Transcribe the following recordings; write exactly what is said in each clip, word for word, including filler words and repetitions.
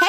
Hey,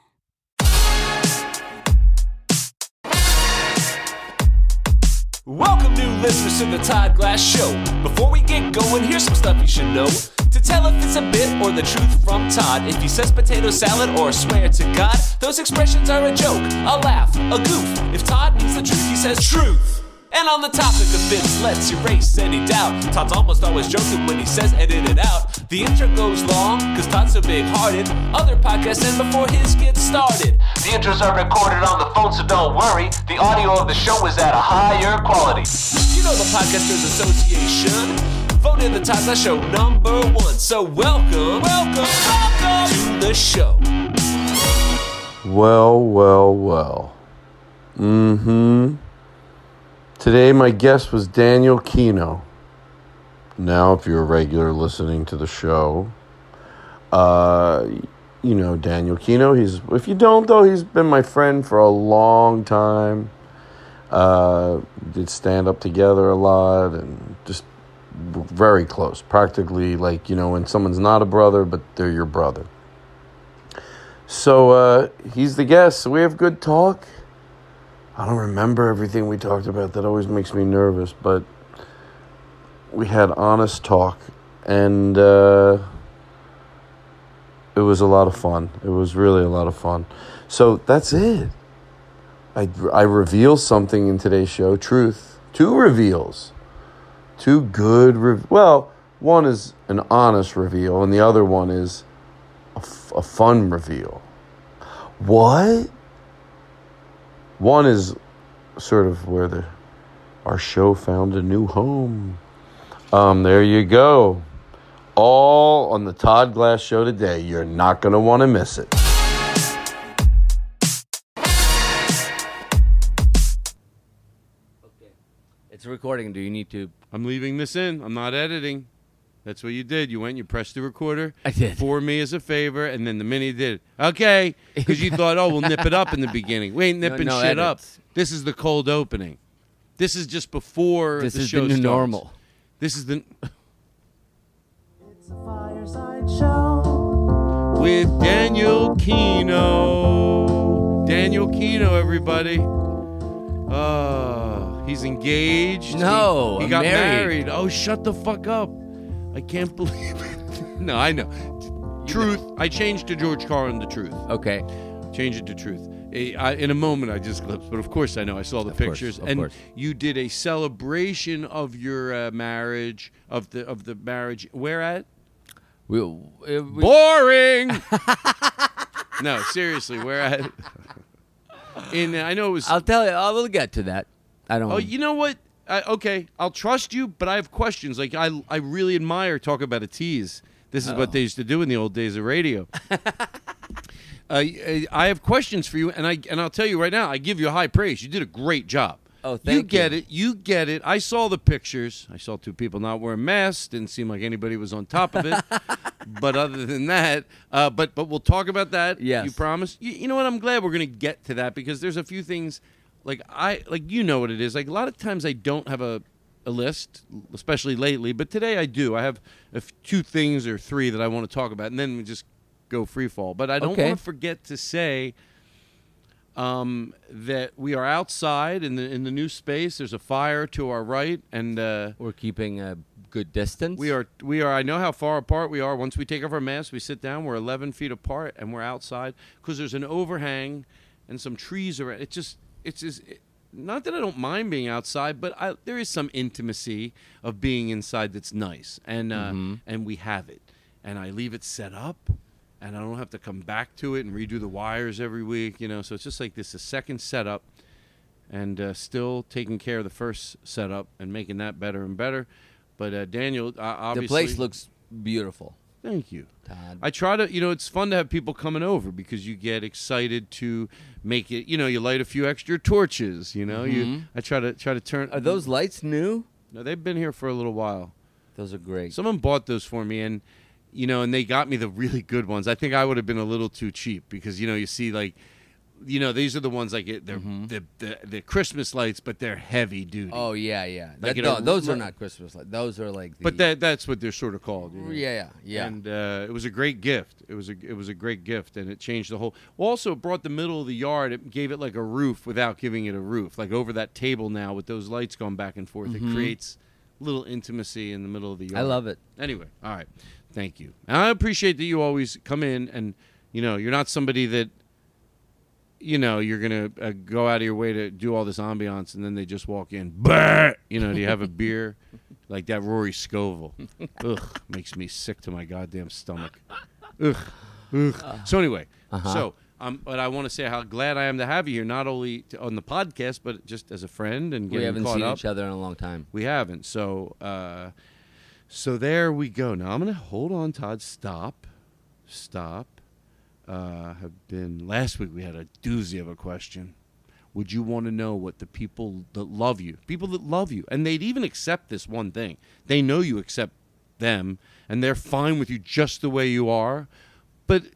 Welcome, new listeners, to the Todd Glass Show. Before we get going, here's some stuff you should know to tell if it's a bit or the truth from Todd. If he says potato salad or swear to God, those expressions are a joke, a laugh, a goof. If Todd means the truth, he says truth. And on the topic of bits, let's erase any doubt. Todd's almost always joking when he says edit it out. The intro goes long, cause Todd's so big-hearted. Other podcasts end before his gets started. The intros are recorded on the phone, so don't worry. The audio of the show is at a higher quality. You know the Podcasters Association voted the Todd's Show number one. So welcome, welcome, welcome to the show. Well, well, well. Mm-hmm. Today, my guest was Daniel Kinno. Now, if you're a regular listening to the show, uh, you know Daniel Kinno. He's, if you don't, though, he's been my friend for a long time. Uh, did stand up together a lot and just very close. Practically like, you know, when someone's not a brother, but they're your brother. So uh, he's the guest. So we have good talk. I don't remember everything we talked about. That always makes me nervous, but we had honest talk, and uh, it was a lot of fun. It was really a lot of fun. So that's it. I, I reveal something in today's show, truth. Two reveals. Two good reveals. Well, one is an honest reveal, and the other one is a, f- a fun reveal. What? One is sort of where the our show found a new home. Um, there you go. All on the Todd Glass Show today. You're not going to want to miss it. Okay. It's recording. Do you need to? I'm leaving this in. I'm not editing. That's what you did. You went and you pressed the recorder. I did. For me as a favor, and then the mini did it. Okay. Because you thought, oh, we'll nip it up in the beginning. We ain't nipping no, no shit edits. up. This is the cold opening. This is just before this the show starts. This is the new starts. normal. This is the... It's a fireside show. With Daniel Kinno. Daniel Kinno, everybody. Uh, he's engaged. No, He, he got married. married. Oh, shut the fuck up. I can't believe it. No, I know. Truth. I changed to George Carlin to truth. Okay. Change it to truth. I, I, in a moment, I just glimpsed, but of course I know. I saw the of pictures. Course, and course. You did a celebration of your uh, marriage, of the of the marriage. Where at? We, we, Boring! No, seriously, where at? In, I know it was... I'll tell you. I will get to that. I don't... Oh, you know what? I, okay, I'll trust you, but I have questions. Like, I I really admire talk about a tease. This is oh. what they used to do in the old days of radio. uh, I have questions for you, and, I, and I'll tell you right now, I give you high praise. You did a great job. Oh, thank you. You get it. You get it. I saw the pictures. I saw two people not wearing masks. Didn't seem like anybody was on top of it. But other than that, uh, but but we'll talk about that. Yes. You promise? You, you know what? I'm glad we're going to get to that because there's a few things, like I like you know what it is. Like a lot of times I don't have a, a list, especially lately. But today I do. I have a f- two things or three that I want to talk about, and then we just go free fall. But I don't okay. want to forget to say. Um, that we are outside in the in the new space. There's a fire to our right, and uh, we're keeping a good distance. We are we are. I know how far apart we are. Once we take off our masks, we sit down. We're eleven feet apart, and we're outside because there's an overhang and some trees around. It just it's just, it, not that I don't mind being outside, but I, there is some intimacy of being inside that's nice, and uh, mm-hmm. and we have it. And I leave it set up. And I don't have to come back to it and redo the wires every week, you know. So it's just like this, a second setup and uh, still taking care of the first setup and making that better and better. But uh, Daniel, uh, obviously. The place looks beautiful. Thank you, Todd. I try to, you know, it's fun to have people coming over because you get excited to make it, you know, you light a few extra torches, you know. Mm-hmm. You, I try to try to turn. Are those lights new? No, they've been here for a little while. Those are great. Someone bought those for me and. You know, and they got me the really good ones. I think I would have been a little too cheap because, you know, you see, like, you know, these are the ones, like, they're, mm-hmm. they're, they're, they're Christmas lights, but they're heavy duty. Oh, yeah, yeah. Like, that, you know, no, those r- are not Christmas lights. Those are, like, the... But that, that's what they're sort of called. You know? Yeah, yeah, yeah. And uh, it was a great gift. It was a it was a great gift, and it changed the whole... Also, it brought the middle of the yard. It gave it, like, a roof without giving it a roof. Like, over that table now with those lights going back and forth, mm-hmm. it creates a little intimacy in the middle of the yard. I love it. Anyway, all right. Thank you. And I appreciate that you always come in and, you know, you're not somebody that, you know, you're going to uh, go out of your way to do all this ambiance and then they just walk in. Bah! You know, do you have a beer? Like that Rory Scovel. Ugh, makes me sick to my goddamn stomach. Ugh, ugh. Uh, so anyway, uh-huh. so, um, but I want to say how glad I am to have you here, not only to, on the podcast, but just as a friend and getting caught up. We haven't seen each other in a long time. We haven't. So, uh... So there we go. Now I'm going to hold on, Todd. Stop. Stop. Uh, have been last week we had a doozy of a question. Would you want to know what the people that love you, people that love you, and they'd even accept this one thing. They know you accept them, and they're fine with you just the way you are. But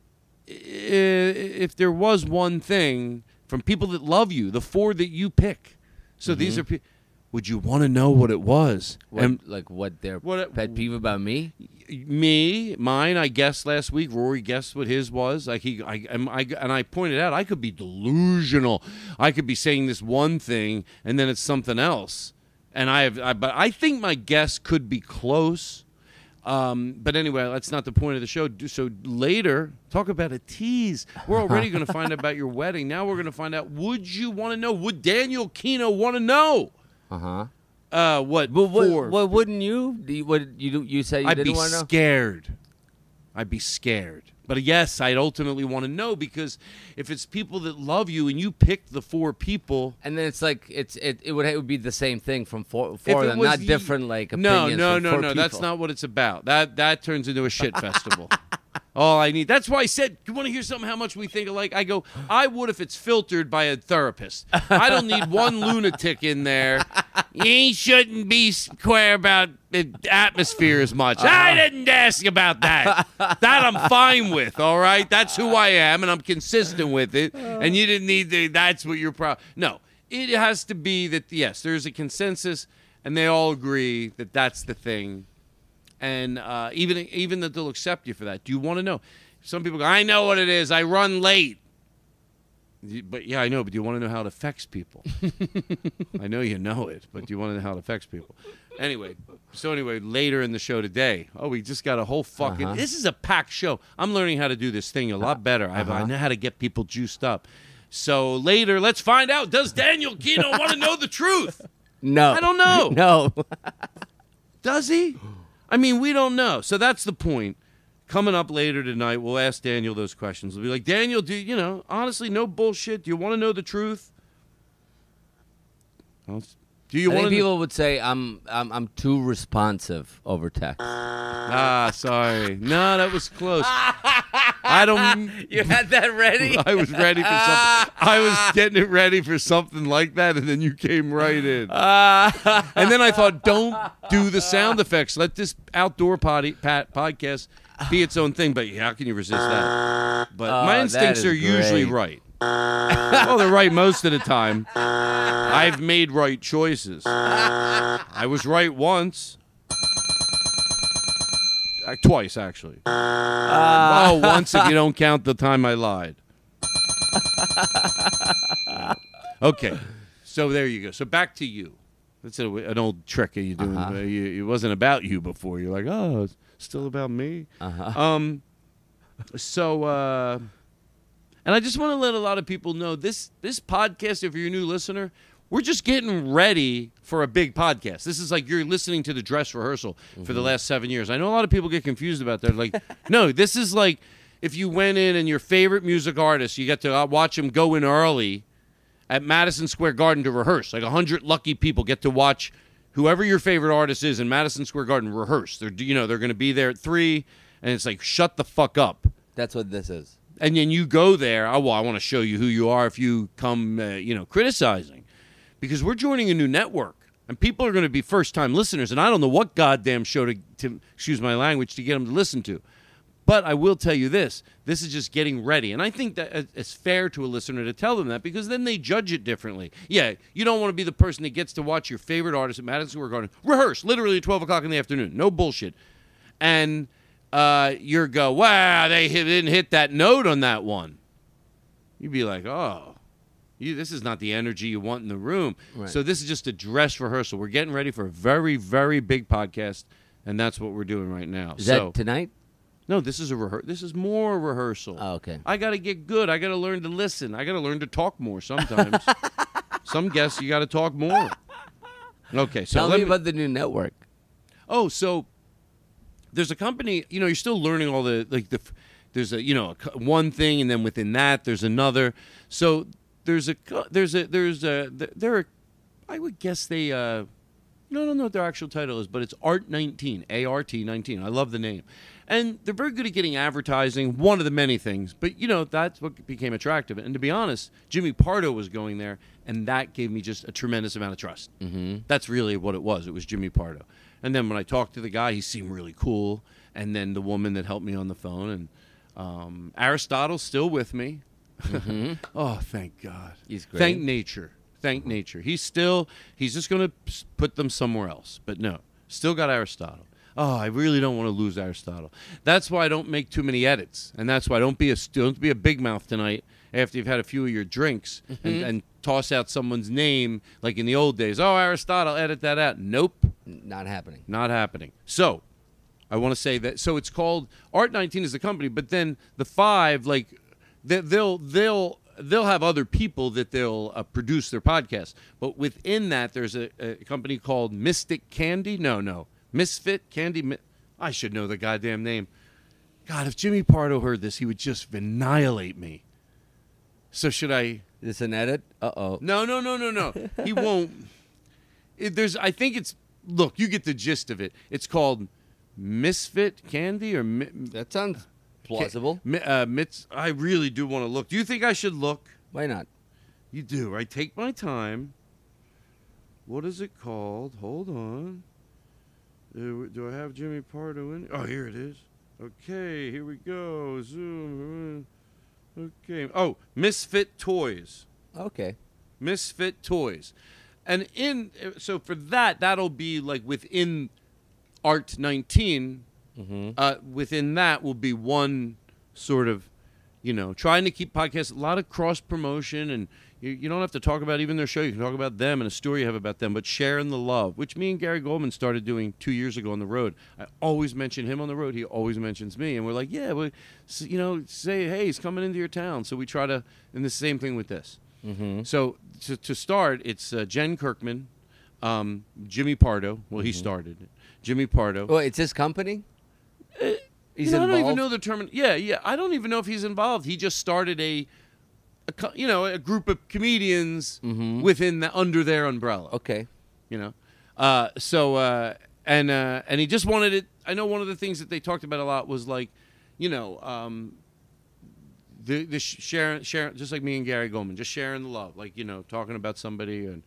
if there was one thing from people that love you, the four that you pick. So mm-hmm. these are people. Would you want to know what it was? What, and, like what their what it, pet peeve about me? Me, mine. I guessed last week. Rory guessed what his was. Like he, I, and I, and I pointed out I could be delusional. I could be saying this one thing and then it's something else. And I have, I, but I think my guess could be close. Um, but anyway, that's not the point of the show. So later, talk about a tease. We're already going to find out about your wedding. Now we're going to find out. Would you want to know? Would Daniel Kinno want to know? Uh-huh. Uh what? But what, for, what wouldn't you? Do you, what you you say you I'd didn't want to know? I'd be scared. I'd be scared. But yes, I'd ultimately want to know because if it's people that love you and you pick the four people, and then it's like it's it it would it would be the same thing from four four of them, not ye- different like opinions. No, no, from no, four no. People. That's not what it's about. That that turns into a shit festival. All I need. That's why I said, you want to hear something, how much we think alike? I go, I would if it's filtered by a therapist. I don't need one lunatic in there. He shouldn't be square about the atmosphere as much. Uh-huh. I didn't ask about that. That I'm fine with, all right? That's who I am, and I'm consistent with it. And you didn't need to, that's what you're proud. No, it has to be that, yes, there's a consensus, and they all agree that that's the thing. And uh, even even that they'll accept you for that. Do you want to know? Some people go, I know what it is. I run late. But yeah, I know. But do you want to know how it affects people? I know you know it, but do you want to know how it affects people? Anyway, so anyway, later in the show today, oh, we just got a whole fucking. Uh-huh. This is a packed show. I'm learning how to do this thing a lot better. Uh-huh. I know how to get people juiced up. So later, let's find out. Does Daniel Kinno want to know the truth? No, I don't know. No, does he? I mean, we don't know. So that's the point. Coming up later tonight, we'll ask Daniel those questions. We'll be like, Daniel, do you know, honestly, no bullshit. Do you want to know the truth? Do you I want think to people know? Would say I'm I'm I'm too responsive over text. Ah, sorry. No, that was close. I don't. You had that ready? I was ready for something. I was getting it ready for something like that, and then you came right in. And then I thought, don't do the sound effects. Let this outdoor potty, pat, podcast be its own thing. But how can you resist that? But oh, my instincts are great. Usually right. Well, they're right most of the time. I've made right choices. I was right once. Twice, actually. Uh, oh, once if you don't count the time I lied. Okay, so there you go. So back to you. That's a, an old trick you doing. Uh-huh. It wasn't about you before. You're like, oh, it's still about me. Uh-huh. Um. So, uh, and I just want to let a lot of people know this this podcast. If you're a new listener. We're just getting ready for a big podcast. This is like you're listening to the dress rehearsal mm-hmm. for the last seven years. I know a lot of people get confused about that. Like, no, this is like if you went in and your favorite music artist, you got to watch them go in early at Madison Square Garden to rehearse. Like one hundred lucky people get to watch whoever your favorite artist is in Madison Square Garden rehearse. They're, you know, they're going to be there at three, and it's like, shut the fuck up. That's what this is. And then you go there. Oh, well, I want to show you who you are if you come, uh, you know, criticizing. Because we're joining a new network, and people are going to be first-time listeners, and I don't know what goddamn show to, to, excuse my language, to get them to listen to. But I will tell you this. This is just getting ready, and I think that it's fair to a listener to tell them that because then they judge it differently. Yeah, you don't want to be the person that gets to watch your favorite artist at Madison Square Garden rehearse literally at twelve o'clock in the afternoon. No bullshit. And uh, you're go, wow, they didn't hit that note on that one. You'd be like, oh. You, this is not the energy you want in the room. Right. So this is just a dress rehearsal. We're getting ready for a very, very big podcast, and that's what we're doing right now. Is so, that tonight? No, this is a rehe- This is more rehearsal. Oh, okay. I got to get good. I got to learn to listen. I got to learn to talk more sometimes. Some guests, you got to talk more. Okay. So Tell let me about the new network. Oh, so there's a company. You know, you're still learning all the like the. There's a you know a, one thing, and then within that, there's another. So. There's a, there's a, there's a, there are, I would guess they, uh, no, I don't know what their actual title is, but it's Art nineteen, A R T nineteen. I love the name. And they're very good at getting advertising, one of the many things. But, you know, that's what became attractive. And to be honest, Jimmy Pardo was going there, and that gave me just a tremendous amount of trust. Mm-hmm. That's really what it was. It was Jimmy Pardo. And then when I talked to the guy, he seemed really cool. And then the woman that helped me on the phone. And um, Aristotle's still with me. Mm-hmm. Oh, thank God. He's great. Thank nature. Thank mm-hmm. nature. He's still, he's just going to put them somewhere else. But no, still got Aristotle. Oh, I really don't want to lose Aristotle. That's why I don't make too many edits. And that's why don't be a, don't be a big mouth tonight after you've had a few of your drinks mm-hmm. and, and toss out someone's name like in the old days. Oh, Aristotle, edit that out. Nope. Not happening. Not happening. So I want to say that. So it's called, Art nineteen is the company, but then the five, like, They'll they'll they'll have other people that they'll uh, produce their podcasts, but within that there's a, a company called Mystic Candy. No, no, Misfit Candy. Mi- I should know the goddamn name. God, if Jimmy Pardo heard this, he would just annihilate me. So should I? Is this an edit? Uh oh. No, no, no, no, no. He won't. It, there's. I think it's. Look, you get the gist of it. It's called Misfit Candy or. Mi- that sounds. Plausible. Uh, Mitz, I really do want to look. Do you think I should look? Why not? You do. I right? Take my time. What is it called? Hold on. Do, do I have Jimmy Pardo in? Oh, here it is. Okay, here we go. Zoom. Okay. Oh, Misfit Toys. Okay. Misfit Toys. And in so for that, that'll be like within Art nineteen. Mm-hmm. Uh, within that will be one sort of, you know, trying to keep podcasts, a lot of cross-promotion, and you, you don't have to talk about even their show. You can talk about them and a story you have about them, but sharing the love, which me and Gary Goldman started doing two years ago on the road. I always mention him on the road. He always mentions me, and we're like, yeah, well, you know, say, hey, he's coming into your town. So we try to, and the same thing with this. Mm-hmm. So to, to start, it's uh, Jen Kirkman, um, Jimmy Pardo. Well, mm-hmm. he started it. Jimmy Pardo. Well, it's his company? Uh, he's you know, I don't even know the term. Yeah, yeah. I don't even know if he's involved. He just started a, a you know, a group of comedians mm-hmm. within the, under their umbrella. Okay, you know, uh, so uh, and uh, and he just wanted it. I know one of the things that they talked about a lot was like, you know, um, the the sharing, sharing, just like me and Gary Goldman, just sharing the love, like, you know, talking about somebody and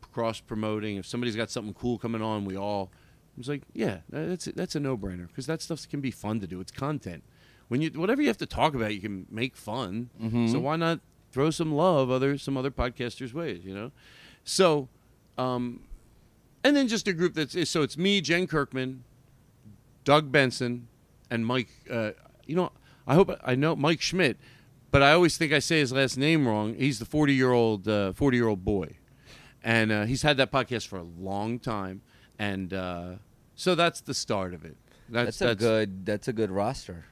cross promoting. If somebody's got something cool coming on, we all. I was like, yeah, that's that's a no brainer because that stuff can be fun to do. It's content. When you whatever you have to talk about, you can make fun. Mm-hmm. So why not throw some love other some other podcasters' ways, you know? So, um, and then just a group that's so it's me, Jen Kirkman, Doug Benson, and Mike. Uh, you know, I hope I know Mike Schmidt, but I always think I say his last name wrong. He's the forty year old uh, forty year old boy, and uh, he's had that podcast for a long time, and uh, so that's the start of it. That's, that's a that's, good. That's a good roster.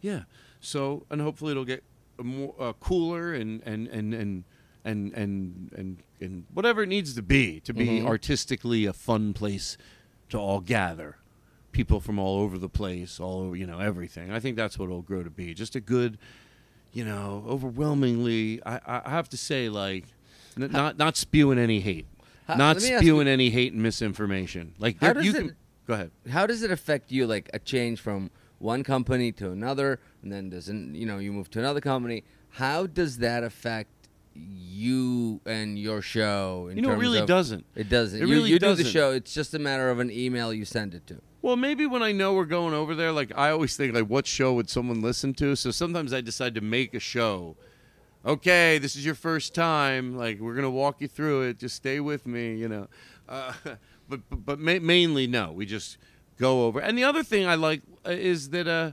Yeah. So, and hopefully it'll get more uh, cooler and and, and and and and and and whatever it needs to be to be mm-hmm. artistically a fun place to all gather. People from all over the place, all over, you know, everything. I think that's what it'll grow to be. Just a good, you know, overwhelmingly, I, I have to say, like, n- how, not not spewing any hate. How, not spewing you, any hate and misinformation. Like, how does you it, can, go ahead. How does it affect you, like, a change from one company to another, and then doesn't you know you move to another company? How does that affect you and your show? In you know, terms it really of, doesn't. It doesn't. It you really you doesn't. do the show. It's just a matter of an email you send it to. Well, maybe when I know we're going over there, like I always think, like, what show would someone listen to? So sometimes I decide to make a show. Okay, this is your first time. Like, we're gonna walk you through it. Just stay with me, you know. Uh, but but, but ma- mainly, no, we just. Go over. And the other thing I like is that uh,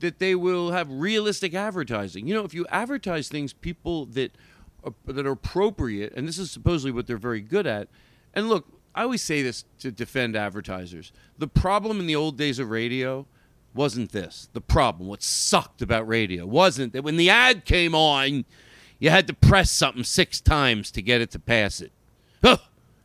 that they will have realistic advertising. You know, if you advertise things, people that are, that are appropriate, and this is supposedly what they're very good at. And look, I always say this to defend advertisers. The problem in the old days of radio wasn't this. The problem, what sucked about radio, wasn't that when the ad came on, you had to press something six times to get it to pass it. Huh.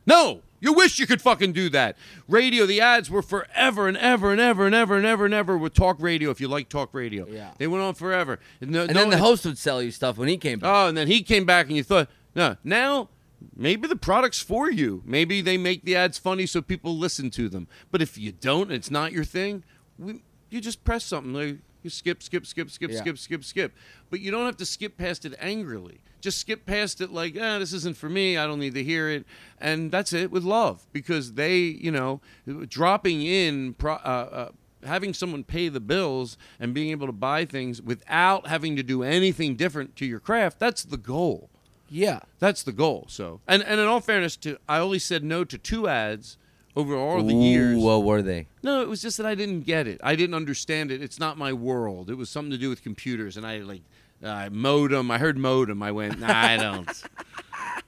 No! You wish you could fucking do that. Radio, the ads were forever and ever and ever and ever and ever and ever with talk radio, if you like talk radio. Yeah. They went on forever. No, and no then the host would sell you stuff when he came back. Oh, and then he came back and you thought, no, now maybe the product's for you. Maybe they make the ads funny so people listen to them. But if you don't, it's not your thing, we, you just press something. Like, you skip, skip, skip, skip, yeah. skip, skip, skip. But you don't have to skip past it angrily. Just skip past it like, ah, eh, this isn't for me. I don't need to hear it. And that's it with love because they, you know, dropping in, uh, uh, having someone pay the bills and being able to buy things without having to do anything different to your craft, that's the goal. Yeah. That's the goal. So, and, and in all fairness, to I only said no to two ads over all the Ooh, years. What were they? No, it was just that I didn't get it. I didn't understand it. It's not my world. It was something to do with computers, and I like uh, modem. I heard modem. I went, nah, I don't.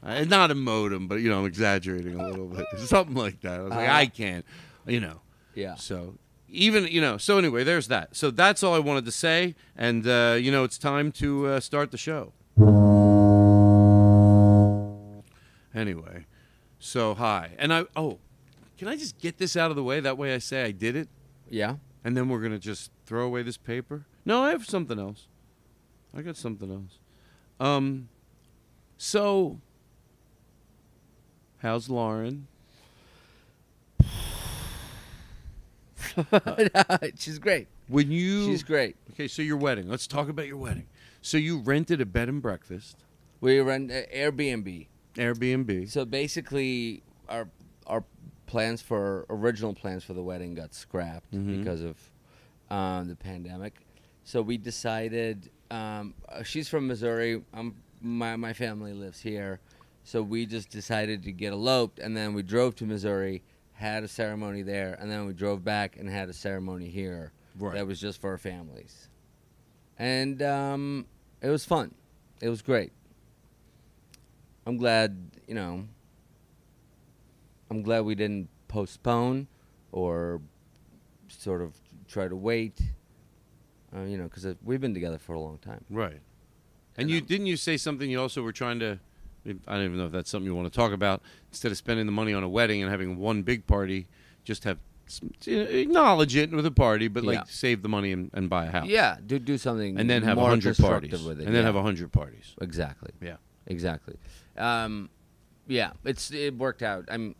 I, not a modem, but you know, I'm exaggerating a little bit. Something like that. I was uh, like, I can't, you know. Yeah. So even you know. So anyway, there's that. So that's all I wanted to say, and uh, you know, it's time to uh, start the show. Anyway, so hi, and I oh. Can I just get this out of the way? That way I say I did it? Yeah. And then we're going to just throw away this paper? No, I have something else. I got something else. Um, so, how's Lauren? uh, She's great. When you She's great. Okay, so your wedding. Let's talk about your wedding. So you rented a bed and breakfast. We rent uh, Airbnb. Airbnb. So basically our our Plans for original plans for the wedding got scrapped mm-hmm. because of um, the pandemic. So we decided. Um, she's from Missouri. I'm, my my family lives here, so we just decided to get eloped, and then we drove to Missouri, had a ceremony there, and then we drove back and had a ceremony here. Right. That was just for our families, and um, it was fun. It was great. I'm glad, you know. I'm glad we didn't postpone or sort of try to wait, uh, you know, because we've been together for a long time. Right. And you, you know, didn't you say something you also were trying to, I don't even know if that's something you want to talk about, instead of spending the money on a wedding and having one big party, just have, acknowledge it with a party, but like yeah. save the money and, and buy a house. Yeah, do do something and then have more one hundred parties. With it. And then yeah. have one hundred parties. Exactly. Yeah. Exactly. Um, yeah, it's it worked out. I'm...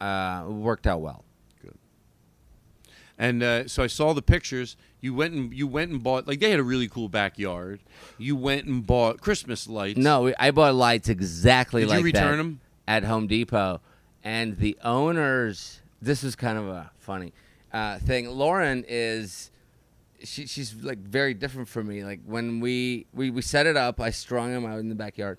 Uh, worked out well. Good. And uh, so I saw the pictures. You went and you went and bought, like, they had a really cool backyard. You went and bought Christmas lights. No, I bought lights exactly Did like that. Did you return that them? At Home Depot. And the owners, this is kind of a funny uh, thing. Lauren is, she, she's like very different from me. Like when we, we, we set it up, I strung them out in the backyard.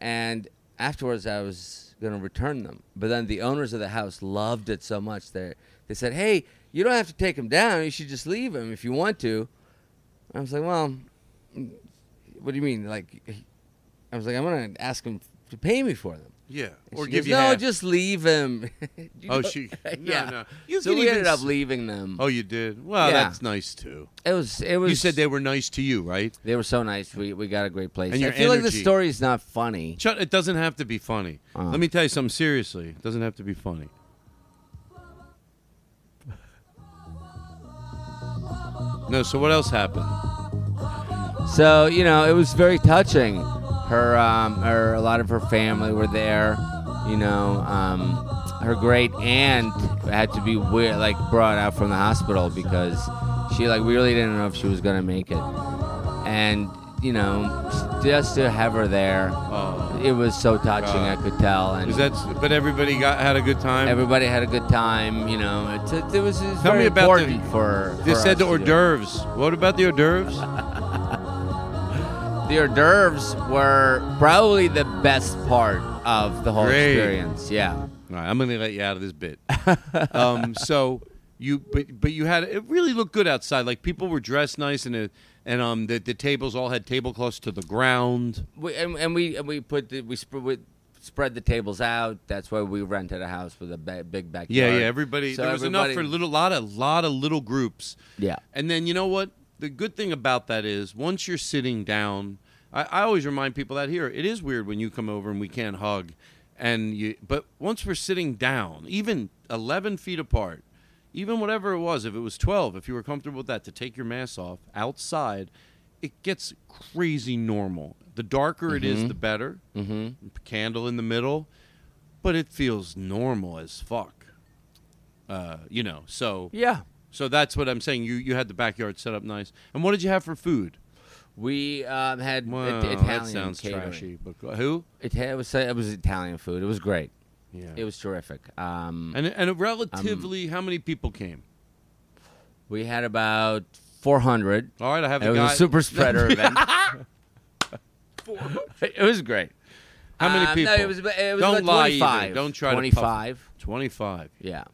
And afterwards I was going to return them. But then the owners of the house loved it so much. They, they said, hey, you don't have to take them down. You should just leave them if you want to. I was like, well, what do you mean? Like, I was like, I'm going to ask them to pay me for them. Yeah, and or give goes, you no, half. Just leave him. Oh, she, no, yeah, no. You so we ended s- up leaving them. Oh, you did. Well, yeah. That's nice too. It was, it was. You said they were nice to you, right? They were so nice. We we got a great place. And I your feel energy. Like the story is not funny. Shut, it doesn't have to be funny. Uh. Let me tell you something seriously. It doesn't have to be funny. No. So what else happened? So you know, it was very touching. Her, um, her, a lot of her family were there, you know, um, her great aunt had to be weird, like brought out from the hospital because she like, we really didn't know if she was going to make it. And, you know, just to have her there, oh, it was so touching. God. I could tell. And that's, but everybody got, had a good time. Everybody had a good time. You know, it, it, it was, it was Tell very me about important the, for, for They said the hors d'oeuvres. What about the hors d'oeuvres? The hors d'oeuvres were probably the best part of the whole Great. experience. Yeah. All right, I'm going to let you out of this bit. um, so you, but but you had it really looked good outside. Like people were dressed nice, and it, and um the, the tables all had tablecloths to the ground. We, and, and we and we put the, we, sp- we spread the tables out. That's why we rented a house with a ba- big backyard. Yeah, yeah. Everybody. So there was everybody, enough for a little lot a lot of little groups. Yeah. And then you know what? The good thing about that is once you're sitting down, I, I always remind people that here, it is weird when you come over and we can't hug. and you, But once we're sitting down, even eleven feet apart, even whatever it was, if it was twelve, if you were comfortable with that, to take your mask off outside, it gets crazy normal. The darker mm-hmm. it is, the better. Mm-hmm. Candle in the middle. But it feels normal as fuck. Uh, you know, so... yeah. So that's what I'm saying. You you had the backyard set up nice. And what did you have for food? We um, had wow, it, Italian that sounds catering. Trashy. But who? It, it was it was Italian food. It was great. Yeah, it was terrific. Um, and and relatively, um, how many people came? We had about four hundred. All right, I have. It was guy. a super spreader event. It was great. How many um, people? No, it was, it was Don't about lie twenty-five. Either. Don't try twenty-five. To puff. twenty-five. Yeah.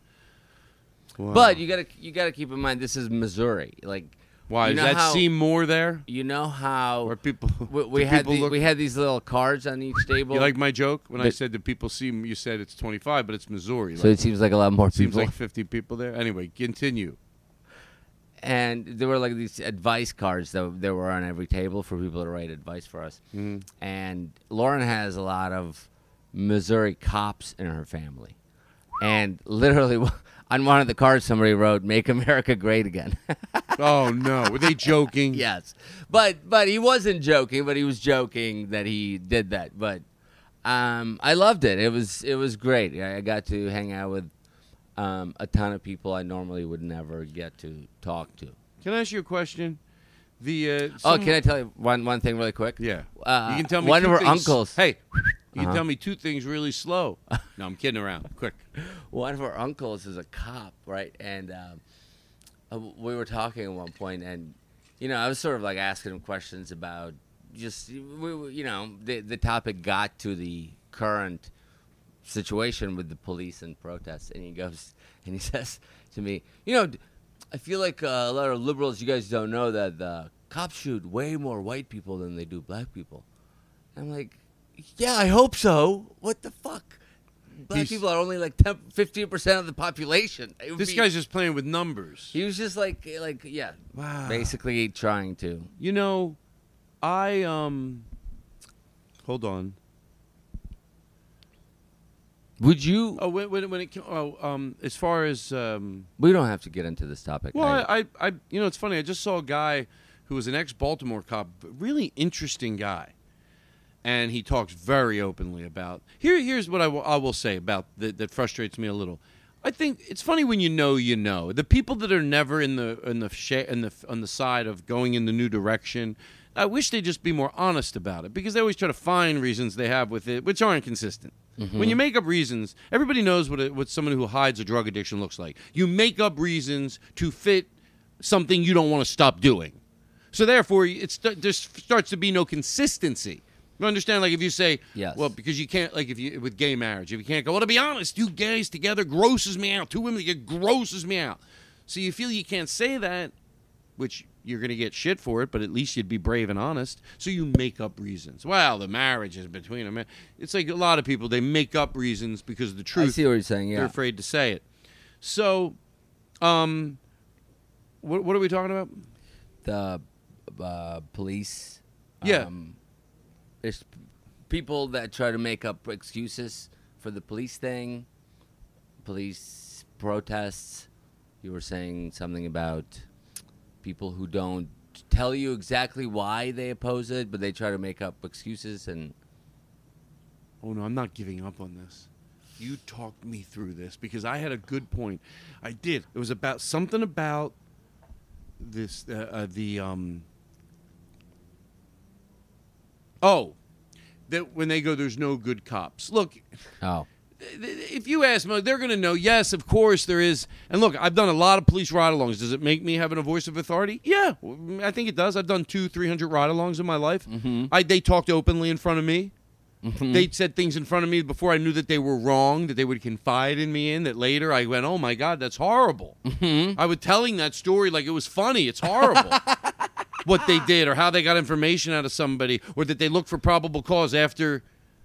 Wow. But you gotta you gotta keep in mind this is Missouri. Like, why wow, does that how, seem more there? You know how Where people we, we had people the, we had these little cards on each table. You like my joke when but, I said that people seem? You said it's twenty-five, but it's Missouri. So like, it seems like a lot more. It people. Seems like fifty people there. Anyway, continue. And there were like these advice cards that there were on every table for people to write advice for us. Mm-hmm. And Lauren has a lot of Missouri cops in her family, and literally. On one of the cards, somebody wrote, "Make America Great Again." Oh no, were they joking? Yes, but but he wasn't joking. But he was joking that he did that. But um, I loved it. It was it was great. I got to hang out with um, a ton of people I normally would never get to talk to. Can I ask you a question? The uh, oh, can I tell you one one thing really quick? Yeah, uh, you can tell me one of her things. Uncles. Hey. You uh-huh. tell me two things really slow. No, I'm kidding around. Quick. One of our uncles is a cop, right? And um, we were talking at one point, and, you know, I was sort of like asking him questions about just, we, you know, the, the topic got to the current situation with the police and protests. And he goes, and he says to me, you know, I feel like uh, a lot of liberals, you guys don't know that the cops shoot way more white people than they do black people. And I'm like, yeah, I hope so. What the fuck? Black He's, people are only like ten, fifteen percent of the population. This be, guy's just playing with numbers. He was just like, like, yeah, wow. Basically trying to. You know, I um, hold on. Would you? Oh, when, when, when it oh, um, as far as um, we don't have to get into this topic. Well, I, I, I, you know, it's funny. I just saw a guy who was an ex-Baltimore cop, really interesting guy. And he talks very openly about... Here, here's what I, w- I will say about th- that frustrates me a little. I think it's funny when you know, you know. The people that are never in the in the sh- in the on the side of going in the new direction, I wish they'd just be more honest about it, because they always try to find reasons they have with it, which aren't consistent. Mm-hmm. When you make up reasons, everybody knows what a, what someone who hides a drug addiction looks like. You make up reasons to fit something you don't want to stop doing. So therefore, it st- there starts to be no consistency. You understand, like if you say, yes. well, because you can't, like if you, with gay marriage, if you can't go, well, to be honest, two gays together grosses me out. Two women together grosses me out. So you feel you can't say that, which you're going to get shit for it, but at least you'd be brave and honest. So you make up reasons. Well, the marriage is between them. It's like a lot of people, they make up reasons because of the truth. I see what you're saying, yeah. They're afraid to say it. So, um, what, what are we talking about? The uh, police. Yeah. Um, There's people that try to make up excuses for the police thing, police protests. You were saying something about people who don't tell you exactly why they oppose it, but they try to make up excuses. And oh, no, I'm not giving up on this. You talked me through this because I had a good point. I did. It was about something about this, uh, uh, the... um. Oh, that when they go, there's no good cops. Look, oh. if you ask them, they're going to know, yes, of course there is. And look, I've done a lot of police ride-alongs. Does it make me having a voice of authority? Yeah, I think it does. I've done two, three hundred ride-alongs in my life. Mm-hmm. I, they talked openly in front of me. Mm-hmm. They said things in front of me before I knew that they were wrong, that they would confide in me in, that later I went, oh, my God, that's horrible. Mm-hmm. I was telling that story like it was funny. It's horrible. What they did, or how they got information out of somebody, or that they look for probable cause after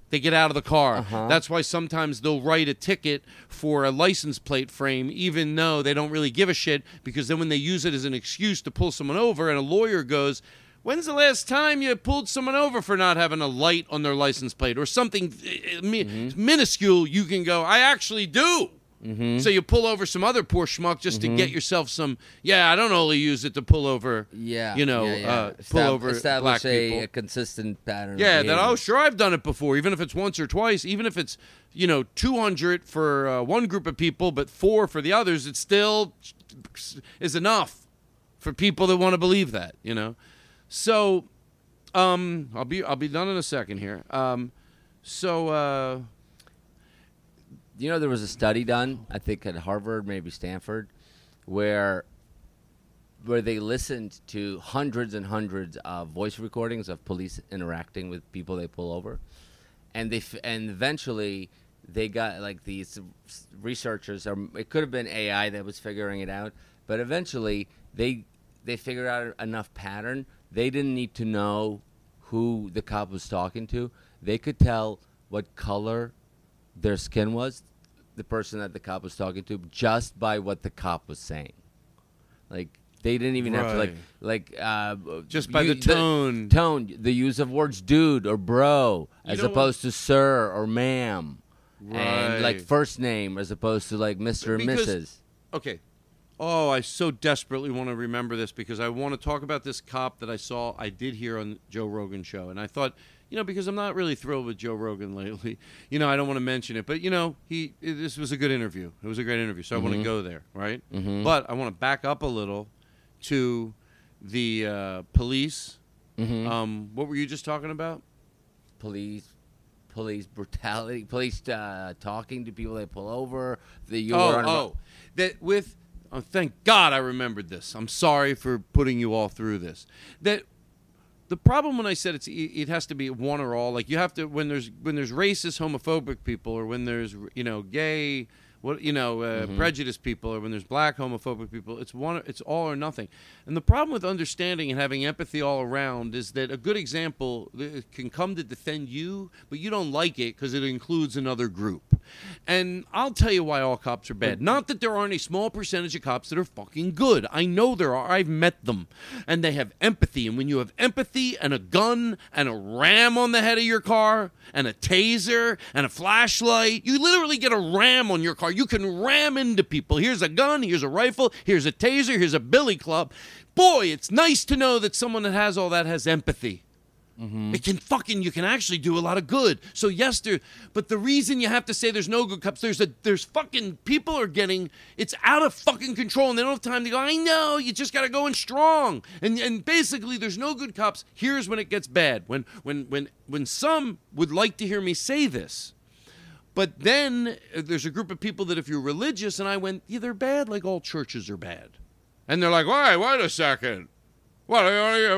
they get out of the car. Uh-huh. That's why sometimes they'll write a ticket for a license plate frame, even though they don't really give a shit, because then when they use it as an excuse to pull someone over, and a lawyer goes, when's the last time you pulled someone over for not having a light on their license plate, or something mm-hmm. minuscule, you can go, I actually do. Mm-hmm. So you pull over some other poor schmuck just mm-hmm. to get yourself some, yeah, I don't only use it to pull over, yeah, you know, yeah, yeah. Uh, Estab- pull over black a, people. a consistent pattern. Yeah, that, oh, sure, I've done it before, even if it's once or twice, even if it's, you know, two hundred for uh, one group of people, but four for the others, it still is enough for people that want to believe that, you know. So um, I'll be I'll be done in a second here. Um, so... Uh, You know, there was a study done, I think at Harvard, maybe Stanford, where where they listened to hundreds and hundreds of voice recordings of police interacting with people they pull over. And they f- and eventually they got, like, these researchers, or it could have been A I that was figuring it out, but eventually they they figured out enough pattern. They didn't need to know who the cop was talking to. They could tell what color their skin was, the person that the cop was talking to, just by what the cop was saying. Like, they didn't even right. have to, like, like uh, just by you, the tone, the, tone, the use of words, dude or bro, you as opposed what? to sir or ma'am, right. and like first name as opposed to like Mister Because, and Missus Okay. Oh, I so desperately want to remember this because I want to talk about this cop that I saw. I did hear on Joe Rogan show, and I thought. You know, because I'm not really thrilled with Joe Rogan lately. You know, I don't want to mention it. But, you know, he this was a good interview. It was a great interview, so mm-hmm. I want to go there, right? Mm-hmm. But I want to back up a little to the uh, police. Mm-hmm. Um, what were you just talking about? Police police brutality, police uh, talking to people they pull over. The you oh, were oh. That with, oh, thank God I remembered this. I'm sorry for putting you all through this. That... The problem when I said it's it has to be one or all, like you have to when there's when there's racist, homophobic people, or when there's you know gay, what you know uh, mm-hmm. prejudiced people, or when there's black homophobic people, it's one it's all or nothing. And the problem with understanding and having empathy all around is that a good example can come to defend you, but you don't like it because it includes another group. And I'll tell you why all cops are bad. Not that there aren't a small percentage of cops that are fucking good. I know there are. I've met them. And they have empathy. And when you have empathy and a gun and a ram on the head of your car and a taser and a flashlight, you literally get a ram on your car. You can ram into people. Here's a gun. Here's a rifle. Here's a taser. Here's a billy club. Boy, it's nice to know that someone that has all that has empathy. Mm-hmm. It can fucking, you can actually do a lot of good. So yes, there, but the reason you have to say there's no good cops, there's a, there's fucking, people are getting, it's out of fucking control and they don't have time to go, I know, you just got to go in strong. And and basically there's no good cops. Here's when it gets bad. When, when, when, when some would like to hear me say this, but then there's a group of people that if you're religious, and I went, yeah, they're bad, like all churches are bad. And they're like, why, wait a second. Well,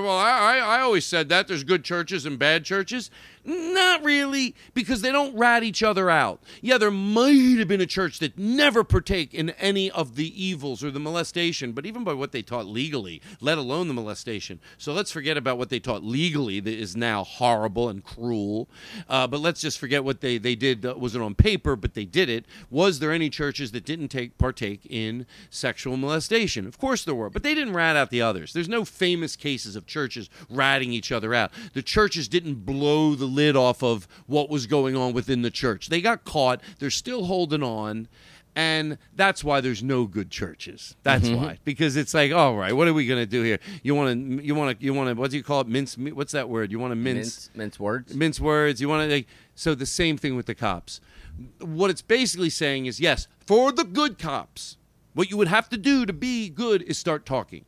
well, I, I always said that there's good churches and bad churches. Not really, because they don't rat each other out. Yeah, there might have been a church that never partake in any of the evils or the molestation, but even by what they taught legally, let alone the molestation. So let's forget about what they taught legally that is now horrible and cruel. Uh, but let's just forget what they, they did. Uh, wasn't on paper, but they did it. Was there any churches that didn't take partake in sexual molestation? Of course there were, but they didn't rat out the others. There's no famous cases of churches ratting each other out. The churches didn't blow the lid off of what was going on within the church. They got caught. They're still holding on. And that's why there's no good churches. That's mm-hmm. why. Because it's like, all right, what are we going to do here? You want to, you want to, you want to, what do you call it? Mince, what's that word? You want to mince, mince? Mince words? Mince words. You want to, like, so the same thing with the cops. What it's basically saying is, yes, for the good cops, what you would have to do to be good is start talking.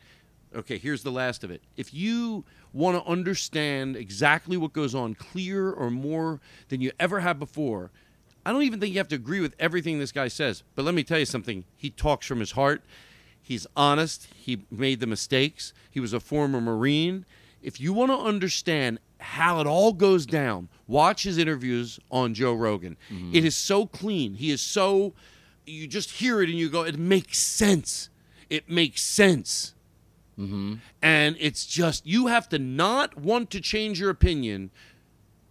Okay, here's the last of it. If you want to understand exactly what goes on clearer or more than you ever have before, I don't even think you have to agree with everything this guy says. But let me tell you something. He talks from his heart. He's honest. He made the mistakes. He was a former Marine. If you want to understand how it all goes down, watch his interviews on Joe Rogan. Mm-hmm. It is so clean. He is so, you just hear it and you go, it makes sense. It makes sense. Mm-hmm. And it's just, you have to not want to change your opinion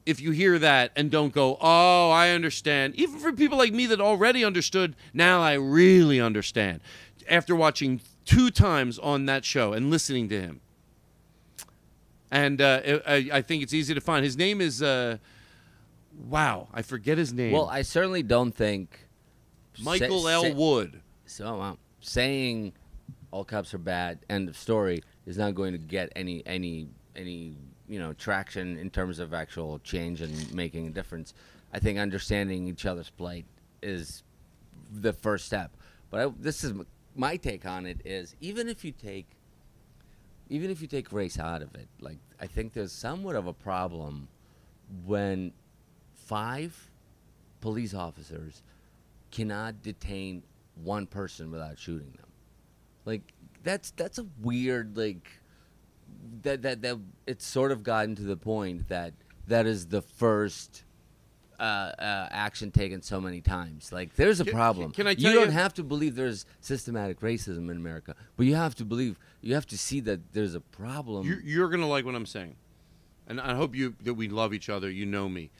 if you hear that and don't go, oh, I understand. Even for people like me that already understood, now I really understand. After watching two times on that show and listening to him. And uh, I, I think it's easy to find. His name is, uh, wow, I forget his name. Well, I certainly don't think. Michael say, L. Say, Wood. So I'm um, saying... all cops are bad, end of story, is not going to get any, any, any, you know, traction in terms of actual change and making a difference. I think understanding each other's plight is the first step. But I, this is my take on it: is even if you take, even if you take race out of it, like I think there's somewhat of a problem when five police officers cannot detain one person without shooting them. Like that's that's a weird like that that that it's sort of gotten to the point that that is the first uh, uh, action taken so many times. Like there's a can, problem. Can I tell you? You don't have to believe there's systematic racism in America, but you have to believe you have to see that there's a problem. You're, you're gonna like what I'm saying, and I hope you that we love each other. You know me.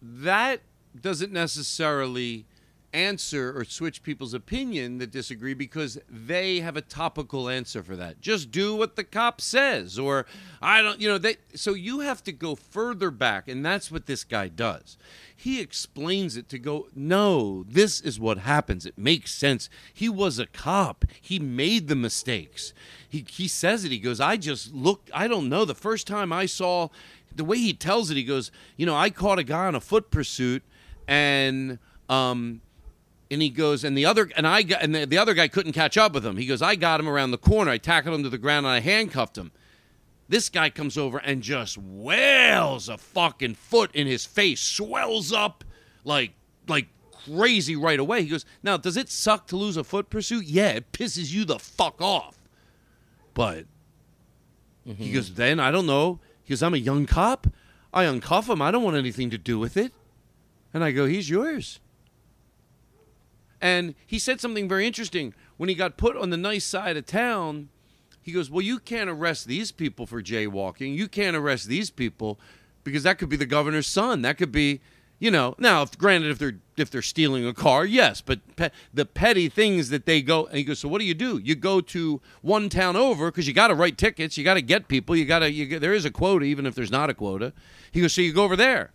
That doesn't necessarily answer or switch people's opinion that disagree because they have a topical answer for that. Just do what the cop says, or I don't, you know, they, so you have to go further back, and that's what this guy does. He explains it to go, no, this is what happens. It makes sense. He was a cop. He made the mistakes. He he says it. He goes, I just looked, I don't know. The first time I saw, the way he tells it, he goes, you know, I caught a guy on a foot pursuit, and, um, And he goes, and the other, and I got, and the, the other guy couldn't catch up with him. He goes, I got him around the corner. I tackled him to the ground and I handcuffed him. This guy comes over and just wails a fucking foot in his face, swells up like like crazy right away. He goes, now does it suck to lose a foot pursuit? Yeah, it pisses you the fuck off. But mm-hmm. he goes, then I don't know. He goes, I'm a young cop. I uncuff him. I don't want anything to do with it. And I go, he's yours. And he said something very interesting. When he got put on the nice side of town, he goes, well, you can't arrest these people for jaywalking. You can't arrest these people because that could be the governor's son. That could be, you know, now, if, granted, if they're if they're stealing a car, yes. But pe- the petty things that they go, and he goes, so what do you do? You go to one town over because you got to write tickets. You got to get people. You got to, you, there is a quota, even if there's not a quota. He goes, so you go over there.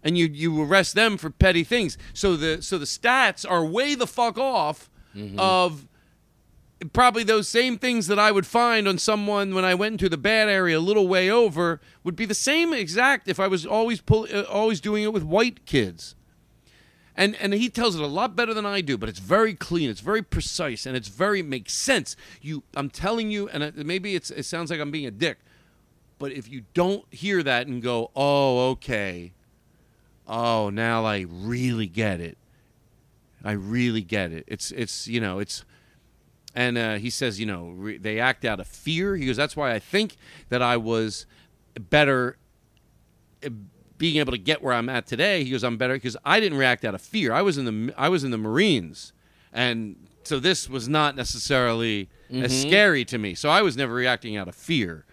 And you, you arrest them for petty things. So the so the stats are way the fuck off mm-hmm. of probably those same things that I would find on someone when I went into the bad area a little way over would be the same exact if I was always pull, uh, always doing it with white kids. And and he tells it a lot better than I do, but it's very clean, it's very precise, and it's very makes sense. You, I'm telling you, and maybe it's it sounds like I'm being a dick, but if you don't hear that and go, oh, okay, oh, now I really get it. I really get it. It's, it's you know, it's... And uh, he says, you know, re- they act out of fear. He goes, that's why I think that I was better being able to get where I'm at today. He goes, I'm better because I didn't react out of fear. I was in the I was in the Marines, and so this was not necessarily mm-hmm. as scary to me. So I was never reacting out of fear.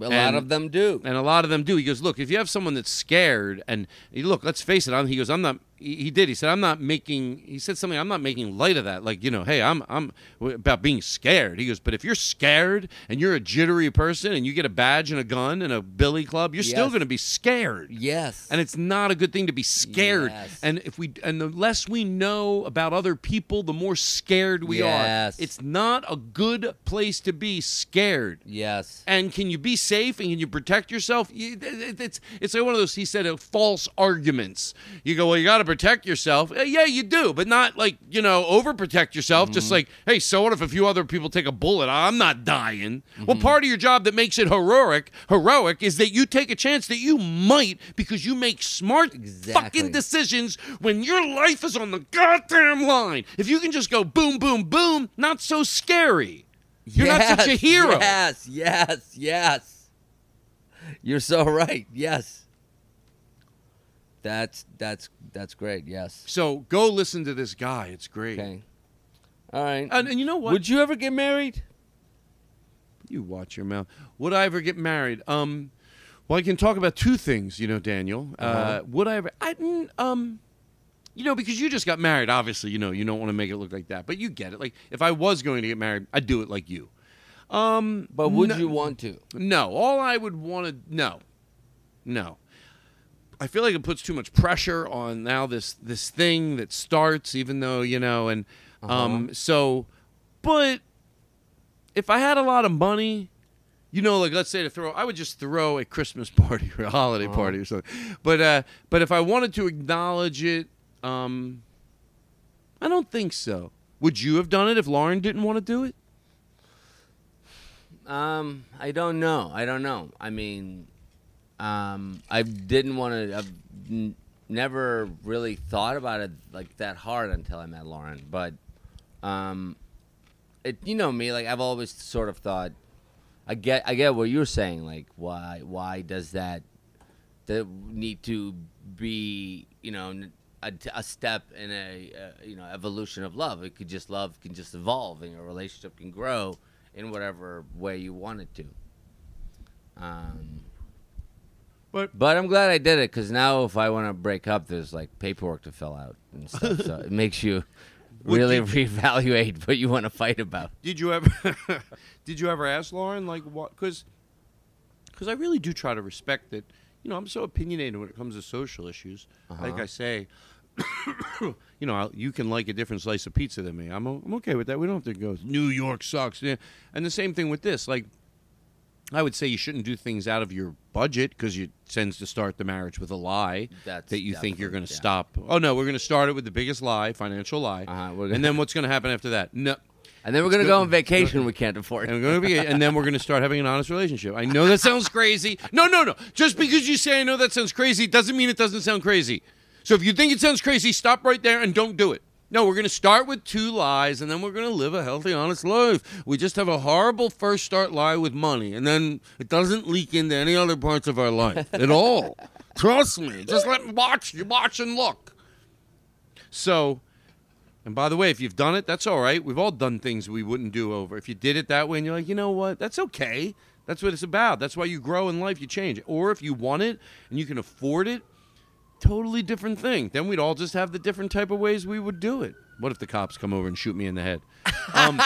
A and, lot of them do, and a lot of them do. He goes, look, if you have someone that's scared, and look, let's face it. I'm, he goes, I'm not. He did. He said, I'm not making, he said something, I'm not making light of that. Like, you know, hey, I'm, I'm about being scared. He goes, but if you're scared and you're a jittery person and you get a badge and a gun and a billy club, you're yes. still going to be scared. Yes. And it's not a good thing to be scared. Yes. And if we, and the less we know about other people, the more scared we yes. are. It's not a good place to be scared. Yes. And can you be safe and can you protect yourself? It's, it's like one of those, he said, uh, false arguments. You go, well, you got to protect yourself. Yeah, you do, but not like, you know, overprotect yourself. Mm-hmm. Just like, hey, so what if a few other people take a bullet? I'm not dying. Mm-hmm. Well, part of your job that makes it heroic, heroic is that you take a chance that you might, because you make smart exactly. fucking decisions when your life is on the goddamn line. If you can just go boom, boom, boom, not so scary. You're yes, not such a hero. Yes, yes, yes. You're so right. Yes. That's that's that's great. Yes. So go listen to this guy. It's great. Okay. All right. And, and you know what? Would you ever get married? You watch your mouth. Would I ever get married? Um, well, I can talk about two things. You know, Daniel. Uh, uh-huh. Would I ever? I didn't. Um, you know, because you just got married. Obviously, you know, you don't want to make it look like that, but you get it. Like, if I was going to get married, I'd do it like you. Um, but would no, you want to? No. All I would want to. No. No. I feel like it puts too much pressure on now this this thing that starts, even though, you know, and uh-huh. um, so, but if I had a lot of money, you know, like let's say to throw, I would just throw a Christmas party or a holiday uh-huh. party or something. But uh, but if I wanted to acknowledge it, um, I don't think so. Would you have done it if Lauren didn't want to do it? Um, I don't know. I don't know. I mean. Um, I didn't want to, I've n- never really thought about it like that hard until I met Lauren, but, um, it, you know me, like I've always sort of thought, I get, I get what you're saying, like why, why does that, that need to be, you know, a, a step in a, uh, you know, evolution of love. It could just, love can just evolve and your relationship can grow in whatever way you want it to. Um. But, but I'm glad I did it, because now if I want to break up, there's like paperwork to fill out and stuff. So it makes you really you, reevaluate what you want to fight about. Did you ever? Did you ever ask Lauren like what? Because because I really do try to respect that. You know, I'm so opinionated when it comes to social issues. Uh-huh. Like I say, you know, I'll, you can like a different slice of pizza than me. I'm I'm okay with that. We don't have to go. New York sucks. Yeah. And the same thing with this, like. I would say you shouldn't do things out of your budget because it tends to start the marriage with a lie That's that you think you're going to yeah. stop. Oh, no, we're going to start it with the biggest lie, financial lie. Uh-huh, gonna, and then what's going to happen after that? No. And then we're going to go on vacation we can't afford. And, we're gonna be, and then we're going to start having an honest relationship. I know that sounds crazy. No, no, no. Just because you say I know that sounds crazy doesn't mean it doesn't sound crazy. So if you think it sounds crazy, stop right there and don't do it. No, we're going to start with two lies, and then we're going to live a healthy, honest life. We just have a horrible first start lie with money, and then it doesn't leak into any other parts of our life at all. Trust me. Just let me watch. You watch and look. So, and by the way, if you've done it, that's all right. We've all done things we wouldn't do over. If you did it that way, and you're like, you know what? That's okay. That's what it's about. That's why you grow in life. You change. Or if you want it and you can afford it, totally different thing. Then we'd all just have the different type of ways we would do it. What if the cops come over and shoot me in the head? Um,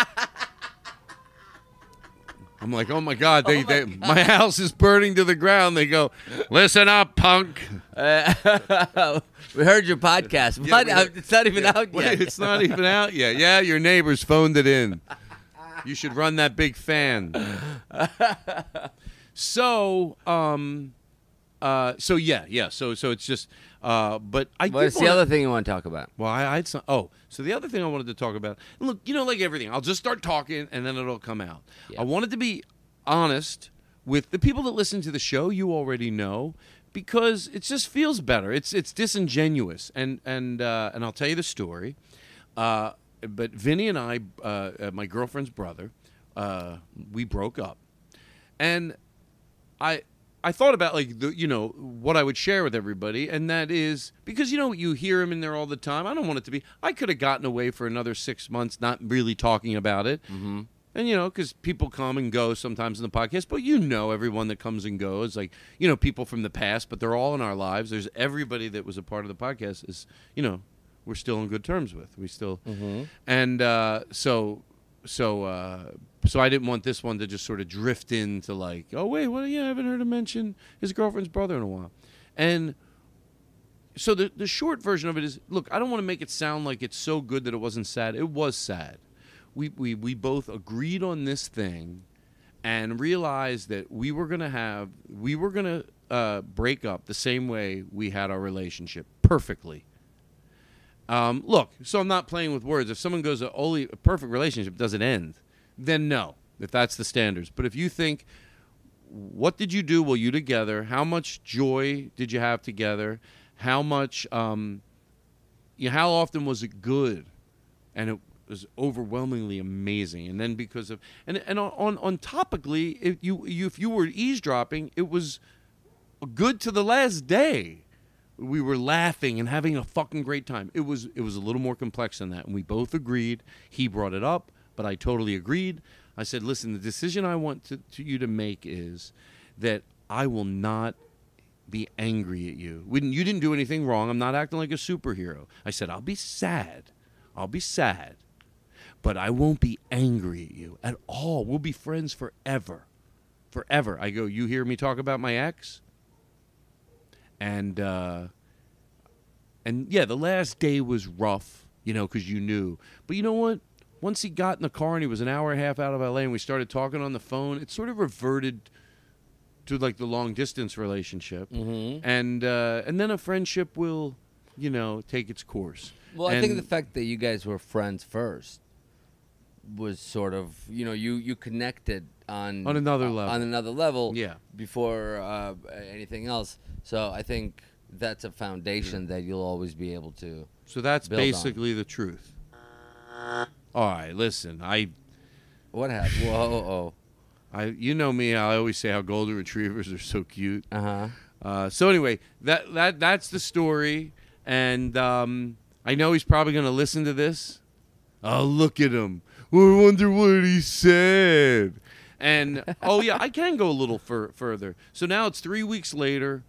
I'm like, oh my God, they, oh my, they, God. My house is burning to the ground. They go, listen up, punk. Uh, we heard your podcast. Yeah, but, heard, it's not even yeah, out yet. Wait, it's not even out yet. Yeah, your neighbors phoned it in. You should run that big fan. So, um, uh, so yeah, yeah. So, so it's just, uh, but I. What's the other thing you want to talk about? Well, I, I had some. Oh, so the other thing I wanted to talk about. And look, you know, like everything, I'll just start talking and then it'll come out. Yeah. I wanted to be honest with the people that listen to the show. You already know, because it just feels better. It's it's disingenuous, and and uh, and I'll tell you the story. Uh, but Vinny and I, uh, my girlfriend's brother, uh, we broke up. And I I thought about, like, the, you know, what I would share with everybody, and that is, because, you know, you hear him in there all the time. I don't want it to be, I could have gotten away for another six months not really talking about it. Mm-hmm. And, you know, because people come and go sometimes in the podcast, but you know everyone that comes and goes, like, you know, people from the past, but they're all in our lives. There's everybody that was a part of the podcast is, you know, we're still on good terms with. We still, mm-hmm. and uh, so, so, uh, so I didn't want this one to just sort of drift into like, oh wait, well yeah, I haven't heard him mention his girlfriend's brother in a while, and so the the short version of it is, look, I don't want to make it sound like it's so good that it wasn't sad. It was sad. We we we both agreed on this thing, and realized that we were gonna have we were gonna uh, break up the same way we had our relationship, perfectly. Um, look, so I'm not playing with words. If someone goes, a, only a perfect relationship doesn't end, then no, if that's the standards. But if you think, what did you do while you together? How much joy did you have together? How much, um, you know, how often was it good? And it was overwhelmingly amazing. And then because of, and and on on topically, if you, you if you were eavesdropping, it was good to the last day. We were laughing and having a fucking great time. It was it was a little more complex than that, and we both agreed. He brought it up, but I totally agreed. I said, listen, the decision I want to, to you to make is that I will not be angry at you. We didn't, you didn't do anything wrong. I'm not acting like a superhero. I said, I'll be sad. I'll be sad, but I won't be angry at you at all. We'll be friends forever, forever. I go, you hear me talk about my ex? And, uh, and yeah, the last day was rough, you know, because you knew. But you know what? Once he got in the car and he was an hour and a half out of L A and we started talking on the phone, it sort of reverted to, like, the long-distance relationship. Mm-hmm. And uh, and then a friendship will, you know, take its course. Well, and I think the fact that you guys were friends first was sort of, you know, you, you connected on... On another level. On another level. Yeah. Before uh, anything else. So I think that's a foundation that you'll always be able to. So that's basically the truth. All right, listen, I. What happened? Whoa, oh, oh. I, you know me. I always say how golden retrievers are so cute. Uh-huh. Uh So anyway, that that that's the story, and um, I know he's probably going to listen to this. Oh, look at him! I wonder what he said. And oh yeah, I can go a little fur- further. So now it's three weeks later.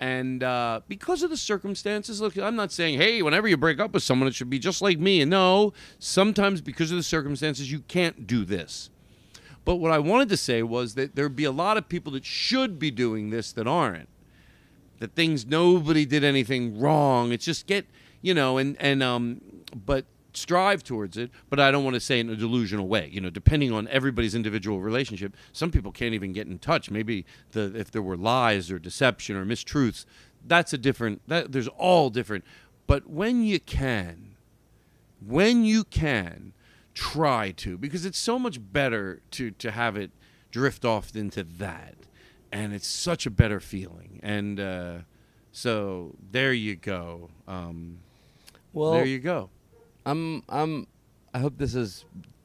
And uh, because of the circumstances, look, I'm not saying, hey, whenever you break up with someone, it should be just like me. And no, sometimes because of the circumstances, you can't do this. But what I wanted to say was that there'd be a lot of people that should be doing this that aren't. That things, nobody did anything wrong. It's just get, you know, and, and um, but strive towards it. But I don't want to say in a delusional way, you know, depending on everybody's individual relationship. Some people can't even get in touch. Maybe the, if there were lies or deception or mistruths, that's a different, that, there's all different. But when you can, when you can, try to, because it's so much better to, to have it drift off into that. And it's such a better feeling. And uh, so there you go. Um, well, there you go. I'm I'm I hope this is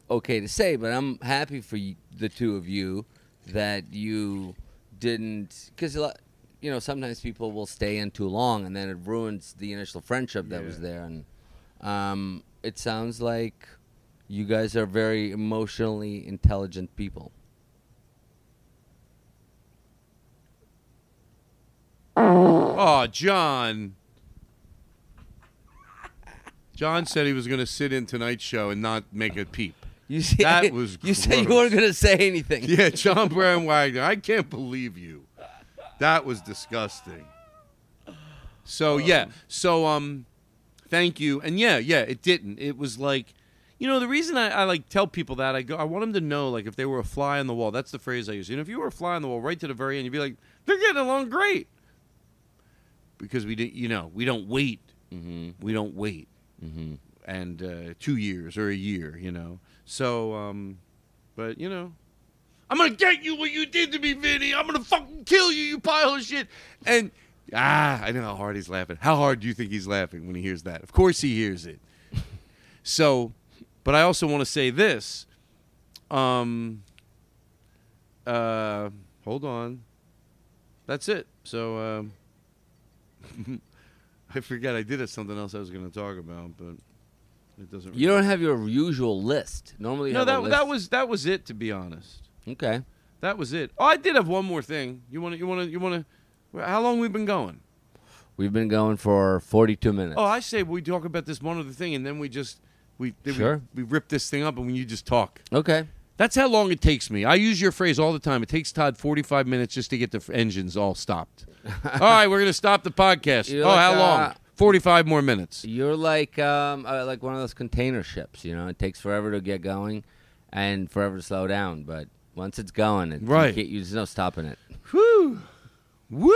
okay to say, but I'm happy for you, the two of you, that you didn't, cuz you know, sometimes people will stay in too long and then it ruins the initial friendship that yeah. was there, and um, it sounds like you guys are very emotionally intelligent people. Oh, John. John said he was going to sit in tonight's show and not make a peep. You see, that was you gross. Said you weren't going to say anything. Yeah, John Brown Wagner. I can't believe you. That was disgusting. So um, yeah, so um, thank you, and yeah, yeah, it didn't. It was like, You know, the reason I, I like tell people that, I go, I want them to know, like, if they were a fly on the wall. That's the phrase I use. You know, if you were a fly on the wall right to the very end, you'd be like, they're getting along great. Because we didn't, you know, we don't wait. Mm-hmm. We don't wait. Mm-hmm. And uh, two years or a year, you know. So, um, but, you know, I'm going to get you what you did to me, Vinny. I'm going to fucking kill you, you pile of shit. And, ah, I know how hard he's laughing. How hard do you think he's laughing when he hears that? Of course he hears it. So, but I also want to say this. Um, uh, hold on. That's it. So, um, I forgot I did have something else I was going to talk about, but it doesn't. You really don't have your usual list. Normally, you no, have that a list. that was that was it. To be honest, okay, that was it. Oh, I did have one more thing. You want to? You want to? You want to? How long we've been going? We've been going for forty-two minutes. Oh, I say we talk about this one other thing, and then we just we then sure. we, we rip this thing up, and you just talk. Okay, that's how long it takes me. I use your phrase all the time. It takes Todd forty-five minutes just to get the f- engines all stopped. All right, we're going to stop the podcast. You're oh, like, how long? Uh, forty-five more minutes. You're like um, uh, like one of those container ships, you know? It takes forever to get going and forever to slow down, but once it's going, it, right. you you, there's no stopping it. Whew. Woo!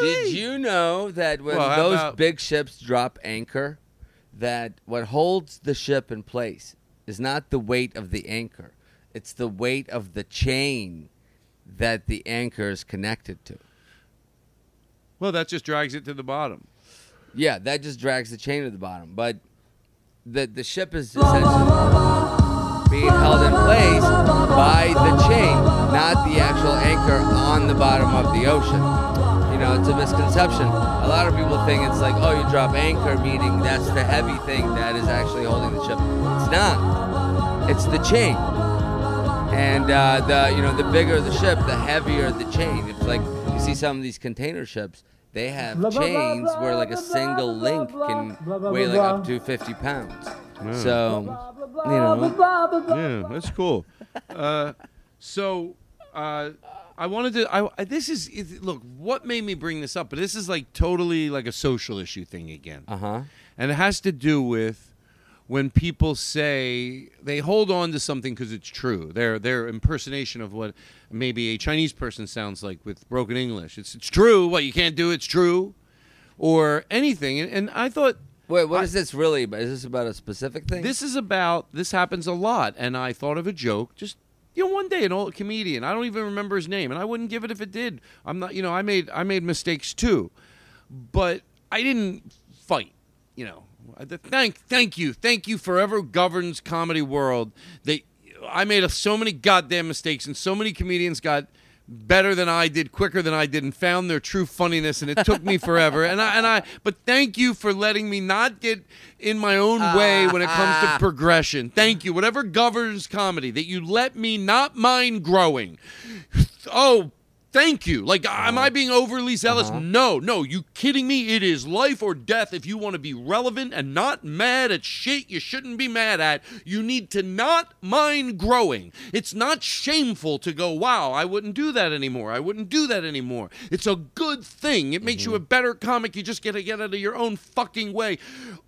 Did you know that when well, those about... big ships drop anchor, that what holds the ship in place is not the weight of the anchor, it's the weight of the chain that the anchor is connected to? Well, that just drags it to the bottom. Yeah, that just drags the chain to the bottom. But the the ship is essentially being held in place by the chain, not the actual anchor on the bottom of the ocean. You know, it's a misconception. A lot of people think it's like, oh, you drop anchor, meaning that's the heavy thing that is actually holding the ship. It's not. It's the chain. And uh, the you know the bigger the ship, the heavier the chain. It's like you see some of these container ships, they have blah, chains blah, blah, where like a single blah, link can blah, blah, weigh blah, like up to fifty pounds. Yeah. So you know, yeah, that's cool. uh, so uh, I wanted to. I, I this is it, look what made me bring this up, but this is like totally like a social issue thing again. Uh huh. And it has to do with when people say they hold on to something because it's true. Their their impersonation of what maybe a Chinese person sounds like with broken English. It's it's true. What, you can't do it's true, or anything. And, and I thought, wait, what I, is this really about? Is this about a specific thing? This is about this happens a lot. And I thought of a joke. Just you know, one day an old comedian. I don't even remember his name, and I wouldn't give it if it did. I'm not. You know, I made I made mistakes too, but I didn't fight. You know. Thank, thank you, thank you forever governs comedy world. They, I made a, so many goddamn mistakes, and so many comedians got better than I did, quicker than I did, and found their true funniness, and it took me forever. And I, and I, but thank you for letting me not get in my own way when it comes to progression. Thank you, whatever governs comedy, that you let me not mind growing. Oh. Thank you. Like, uh-huh. am I being overly zealous? Uh-huh. No, no. You kidding me? It is life or death. If you want to be relevant and not mad at shit you shouldn't be mad at, you need to not mind growing. It's not shameful to go, wow, I wouldn't do that anymore. I wouldn't do that anymore. It's a good thing. It makes mm-hmm. you a better comic. You just got to get out of your own fucking way.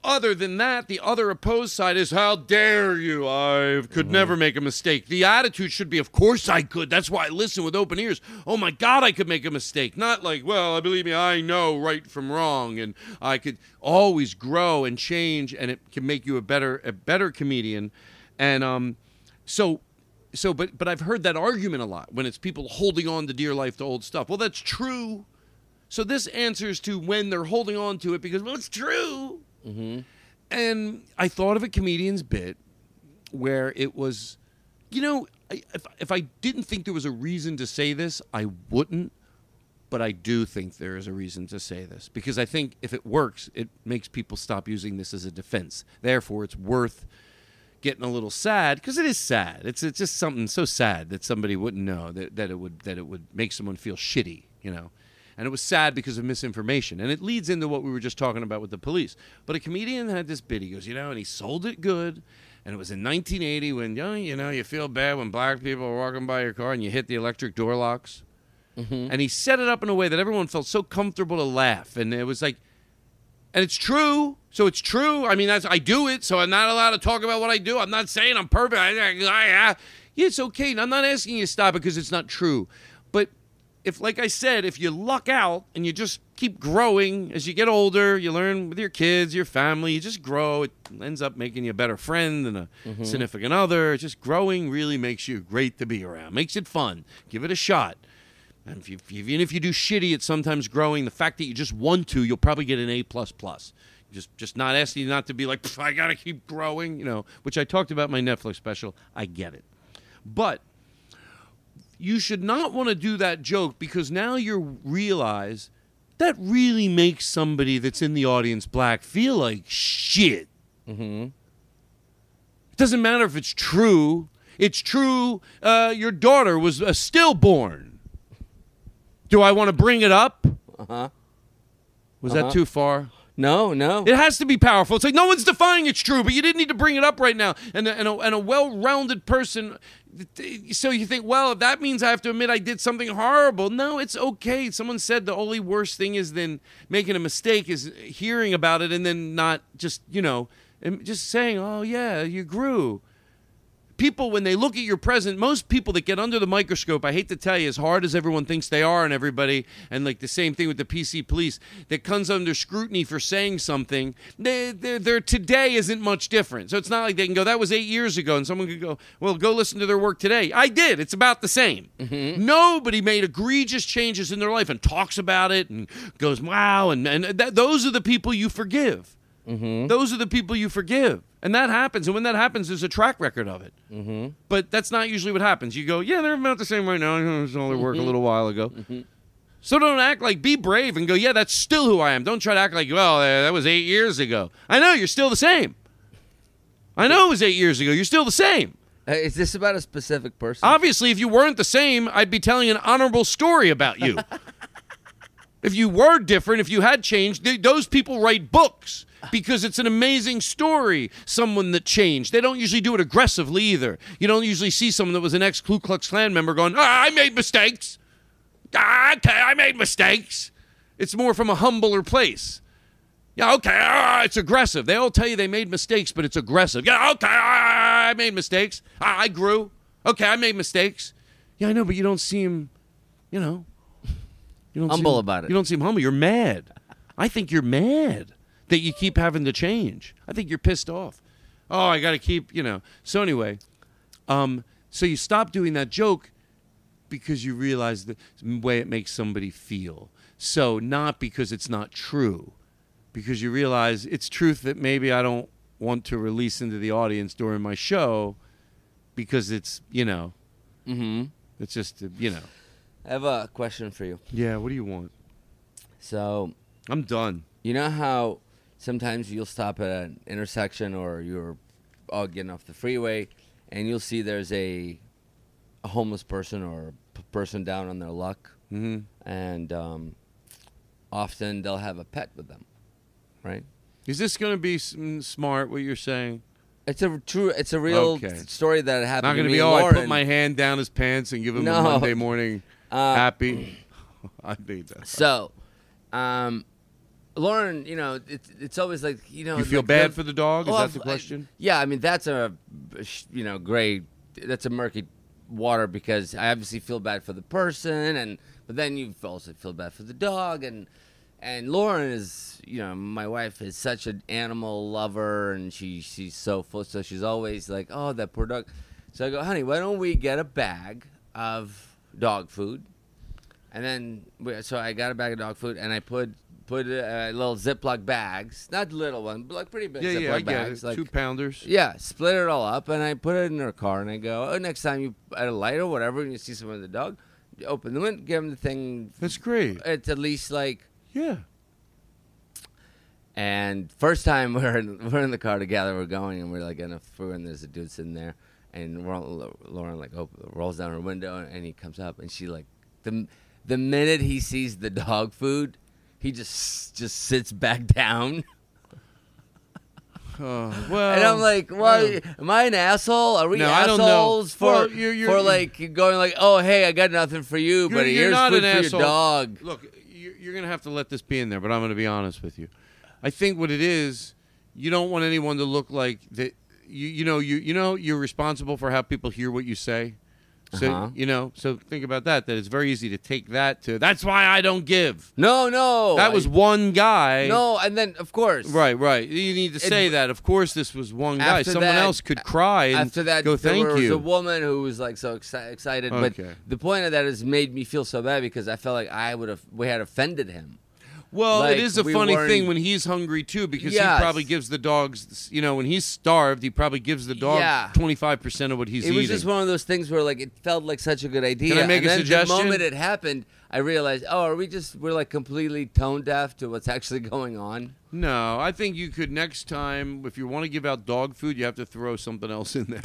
Other than that, the other opposed side is, how dare you? I could mm-hmm. never make a mistake. The attitude should be, of course I could. That's why I listen with open ears. Oh, my God, I could make a mistake. Not like, well, believe me, I know right from wrong, and I could always grow and change, and it can make you a better a better comedian. And um, so, so, but but I've heard that argument a lot when it's people holding on to dear life to old stuff. Well, that's true. So this answers to when they're holding on to it because, well, it's true. Mm-hmm. And I thought of a comedian's bit where it was, you know, I, if, if I didn't think there was a reason to say this, I wouldn't. But I do think there is a reason to say this. Because I think if it works, it makes people stop using this as a defense. Therefore, it's worth getting a little sad. Because it is sad. It's it's just something so sad that somebody wouldn't know. That, that it would that it would make someone feel shitty, you know. And it was sad because of misinformation. And it leads into what we were just talking about with the police. But a comedian had this bit. He goes, you know, and he sold it good. And it was in nineteen eighty when, you know, you feel bad when black people are walking by your car and you hit the electric door locks. Mm-hmm. And he set it up in a way that everyone felt so comfortable to laugh. And it was like, And it's true. So it's true. I mean, that's, I do it, so I'm not allowed to talk about what I do. I'm not saying I'm perfect. I, I, I, I. Yeah, it's okay. I'm not asking you to stop it because it's not true. But if, like I said, if you luck out and you just keep growing as you get older, you learn with your kids, your family, you just grow. It ends up making you a better friend and a mm-hmm. significant other. Just growing really makes you great to be around. Makes it fun. Give it a shot. And if you, even if you do shitty, it's sometimes growing. The fact that you just want to, you'll probably get an A plus plus. Just just not asking you not to be like, I got to keep growing, you know, which I talked about in my Netflix special. I get it. But you should not want to do that joke because now you realize that really makes somebody that's in the audience black feel like shit. Mm-hmm. It doesn't matter if it's true. It's true. Uh, your daughter was a stillborn. Do I want to bring it up? Uh-huh. Was uh-huh. that too far? No, no. It has to be powerful. It's like no one's defying it's true, but you didn't need to bring it up right now. And a, and a, and a well-rounded person, so you think, well, if that means I have to admit I did something horrible. No, it's okay. Someone said the only worst thing is then making a mistake is hearing about it and then not just, you know, just saying, oh, yeah, you grew. People, when they look at your present, most people that get under the microscope, I hate to tell you, as hard as everyone thinks they are and everybody, and like the same thing with the P C police, that comes under scrutiny for saying something, they, they're, they're, today isn't much different. So it's not like they can go, that was eight years ago, and someone could go, well, go listen to their work today. I did. It's about the same. Mm-hmm. Nobody made egregious changes in their life and talks about it and goes, wow, and, and that, those are the people you forgive. Mm-hmm. Those are the people you forgive. And that happens. And when that happens, there's a track record of it. Mm-hmm. But that's not usually what happens. You go, yeah, they're about the same right now. It was all their work mm-hmm. a little while ago. Mm-hmm. So don't act like, be brave and go, yeah, that's still who I am. Don't try to act like, well, that was eight years ago. I know, you're still the same. I know it was eight years ago. You're still the same. Uh, is this about a specific person? Obviously, if you weren't the same, I'd be telling an honorable story about you. If you were different, if you had changed, they, those people write books. Because it's an amazing story, someone that changed. They don't usually do it aggressively either. You don't usually see someone that was an ex-Ku Klux Klan member going, ah, I made mistakes. Ah, okay, I made mistakes. It's more from a humbler place. Yeah, okay, ah, it's aggressive. They all tell you they made mistakes, but it's aggressive. Yeah, okay, ah, I made mistakes. Ah, I grew. Okay, I made mistakes. Yeah, I know, but you don't seem, you know. You don't humble seem, about it. You don't seem humble. You're mad. I think you're mad. That you keep having to change. I think you're pissed off. Oh, I got to keep, you know. So anyway, um, so you stop doing that joke because you realize the way it makes somebody feel. So not because it's not true. Because you realize it's truth that maybe I don't want to release into the audience during my show because it's, you know. Mm-hmm. It's just, you know. I have a question for you. Yeah, what do you want? So. I'm done. You know how. Sometimes you'll stop at an intersection or you're all getting off the freeway and you'll see there's a, a homeless person or a person down on their luck. Mm-hmm. And um, often they'll have a pet with them, right? Is this going to be smart, what you're saying? It's a true. It's a real okay. story that happened Not gonna to me. Not going to be, oh, Lauren. I put my hand down his pants and give him no. a Monday morning uh, happy. I need that. So, um... Lauren, you know, it's it's always like, you know. You feel like bad for the dog? Is well, that the question? I, yeah, I mean, that's a, you know, gray, that's a murky water because I obviously feel bad for the person, and but then you also feel bad for the dog. And and Lauren is, you know, my wife is such an animal lover, and she she's so full, so she's always like, oh, that poor dog. So I go, honey, why don't we get a bag of dog food? And then, so I got a bag of dog food, and I put, Put uh, little Ziploc bags, not little ones, but like pretty big yeah, Ziploc yeah, I get bags. It. Like, two pounders. Yeah, split it all up, and I put it in her car, and I go, oh, next time you at a light or whatever, and you see someone with a dog, you open the window, give them the thing. That's great. It's at least like. Yeah. And first time we're in, we're in the car together, we're going, and we're like in a fur, and there's a dude sitting there, and Lauren like open, rolls down her window, and he comes up, and she like, the the minute he sees the dog food, he just just sits back down. Oh, well, and I'm like, "Why well, am I an asshole? Are we no, assholes for well, you're, you're, for like going like, oh hey, I got nothing for you, but here's food for asshole. Your dog." Look, you're, you're gonna have to let this be in there, but I'm gonna be honest with you. I think what it is, you don't want anyone to look like that. You, you know, you you know, you're responsible for how people hear what you say. So, uh-huh. you know, so think about that, that it's very easy to take that to, that's why I don't give. No, no. That was I, one guy. No, and then, of course. Right, right. You need to say it, that. Of course, this was one guy. Someone that, else could cry and after that, go, thank you. There was a woman who was, like, so exci- excited. Okay. But the point of that is made me feel so bad because I felt like I would have, we had offended him. Well, like, it is a we funny thing when he's hungry, too, because yes. he probably gives the dogs, you know, when he's starved, he probably gives the dog yeah. twenty-five percent of what he's eating. It was eating. Just one of those things where, like, it felt like such a good idea. Can I make and a then suggestion? The moment it happened, I realized, oh, are we just, we're, like, completely tone deaf to what's actually going on? No, I think you could next time, if you want to give out dog food, you have to throw something else in there.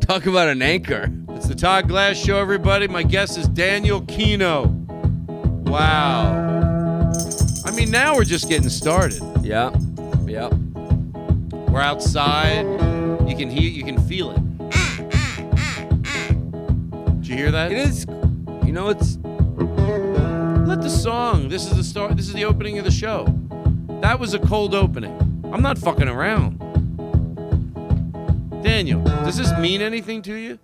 Talk about an anchor. It's the Todd Glass Show, everybody. My guest is Daniel Kinno. Wow. I mean, now we're just getting started. Yeah. Yeah. We're outside. You can hear, you can feel it. Did you hear that? It is. You know, it's. Let the song. This is the start. This is the opening of the show. That was a cold opening. I'm not fucking around. Daniel, does this mean anything to you?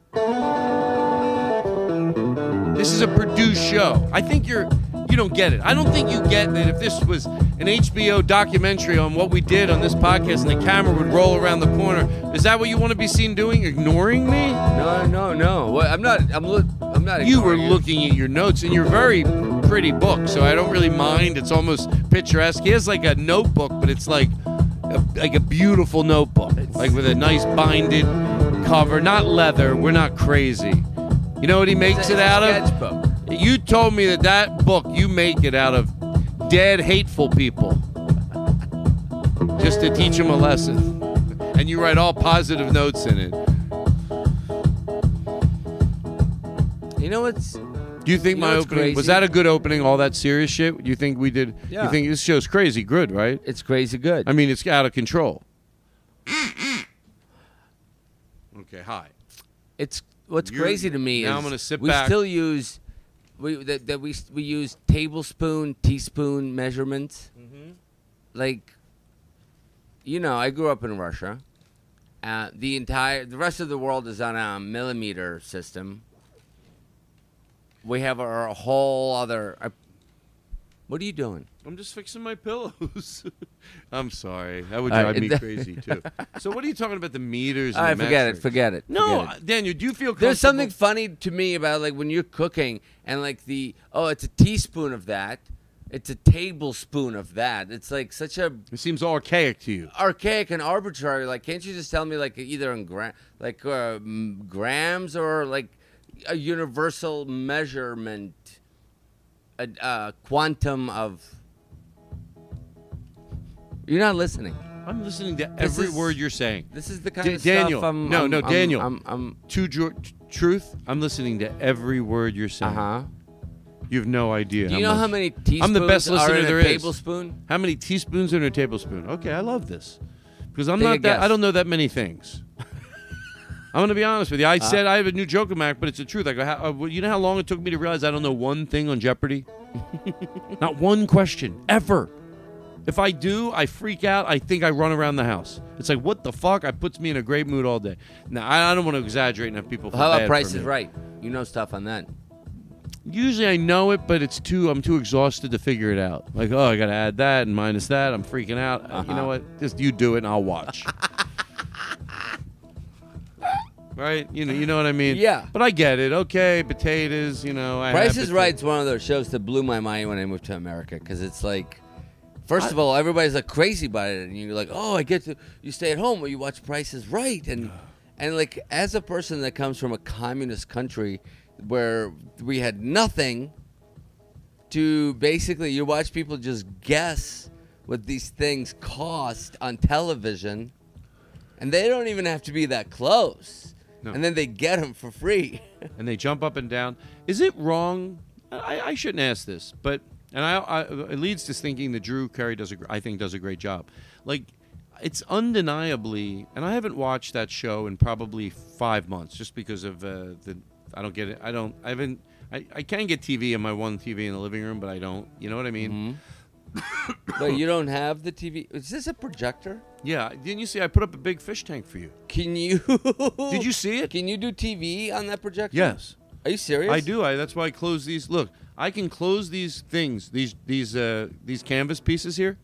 This is a produced show. I think you're, you don't get it. I don't think you get that if this was an H B O documentary on what we did on this podcast and the camera would roll around the corner. Is that what you want to be seen doing? Ignoring me? No, no, no. Well, I'm not, I'm look, I'm not ignoring you. You were looking at your notes and you're very... pretty book, so I don't really mind. It's almost picturesque. He has like a notebook, but it's like a, like a beautiful notebook, like with a nice binded cover, not leather. We're not crazy. You know what he makes it out of? You told me that that book, you make it out of dead, hateful people just to teach them a lesson. And you write all positive notes in it. You know what's... Do you think you know my opening crazy? Was that a good opening? All that serious shit? You think we did? Yeah. You think this show's crazy good, right? It's crazy good. I mean, it's out of control. Okay, hi. It's what's You're, crazy to me now is I'm gonna sit we back. still use we that, that we we use tablespoon, teaspoon measurements. Mm-hmm. Like, you know, I grew up in Russia. Uh, the entire the rest of the world is on a millimeter system. We have our whole other... Our, what are you doing? I'm just fixing my pillows. I'm sorry. That would drive uh, me crazy, too. So what are you talking about, the meters and I the forget metrics? it, forget it. No, forget it. Daniel, do you feel comfortable? There's something funny to me about, like, when you're cooking and, like, the... Oh, it's a teaspoon of that. It's a tablespoon of that. It's, like, such a... It seems archaic to you. Archaic and arbitrary. Like, can't you just tell me, like, either in gra- like uh, grams or, like... a universal measurement, a uh, quantum of... You're not listening. I'm listening to this every is, word you're saying. This is the kind D- of Daniel, stuff I'm... No, I'm, no, I'm, Daniel. I'm, I'm, I'm, to ju- t- truth, I'm listening to every word you're saying. Uh-huh. You have no idea. Do you how know much. how many teaspoons I'm the best listener are in there a tablespoon? Is. How many teaspoons are in a tablespoon? Okay, I love this. Because I'm Take not that... Guess. I don't know that many things. I'm going to be honest with you. I uh, said I have a new joke, Mac, but it's the truth. I go, how, uh, you know how long it took me to realize I don't know one thing on Jeopardy? Not one question, ever. If I do, I freak out. I think I run around the house. It's like, what the fuck? It puts me in a great mood all day. Now, I, I don't want to exaggerate and have people feel bad. How about Price is Right? You know stuff on that. Usually I know it, but it's too. I'm too exhausted to figure it out. Like, oh, I got to add that and minus that. I'm freaking out. Uh-huh. Uh, you know what? Just you do it and I'll watch. Right? You know you know what I mean? Yeah. But I get it. Okay, potatoes, you know. I Price is Right's one of those shows that blew my mind when I moved to America because it's like, first I, of all, everybody's like crazy about it. And you're like, oh, I get to, you stay at home or you watch Price is Right. And, and like, as a person that comes from a communist country where we had nothing to basically, you watch people just guess what these things cost on television. And they don't even have to be that close. No. And then they get them for free. And they jump up and down. Is it wrong? I, I shouldn't ask this, but and I, I it leads to thinking that Drew Carey does a, I think does a great job. Like it's undeniably, and I haven't watched that show in probably five months, just because of uh, the I don't get it. I don't. I haven't. I, I can get T V on my one T V in the living room, but I don't. You know what I mean? Mm-hmm. But you don't have the T V. Is this a projector? Yeah. Didn't you see I put up a big fish tank for you? Can you? Did you see it? Can you do T V on that projector? Yes. Are you serious? I do. I. That's why I close these. Look, I can close these things, these these uh, these canvas pieces here.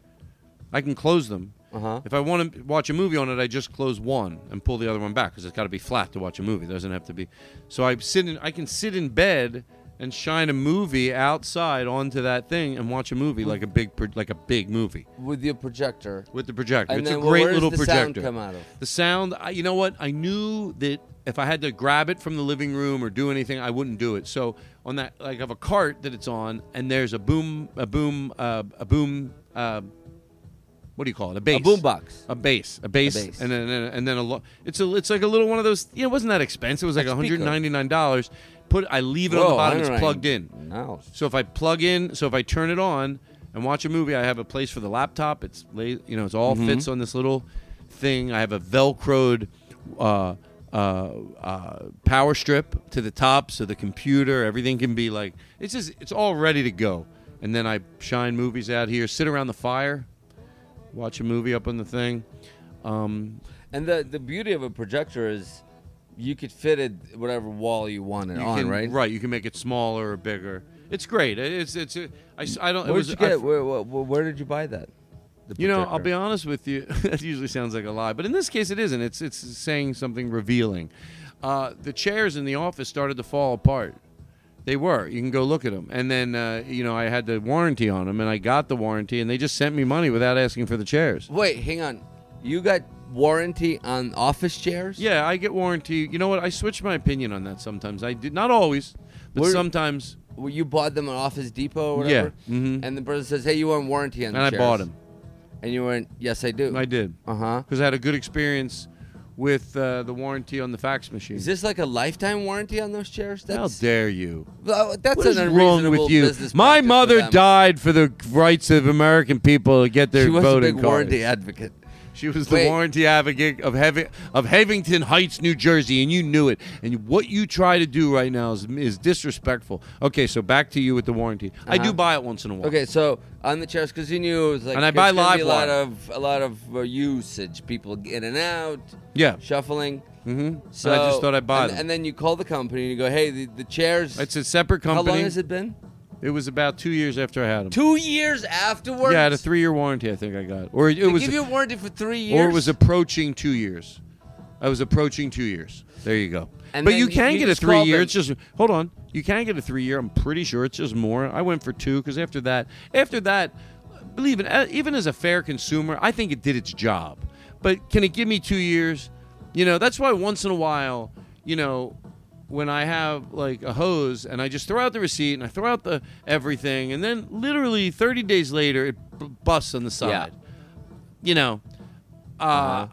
I can close them. Uh-huh. If I want to watch a movie on it, I just close one and pull the other one back because it's got to be flat to watch a movie. It doesn't have to be. So I sit in. I can sit in bed and shine a movie outside onto that thing and watch a movie like a big like a big movie with the projector. With the projector, and it's then, a great well, little the projector. Sound come out of? The sound. I, you know what? I knew that if I had to grab it from the living room or do anything, I wouldn't do it. So on that, like I have a cart that it's on, and there's a boom, a boom, uh, a boom. Uh, What do you call it? A bass. A boombox. A bass. A bass. A bass. And then and then a lo- it's a it's like a little one of those. You know, it wasn't that expensive. It was like one hundred ninety-nine dollars. Put I leave it Whoa, on the bottom. It's plugged in. Nice. So if I plug in, so if I turn it on and watch a movie, I have a place for the laptop. It's you know, it's all mm-hmm. fits on this little thing. I have a Velcroed uh, uh, uh, power strip to the top, so the computer, everything can be like it's just it's all ready to go. And then I shine movies out here. Sit around the fire. Watch a movie up on the thing. Um, and the the beauty of a projector is you could fit it whatever wall you want it you on, can, right? Right. You can make it smaller or bigger. It's great. It's it's. It, I, I don't. Where it was, did you get I, it? Where, where, where did you buy that? You know, I'll be honest with you. That usually sounds like a lie, but in this case, it isn't. It's it's saying something revealing. Uh, the chairs in the office started to fall apart. They were. You can go look at them. And then, uh, you know, I had the warranty on them, and I got the warranty, and they just sent me money without asking for the chairs. Wait, hang on. You got warranty on office chairs? Yeah, I get warranty. You know what? I switch my opinion on that sometimes. I did not always, but Where, sometimes. Well, you bought them at Office Depot or whatever? Yeah. Mm-hmm. And the person says, hey, you want warranty on the and chairs? And I bought them. And you went, yes, I do. I did. Uh-huh. Because I had a good experience with uh, the warranty on the fax machine. Is this like a lifetime warranty on those chairs? That's, How dare you? Uh, that's what an is unreasonable wrong with you? Business My mother for died for the rights of American people to get their voting cards. She was a big cards. warranty advocate. She was the Wait. warranty advocate of Hevi- of Havington Heights, New Jersey, and you knew it. And what you try to do right now is, is disrespectful. Okay, so back to you with the warranty. Uh-huh. I do buy it once in a while. Okay, so on the chairs, because you knew it was like and I buy live be a lot of a lot of uh, usage, people in and out, yeah, shuffling. Mm-hmm. So and I just thought I'd buy and, them. And then you call the company and you go, hey, the, the chairs. It's a separate company. How long has it been? It was about two years after I had them. Two years afterwards? Yeah, I had a three-year warranty, I think I got. Or it they was give a, you a warranty for three years? Or it was approaching two years. I was approaching two years. There you go. And but you can you get a three-year. It's just hold on. You can get a three-year. I'm pretty sure it's just more. I went for two because after that, after that, believe it, even as a fair consumer, I think it did its job. But can it give me two years? You know, that's why once in a while, you know, when I have like a hose and I just throw out the receipt and I throw out the everything and then literally thirty days later it b- busts on the side. Yeah. You know, uh, uh-huh.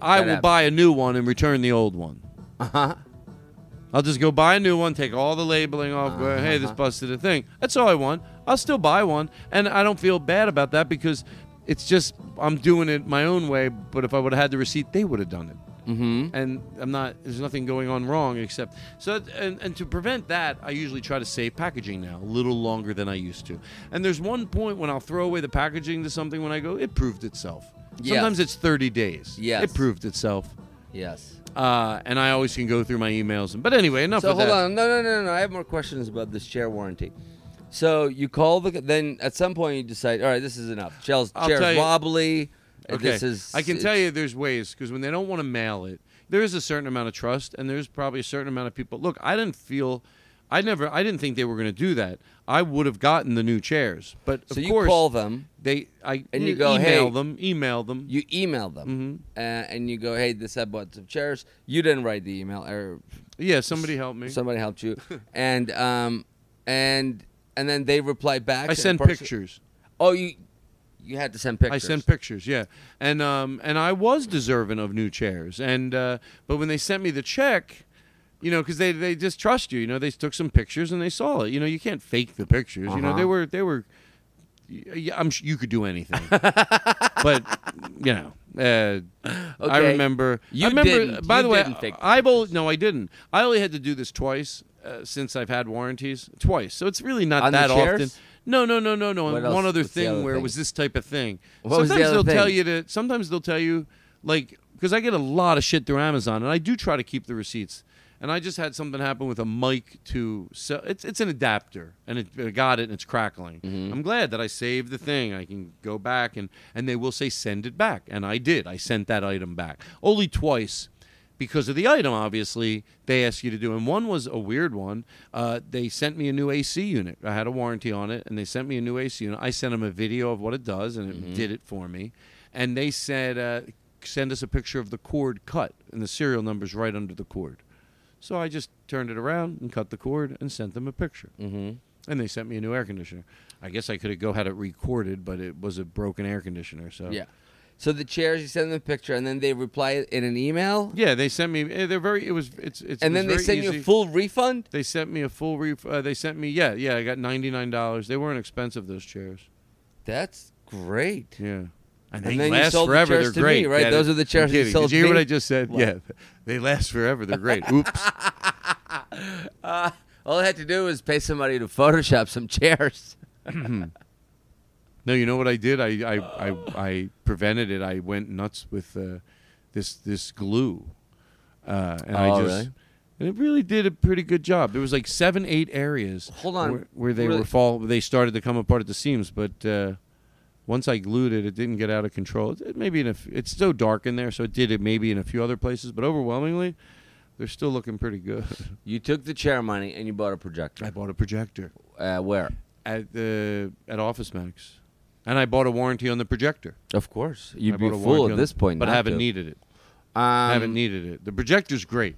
I that will happens. buy a new one and return the old one. Uh-huh. I'll just go buy a new one, take all the labeling off, uh-huh. go, hey, this busted a thing. That's all I want. I'll still buy one and I don't feel bad about that because it's just I'm doing it my own way, but if I would have had the receipt, they would have done it. Mm-hmm. And I'm not. There's nothing going on wrong except so. And, and to prevent that, I usually try to save packaging now a little longer than I used to. And there's one point when I'll throw away the packaging to something when I go, it proved itself. Yes. Sometimes it's thirty days. Yes. It proved itself. Yes. Uh, and I always can go through my emails. And, but anyway, enough so of that. So hold on. No, no, no, no. I have more questions about this chair warranty. So you call the. Then at some point you decide, all right, this is enough. Chair's, chair's wobbly. Okay, this is, I can tell you there's ways, because when they don't want to mail it, there is a certain amount of trust, and there's probably a certain amount of people. Look, I didn't feel, I never, I didn't think they were going to do that. I would have gotten the new chairs, but so of you course, call them, they, I and you go, email hey, them, email them, you email them, mm-hmm. uh, and you go, hey, this had bunch of chairs. You didn't write the email, or yeah, somebody helped me, somebody helped you, and um, and and then they reply back. I send pictures. Oh, you. You had to send pictures. I sent pictures, yeah, and um, and I was deserving of new chairs, and uh, but when they sent me the check, you know, because they, they just trust you, you know, they took some pictures and they saw it, you know, you can't fake the pictures, uh-huh. you know, they were they were, I'm you could do anything, but you know, uh, okay. I remember, you I remember. Didn't. By you the didn't way, fake I, I no, I didn't. I only had to do this twice, uh, since I've had warranties twice. So it's really not on that often. No, no, no, no, no. What and else? One other What's thing other where thing? It was this type of thing. What sometimes was the other they'll thing? Tell you to. Sometimes they'll tell you, like, because I get a lot of shit through Amazon, and I do try to keep the receipts. And I just had something happen with a mic to sell. It's it's an adapter, and it, it got it, and it's crackling. Mm-hmm. I'm glad that I saved the thing. I can go back, and, and they will say, send it back. And I did. I sent that item back. Only twice, because of the item, obviously, they asked you to do. And one was a weird one. Uh, they sent me a new A C unit. I had a warranty on it, and they sent me a new A C unit. I sent them a video of what it does, and it mm-hmm. did it for me. And they said, uh, send us a picture of the cord cut, and the serial number's right under the cord. So I just turned it around and cut the cord and sent them a picture. Mm-hmm. And they sent me a new air conditioner. I guess I could have go had it recorded, but it was a broken air conditioner. So yeah. So the chairs, you send them a picture, and then they reply in an email? Yeah, they sent me. They're very. It was. It's. it's and then they sent easy. you a full refund. They sent me a full refund. Uh, they sent me. Yeah, yeah. I got ninety-nine dollars. They weren't expensive. Those chairs. That's great. Yeah. And they and then last you sold forever. The They're to great, me, right? Yeah, those are the chairs you sold. Did you hear me? What I just said? What? Yeah, they last forever. They're great. Oops. uh, all I had to do was pay somebody to Photoshop some chairs. No, you know what I did? I I, oh. I I prevented it. I went nuts with uh, this this glue, uh, and oh, I just really? And it really did a pretty good job. There was like seven, eight areas. Hold on, where, where they really? were fall. They started to come apart at the seams, but. Uh, Once I glued it, it didn't get out of control. It, it maybe in a, it's so dark in there, so it did it maybe in a few other places. But overwhelmingly, they're still looking pretty good. You took the chair money and you bought a projector. I bought a projector. Uh, where? At the at Office Max, and I bought a warranty on the projector. Of course, you'd I be a fool at this point, but I haven't to. needed it. Um, I haven't needed it. The projector's great.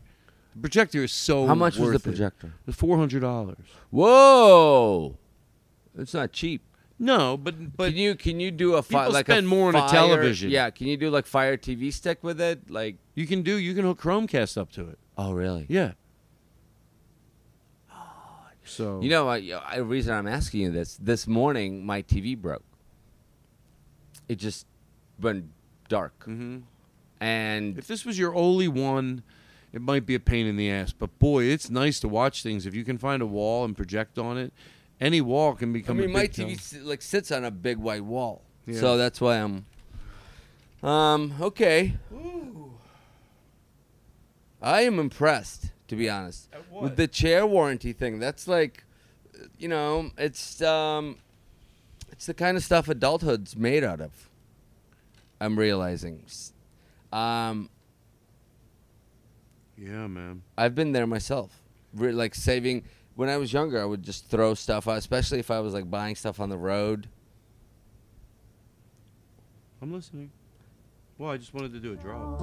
The projector is so. How much worth was the projector? It was four hundred dollars. Whoa, it's not cheap. No, but, but can you can you do a fi- like spend a more on fire, a television? Yeah, can you do like Fire T V stick with it? Like you can do, you can hook Chromecast up to it. Oh, really? Yeah. Oh, so you know, I, I, the reason I'm asking you this: this morning my T V broke. It just went dark, mm-hmm. and if this was your only one, it might be a pain in the ass. But boy, it's nice to watch things if you can find a wall and project on it. Any wall can become. I mean, a big my T V s- like sits on a big white wall, yeah. So that's why I'm. Um. Okay. Ooh. I am impressed, to be honest, with the chair warranty thing. That's like, you know, it's um, it's the kind of stuff adulthood's made out of. I'm realizing. Um. Yeah, man. I've been there myself, Re- like saving. When I was younger, I would just throw stuff out, especially if I was, like, buying stuff on the road. I'm listening. Well, I just wanted to do a drop.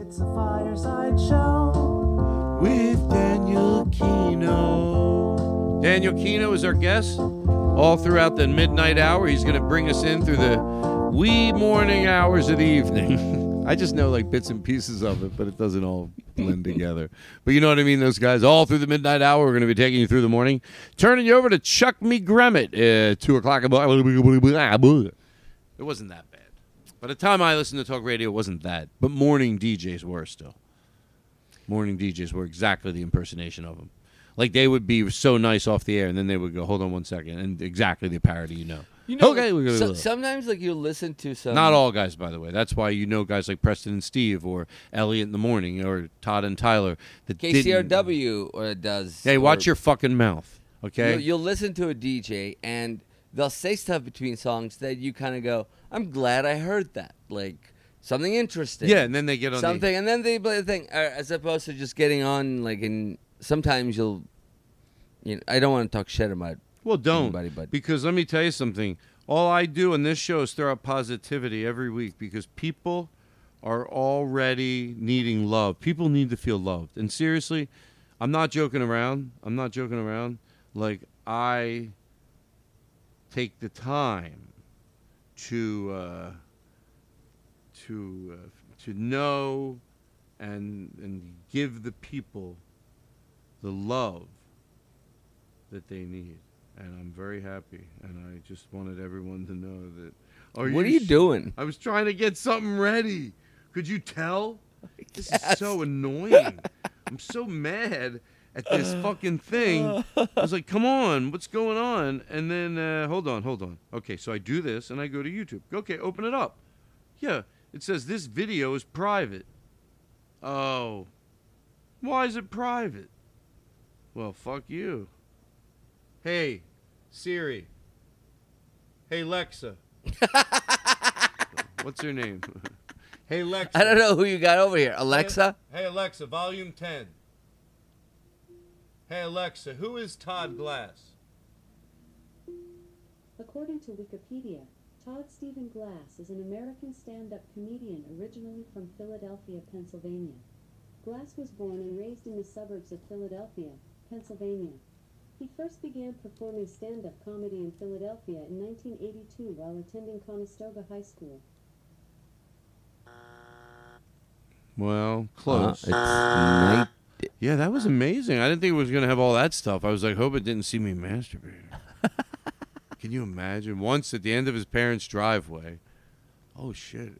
It's a fireside show with Daniel Kinno. Daniel Kinno is our guest. All throughout the midnight hour, he's going to bring us in through the wee morning hours of the evening. I just know like bits and pieces of it, but it doesn't all blend together. But you know what I mean, those guys. All through the midnight hour, we're going to be taking you through the morning. Turning you over to Chuck McGremmet at two o'clock. It wasn't that bad. By the time I listened to talk radio, it wasn't that. But morning D Js were still. Morning D Js were exactly the impersonation of them. Like they would be so nice off the air, and then they would go, hold on one second, and exactly the parody you know. You know, okay, we're so, sometimes like you listen to some. Not all guys, by the way. That's why you know guys like Preston and Steve, or Elliot in the Morning, or Todd and Tyler. That K C R W or does. Hey, watch your fucking mouth, okay? You'll, you'll listen to a D J and they'll say stuff between songs that you kind of go, "I'm glad I heard that." Like something interesting. Yeah, and then they get on something, the... and then they play the thing, as opposed to just getting on. Like, and sometimes you'll, you know, I don't want to talk shit about. Well, don't, anybody, but. Because let me tell you something. All I do on this show is throw out positivity every week because people are already needing love. People need to feel loved. And seriously, I'm not joking around. I'm not joking around. Like, I take the time to uh, to uh, to know and and give the people the love that they need. And I'm very happy, and I just wanted everyone to know that. Are what you are you sh- doing? I was trying to get something ready. Could you tell? This is so annoying. I'm so mad at this fucking thing. I was like, come on, what's going on? And then, uh, hold on, hold on. Okay, so I do this, and I go to YouTube. Okay, open it up. Yeah, it says this video is private. Oh. Why is it private? Well, fuck you. Hey, Siri. Hey, Lexa. What's her name? Hey, Lexa. I don't know who you got over here. Alexa? Hey, hey Alexa, volume ten. Hey, Alexa, who is Todd Glass? According to Wikipedia, Todd Stephen Glass is an American stand-up comedian originally from Philadelphia, Pennsylvania. Glass was born and raised in the suburbs of Philadelphia, Pennsylvania. He first began performing stand-up comedy in Philadelphia in nineteen eighty-two while attending Conestoga High School. Well, close. Uh, it's night. Yeah, that was amazing. I didn't think it was going to have all that stuff. I was like, hope it didn't see me masturbating. Can you imagine? Once at the end of his parents' driveway. Oh, shit.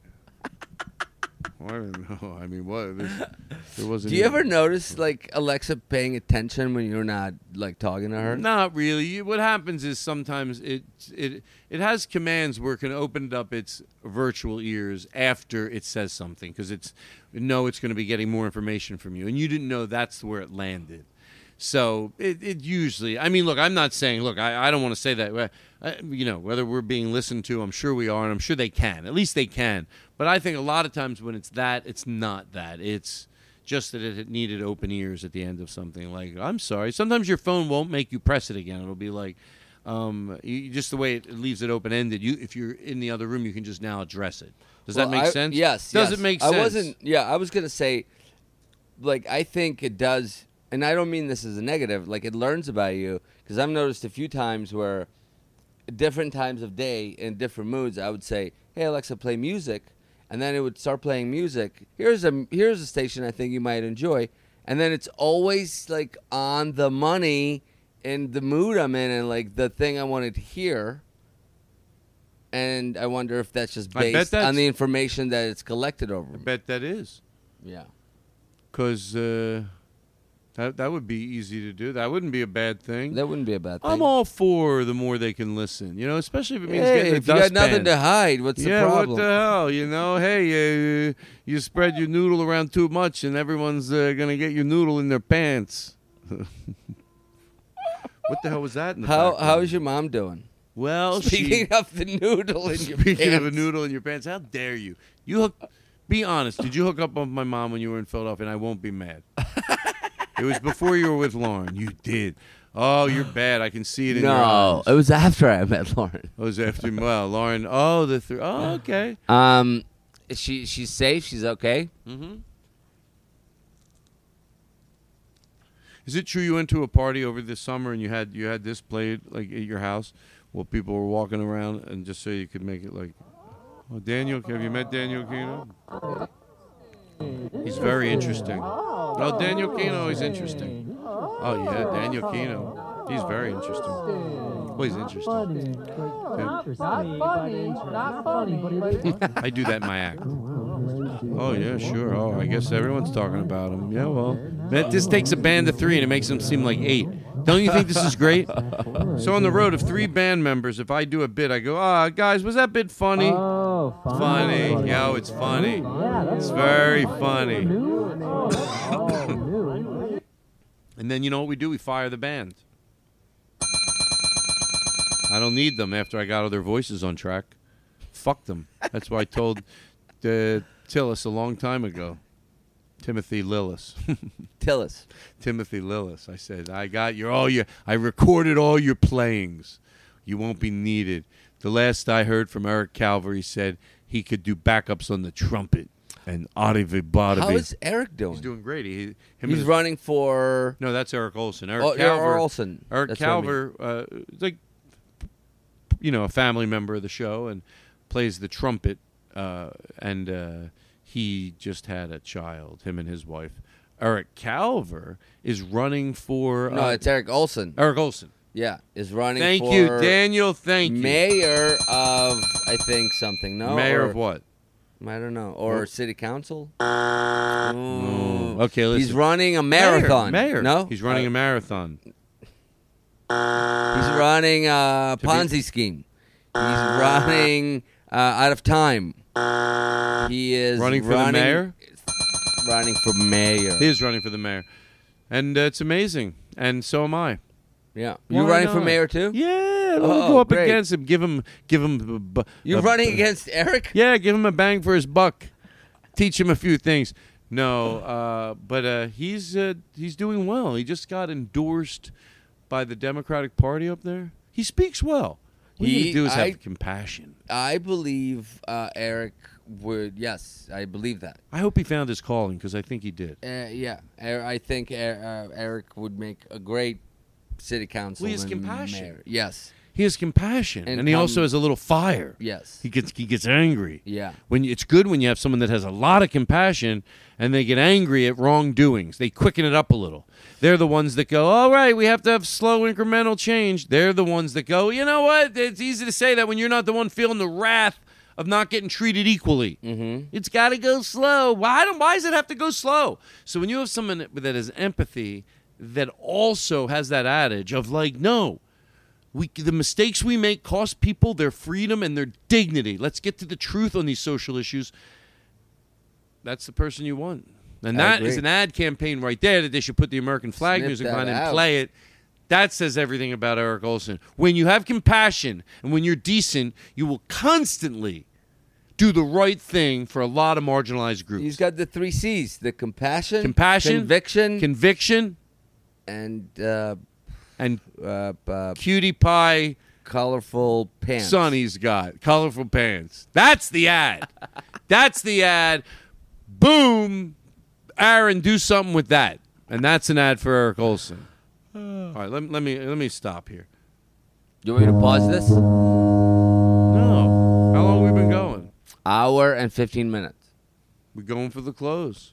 I don't know. I mean, what? This, there wasn't. Do you even... ever notice, like, Alexa paying attention when you're not, like, talking to her? Not really. What happens is sometimes it it it has commands where it can open up its virtual ears after it says something because it's no, it's going to be getting more information from you, and you didn't know that's where it landed. So it, it usually. I mean, look, I'm not saying. Look, I, I don't want to say that. I, you know, whether we're being listened to, I'm sure we are, and I'm sure they can. At least they can. But I think a lot of times when it's that, it's not that. It's just that it needed open ears at the end of something. Like, I'm sorry. Sometimes your phone won't make you press it again. It'll be like, um, you, just the way it leaves it open ended. You, if you're in the other room, you can just now address it. Does well, that make I, sense? Yes. Does yes. it make sense? I wasn't. Yeah, I was gonna say, like, I think it does. And I don't mean this as a negative. Like, it learns about you. Because I've noticed a few times where different times of day and different moods, I would say, hey, Alexa, play music. And then it would start playing music. Here's a here's a station I think you might enjoy. And then it's always, like, on the money and the mood I'm in and, like, the thing I wanted to hear. And I wonder if that's just based that's, on the information that it's collected over. I bet that is. Yeah. Because... Uh... That that would be easy to do. That wouldn't be a bad thing. That wouldn't be a bad thing. I'm all for the more they can listen, you know, especially if it means hey, getting a dustpan. Hey, if you got nothing to hide, what's yeah, the problem? Yeah, what the hell, you know? Hey, uh, you spread your noodle around too much, and everyone's uh, going to get your noodle in their pants. What the hell was that in the How background? How's your mom doing? Well, Speaking she, of the noodle in your pants. Speaking of a noodle in your pants, how dare you? You hook, be honest, did you hook up with my mom when you were in Philadelphia? And I won't be mad. It was before you were with Lauren. You did. Oh, you're bad. I can see it in no, your eyes. No, it was after I met Lauren. It was after, well, Lauren. Oh, the three. Oh, okay. Um, she she's safe. She's okay. Mm-hmm. Is it true you went to a party over this summer and you had you had this played like at your house while people were walking around and just so you could make it like, oh, Daniel, have you met Daniel Kinno? He's very interesting. Oh, Daniel Kinno is interesting. Oh, yeah, Daniel Kinno. He's very interesting. Oh, he's interesting. Not funny, not funny, but I do that in my act. Oh, yeah, sure. Oh, I guess everyone's talking about him. Yeah, well, that, this takes a band of three and it makes them seem like eight. Don't you think this is great? So on the road of three band members, if I do a bit, I go, ah, oh, guys, was that bit funny? Oh, funny. Funny. Yo, it's funny. Yeah, that's it's very funny. funny. And then you know what we do? We fire the band. I don't need them after I got all their voices on track. Fuck them. That's why I told uh, Tillis a long time ago. Timothy Lillis. Tillis. Timothy Lillis. I said, I got your all your I recorded all your playings. You won't be needed. The last I heard from Eric Calver, he said he could do backups on the trumpet and Ottavi Bottavi. How is Eric doing? He's doing great. He, He's his, running for No, that's Eric Olson. Eric oh, Calver. Eric Olson. Eric that's Calver, I mean. uh, like you know, a family member of the show and plays the trumpet uh, and uh he just had a child, him and his wife. Eric Calver is running for... Uh, no, it's Eric Olson. Eric Olson. Yeah, is running thank for... Thank you, Daniel, thank you. Mayor of, I think, something. No. Mayor or, of what? I don't know. Or city council? Oh. Okay, listen. He's running a marathon. Mayor. Mayor. No? He's running uh, a marathon. He's running a Ponzi be- scheme. He's running uh, out of time. He is running for running, the mayor? Running for mayor. He is running for the mayor. And uh, it's amazing. And so am I. Yeah. You're running not? for mayor too? Yeah. Let oh, him go up great. against him. Give him... Give him. A bu- You're a, running against Eric? Yeah. Give him a bang for his buck. Teach him a few things. No. Uh, but uh, he's uh, he's doing well. He just got endorsed by the Democratic Party up there. He speaks well. What he, you need to do is I, have compassion. I believe uh, Eric would... Yes. I believe that. I hope he found his calling because I think he did. Uh, yeah. I think uh, Eric would make a great... City council. Well, he has compassion. Mayor. Yes, he has compassion, and, and he um, also has a little fire. Yes, he gets he gets angry. Yeah, when you, it's good when you have someone that has a lot of compassion, and they get angry at wrongdoings. They quicken it up a little. They're the ones that go, all right, we have to have slow incremental change. They're the ones that go, you know what? It's easy to say that when you're not the one feeling the wrath of not getting treated equally. Mm-hmm. It's got to go slow. Why don't? Why does it have to go slow? So when you have someone that has empathy. That also has that adage of like, no, we the mistakes we make cost people their freedom and their dignity. Let's get to the truth on these social issues. That's the person you want. And I that agree. is an ad campaign right there that they should put the American flag Snip music on and out. play it. That says everything about Eric Olson. When you have compassion and when you're decent, you will constantly do the right thing for a lot of marginalized groups. He's got the three C's, the compassion, compassion conviction, conviction. And uh, and uh, uh, cutie pie, colorful pants. Sonny's got colorful pants. That's the ad. That's the ad. Boom, Aaron, do something with that. And that's an ad for Eric Olson. Uh, All right, let, let me let me stop here. You want me to pause this? No. How long have we been going? Hour and fifteen minutes. We're going for the close.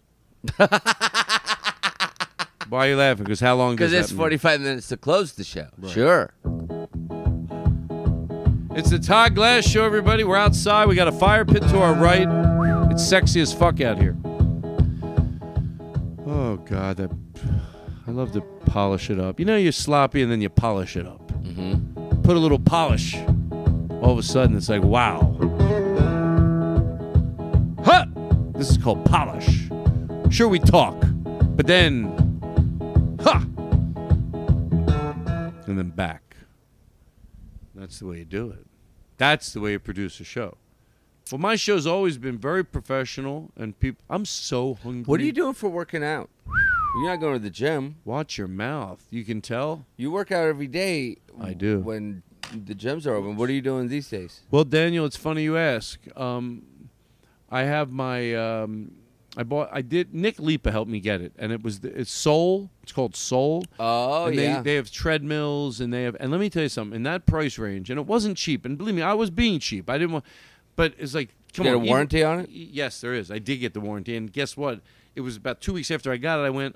Why are you laughing? Because how long does that mean? Because it's forty-five minutes to close the show. Right. Sure. It's the Todd Glass Show, everybody. We're outside. We got a fire pit to our right. It's sexy as fuck out here. Oh, God. That, I love to polish it up. You know you're sloppy and then you polish it up. Mm-hmm. Put a little polish. All of a sudden, it's like, wow. Huh! This is called polish. Sure, we talk. But then... Ha! And then back. That's the way you do it. That's the way you produce a show. Well, my show's always been very professional, and people. I'm so hungry. What are you doing for working out? You're not going to the gym. Watch your mouth. You can tell. You work out every day. I do. When the gyms are open, what are you doing these days? Well, Daniel, it's funny you ask. Um, I have my. Um, I bought. I did. Nick Lipa helped me get it, and it was the, it's Soul. It's called Soul. Oh and they, yeah. They have treadmills, and they have. And let me tell you something. In that price range, and it wasn't cheap. And believe me, I was being cheap. I didn't want. But it's like, come you on. Get a warranty even, on it? Yes, there is. I did get the warranty, and guess what? It was about two weeks after I got it. I went.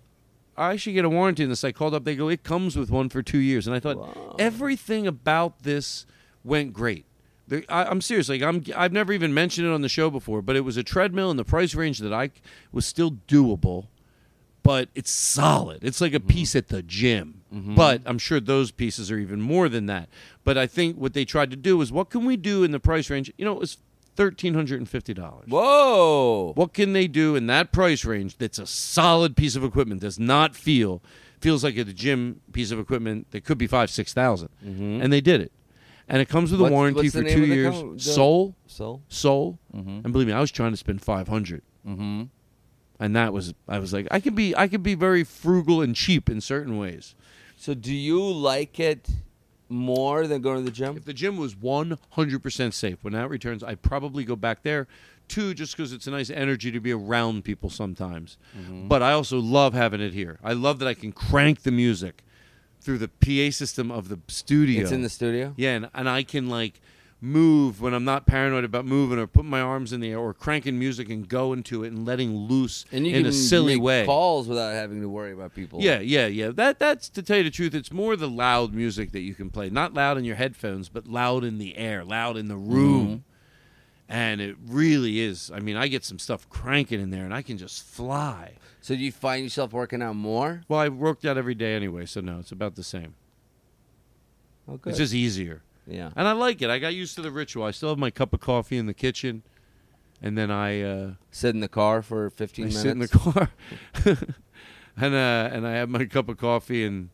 I should get a warranty on this. I called up. They go, it comes with one for two years, and I thought wow. everything about this went great. I, I'm serious. Like I'm, I've never even mentioned it on the show before, but it was a treadmill in the price range that I was still doable, but it's solid. It's like a mm-hmm. piece at the gym, mm-hmm. but I'm sure those pieces are even more than that. But I think what they tried to do is, what can we do in the price range? You know, it was one thousand three hundred fifty dollars. Whoa! What can they do in that price range that's a solid piece of equipment, does not feel, feels like a gym piece of equipment that could be five thousand, six thousand dollars, mm-hmm. and they did it. And it comes with a what's, warranty what's for two years. Co- Soul. Soul. Soul. Mm-hmm. And believe me, I was trying to spend five hundred dollars. Mm-hmm. And that was, I was like, I could be, I could be very frugal and cheap in certain ways. So do you like it more than going to the gym? If the gym was one hundred percent safe, when that returns, I'd probably go back there. Two, just because it's a nice energy to be around people sometimes. Mm-hmm. But I also love having it here. I love that I can crank the music. Through the P A system of the studio. It's in the studio? Yeah, and, and I can, like, move when I'm not paranoid about moving or putting my arms in the air or cranking music and go into it and letting loose and you in can a silly make way. And calls without having to worry about people. Yeah, yeah, yeah. That That's, to tell you the truth, it's more the loud music that you can play. Not loud in your headphones, but loud in the air, loud in the room. Mm-hmm. And it really is. I mean, I get some stuff cranking in there, and I can just fly. So do you find yourself working out more? Well, I worked out every day anyway, so no, it's about the same. Oh, good. It's just easier. Yeah. And I like it. I got used to the ritual. I still have my cup of coffee in the kitchen, and then I... Uh, sit in the car for fifteen I minutes? I sit in the car, and, uh, and I have my cup of coffee, and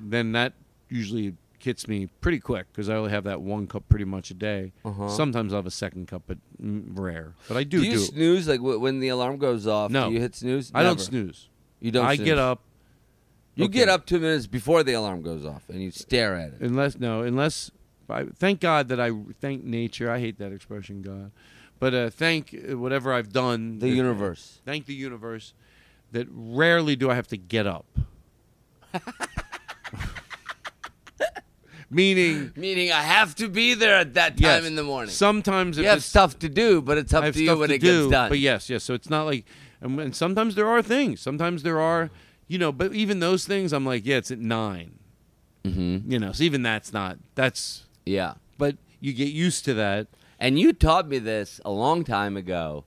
then that usually... hits me pretty quick because I only have that one cup pretty much a day. Uh-huh. Sometimes I'll have a second cup, but rare. But I do do. Do you do snooze? Like w- when the alarm goes off, no. Do you hit snooze? Never. I don't snooze. You don't I snooze. get up. You okay. get up two minutes before the alarm goes off, and you stare at it. Unless, no, unless, I, thank God that I, thank nature. I hate that expression, God. But uh, thank whatever I've done. The that, universe. Thank the universe that rarely do I have to get up. Meaning, meaning, I have to be there at that time yes. in the morning. Sometimes if you have it's, stuff to do, but it's up I have to you when to it do, gets done. But yes, yes. So it's not like, and, and sometimes there are things. Sometimes there are, you know. But even those things, I'm like, yeah, it's at nine. Mm-hmm. You know, so even that's not that's yeah. But you get used to that. And you taught me this a long time ago,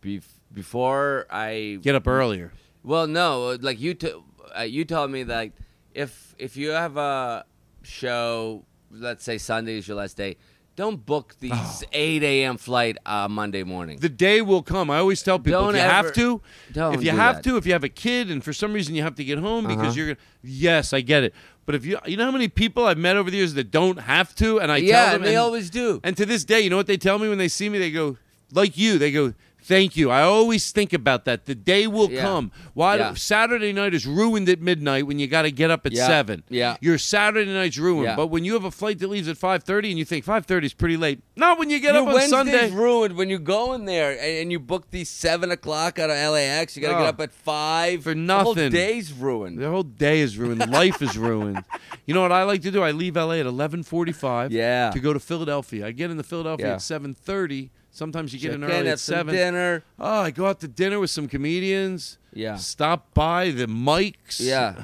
bef- before I get up earlier. Well, no, like you, t- uh, you taught me that if if you have a show, let's say Sunday is your last day, don't book these oh. eight a.m. flight uh, Monday morning. The day will come. I always tell people, don't if you ever, have to, don't if you do have that. to, if you have a kid and for some reason you have to get home uh-huh. because you're gonna, yes, I get it. But if you, you know how many people I've met over the years that don't have to, and I yeah, tell them, and they and, always do. And to this day, you know what they tell me when they see me? They go, like you, they go, thank you. I always think about that. The day will yeah. come. Why yeah. Saturday night is ruined at midnight when you got to get up at yeah. seven. Yeah. Your Saturday night's ruined. Yeah. But when you have a flight that leaves at five thirty and you think five thirty is pretty late. Not when you get Your up on Wednesday's Sunday. Wednesday's ruined when you go in there and, and you book these seven o'clock out of L A X. You got to oh. get up at five. For nothing. The whole day's ruined. The whole day is ruined. Life is ruined. You know what I like to do? I leave L A at eleven forty-five yeah. to go to Philadelphia. I get into Philadelphia yeah. at seven thirty. Sometimes you get in early at seven. Dinner. Oh, I go out to dinner with some comedians. Yeah. Stop by the mics. Yeah.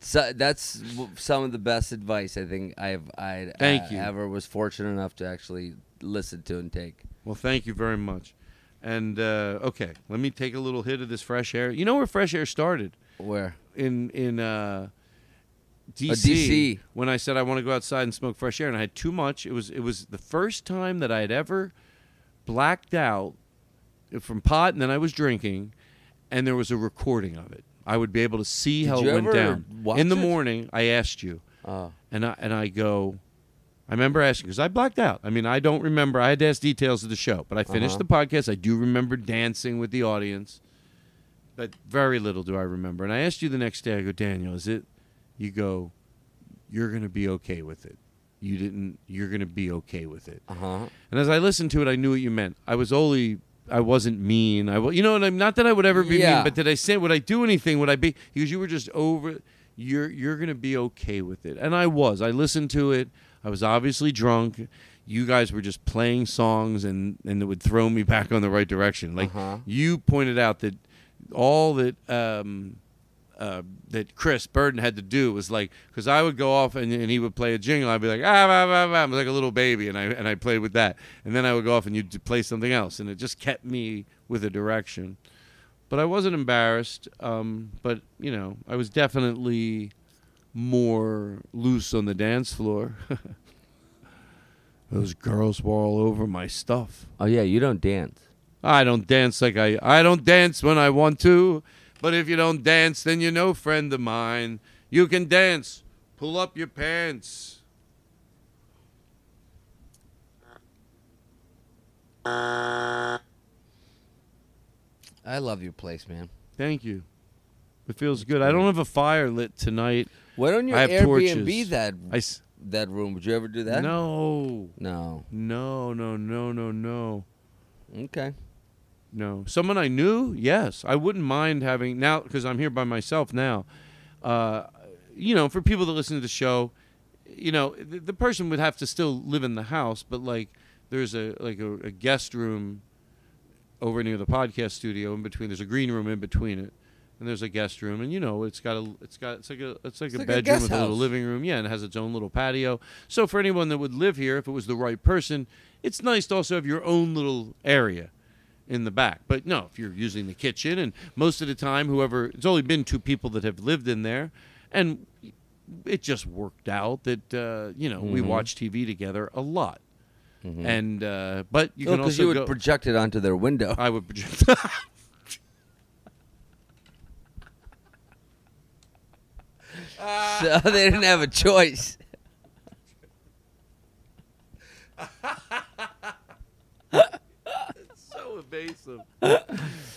So that's some of the best advice I think I've I uh, ever was fortunate enough to actually listen to and take. Well, thank you very much. And uh, okay, let me take a little hit of this fresh air. You know where fresh air started? Where? In in uh, D C. Oh, when I said I want to go outside and smoke fresh air, and I had too much. It was it was the first time that I had ever blacked out from pot, and then I was drinking, and there was a recording of it. I would be able to see Did how it went down. In the it? morning, I asked you, uh. and I and I go, I remember asking, because I blacked out. I mean, I don't remember. I had to ask details of the show, but I finished uh-huh. the podcast. I do remember dancing with the audience, but very little do I remember. And I asked you the next day, I go, Daniel, is it, you go, you're going to be okay with it. You didn't, you're going to be okay with it. Uh-huh. And as I listened to it, I knew what you meant. I was only, I wasn't mean. I, you know, and I'm not that I would ever be yeah. mean, but did I say, would I do anything? Would I be, because you were just over, you're, you're going to be okay with it. And I was, I listened to it. I was obviously drunk. You guys were just playing songs and, and it would throw me back on the right direction. Like uh-huh. you pointed out that all that, um, Uh, that Chris Burden had to do was like, because I would go off and, and he would play a jingle. I'd be like, ah, bah, bah, bah. I was like a little baby, and I and I played with that. And then I would go off and you'd play something else, and it just kept me with a direction. But I wasn't embarrassed. Um, but you know, I was definitely more loose on the dance floor. Those girls were all over my stuff. Oh yeah, you don't dance. I don't dance like I I don't dance when I want to. But if you don't dance, then you're no friend of mine. You can dance. Pull up your pants. I love your place, man. Thank you. It feels good. I don't have a fire lit tonight. Why don't you Airbnb torches. that I s- that room? Would you ever do that? No. No. No, no, no, no, no. Okay. No. Someone I knew? Yes. I wouldn't mind having, now, because I'm here by myself now. Uh, you know, for people that listen to the show, you know, the, the person would have to still live in the house, but, like, there's a like a, a guest room over near the podcast studio in between. There's a green room in between it. and there's a guest room, and you know it's got a it's got it's like a it's like it's a like bedroom a with house. a little living room, yeah, and it has its own little patio. So for anyone that would live here, if it was the right person, it's nice to also have your own little area in the back. But no, if you're using the kitchen, and most of the time, whoever it's only been two people that have lived in there, and it just worked out that uh, you know mm-hmm. we watch T V together a lot. Mm-hmm. And uh, but you no, can also you would go, project it onto their window. I would project. So they didn't have a choice. It's so evasive.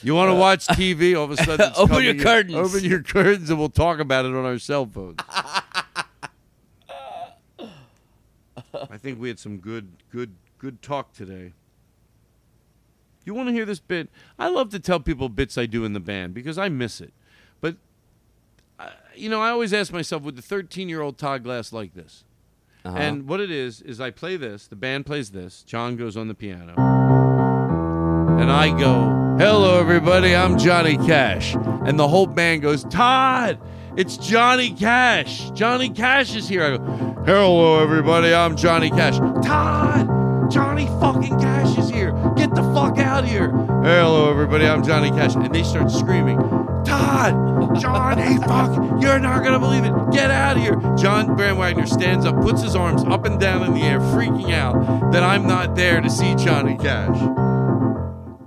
You want to watch T V? All of a sudden, it's open your curtains. In. Open your curtains, and we'll talk about it on our cell phones. I think we had some good, good, good talk today. You want to hear this bit? I love to tell people bits I do in the band because I miss it. But you know, I always ask myself, would the thirteen-year-old Todd Glass like this? Uh-huh. And what it is, is I play this, the band plays this, John goes on the piano, and I go, hello, everybody, I'm Johnny Cash. And the whole band goes, Todd, it's Johnny Cash. Johnny Cash is here. I go, hello, everybody, I'm Johnny Cash. Todd, Johnny fucking Cash is here. Get the fuck out of here. Hello, everybody, I'm Johnny Cash. And they start screaming, Todd, Johnny, fuck, you're not going to believe it. Get out of here. John Brandwagner stands up, puts his arms up and down in the air, freaking out that I'm not there to see Johnny Cash.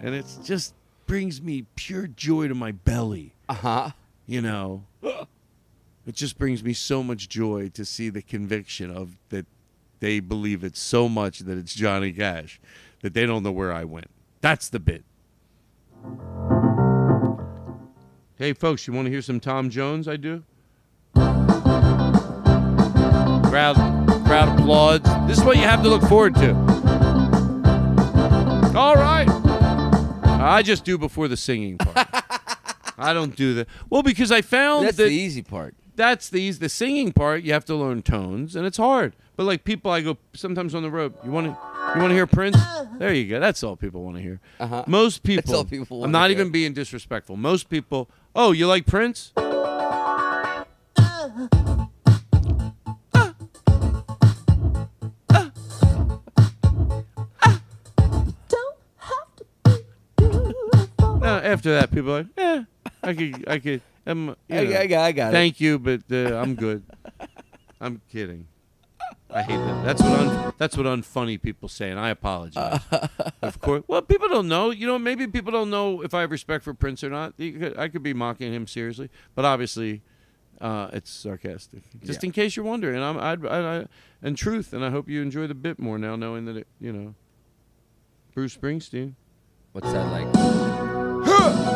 And it just brings me pure joy to my belly. Uh-huh. You know, it just brings me so much joy to see the conviction of that they believe it so much that it's Johnny Cash that they don't know where I went. That's the bit. Hey, folks, you want to hear some Tom Jones? I do. Crowd, crowd applauds. This is what you have to look forward to. All right. I just do before the singing part. I don't do that. Well, because I found that's that... That's the easy part. That's the easy... The singing part, you have to learn tones, and it's hard. But, like, people, I go sometimes on the road, you want to... You want to hear Prince? There you go. That's all people want to hear. Uh-huh. Most people, That's all people I'm not hear. even being disrespectful. Most people, oh, you like Prince? Uh, uh, uh, uh. Don't have to be beautiful. Now, after that, people are like, eh, I could, I could, I'm, you know, I, I got, I got thank it. you, but uh, I'm good. I'm kidding. I hate that. That's what un- that's what unfunny people say, and I apologize. Uh, of course. Well, people don't know. You know, maybe people don't know if I have respect for Prince or not. Could, I could be mocking him seriously, but obviously, uh, it's sarcastic. Just yeah. in case you're wondering, I'm, I'd, I, I, and truth, and I hope you enjoy the bit more now, knowing that it, you know, Bruce Springsteen. What's that like? Huh!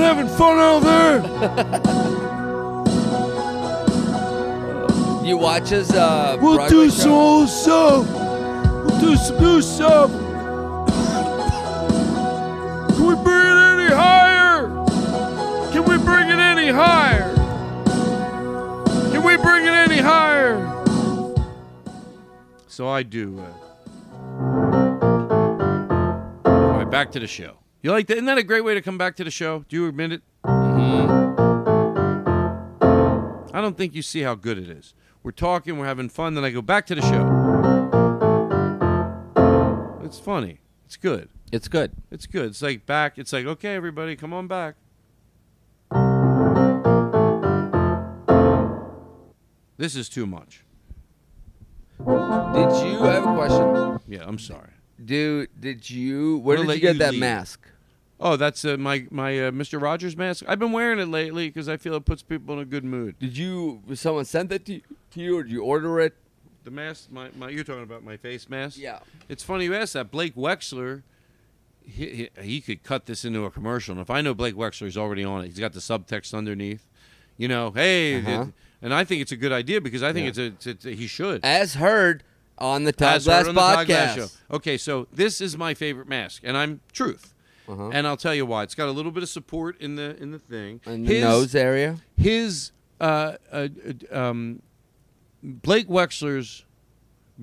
Having fun out there. You watch us. Uh, we'll Broadway do some old stuff. We'll do some new stuff. Can we bring it any higher? Can we bring it any higher? Can we bring it any higher? So I do. Uh... All right, back to the show. You like that? Isn't that a great way to come back to the show? Do you admit it? Mm-hmm. I don't think you see how good it is. We're talking, we're having fun, then I go back to the show. It's funny. It's good. It's good. It's good. It's like back. It's like, okay, everybody, come on back. This is too much. Did you have a question? Yeah, I'm sorry. Dude, did you... Where did you get that mask? Oh, that's uh, my my uh, Mister Rogers mask. I've been wearing it lately because I feel it puts people in a good mood. Did you... Someone sent that to you, to you or did you order it? The mask... My, my You're talking about my face mask? Yeah. It's funny you asked that. Blake Wexler, he, he, he could cut this into a commercial. And if I know Blake Wexler's already on it, he's got the subtext underneath. You know, hey... Uh-huh. It, and I think it's a good idea because I think yeah. it's, a, it's, a, it's a... He should. As heard... On the Todd Glass podcast. Todd Glass show. Okay, so this is my favorite mask, and I'm truth, uh-huh. and I'll tell you why. It's got a little bit of support in the in the thing in the his, nose area. His uh, uh, um, Blake Wexler's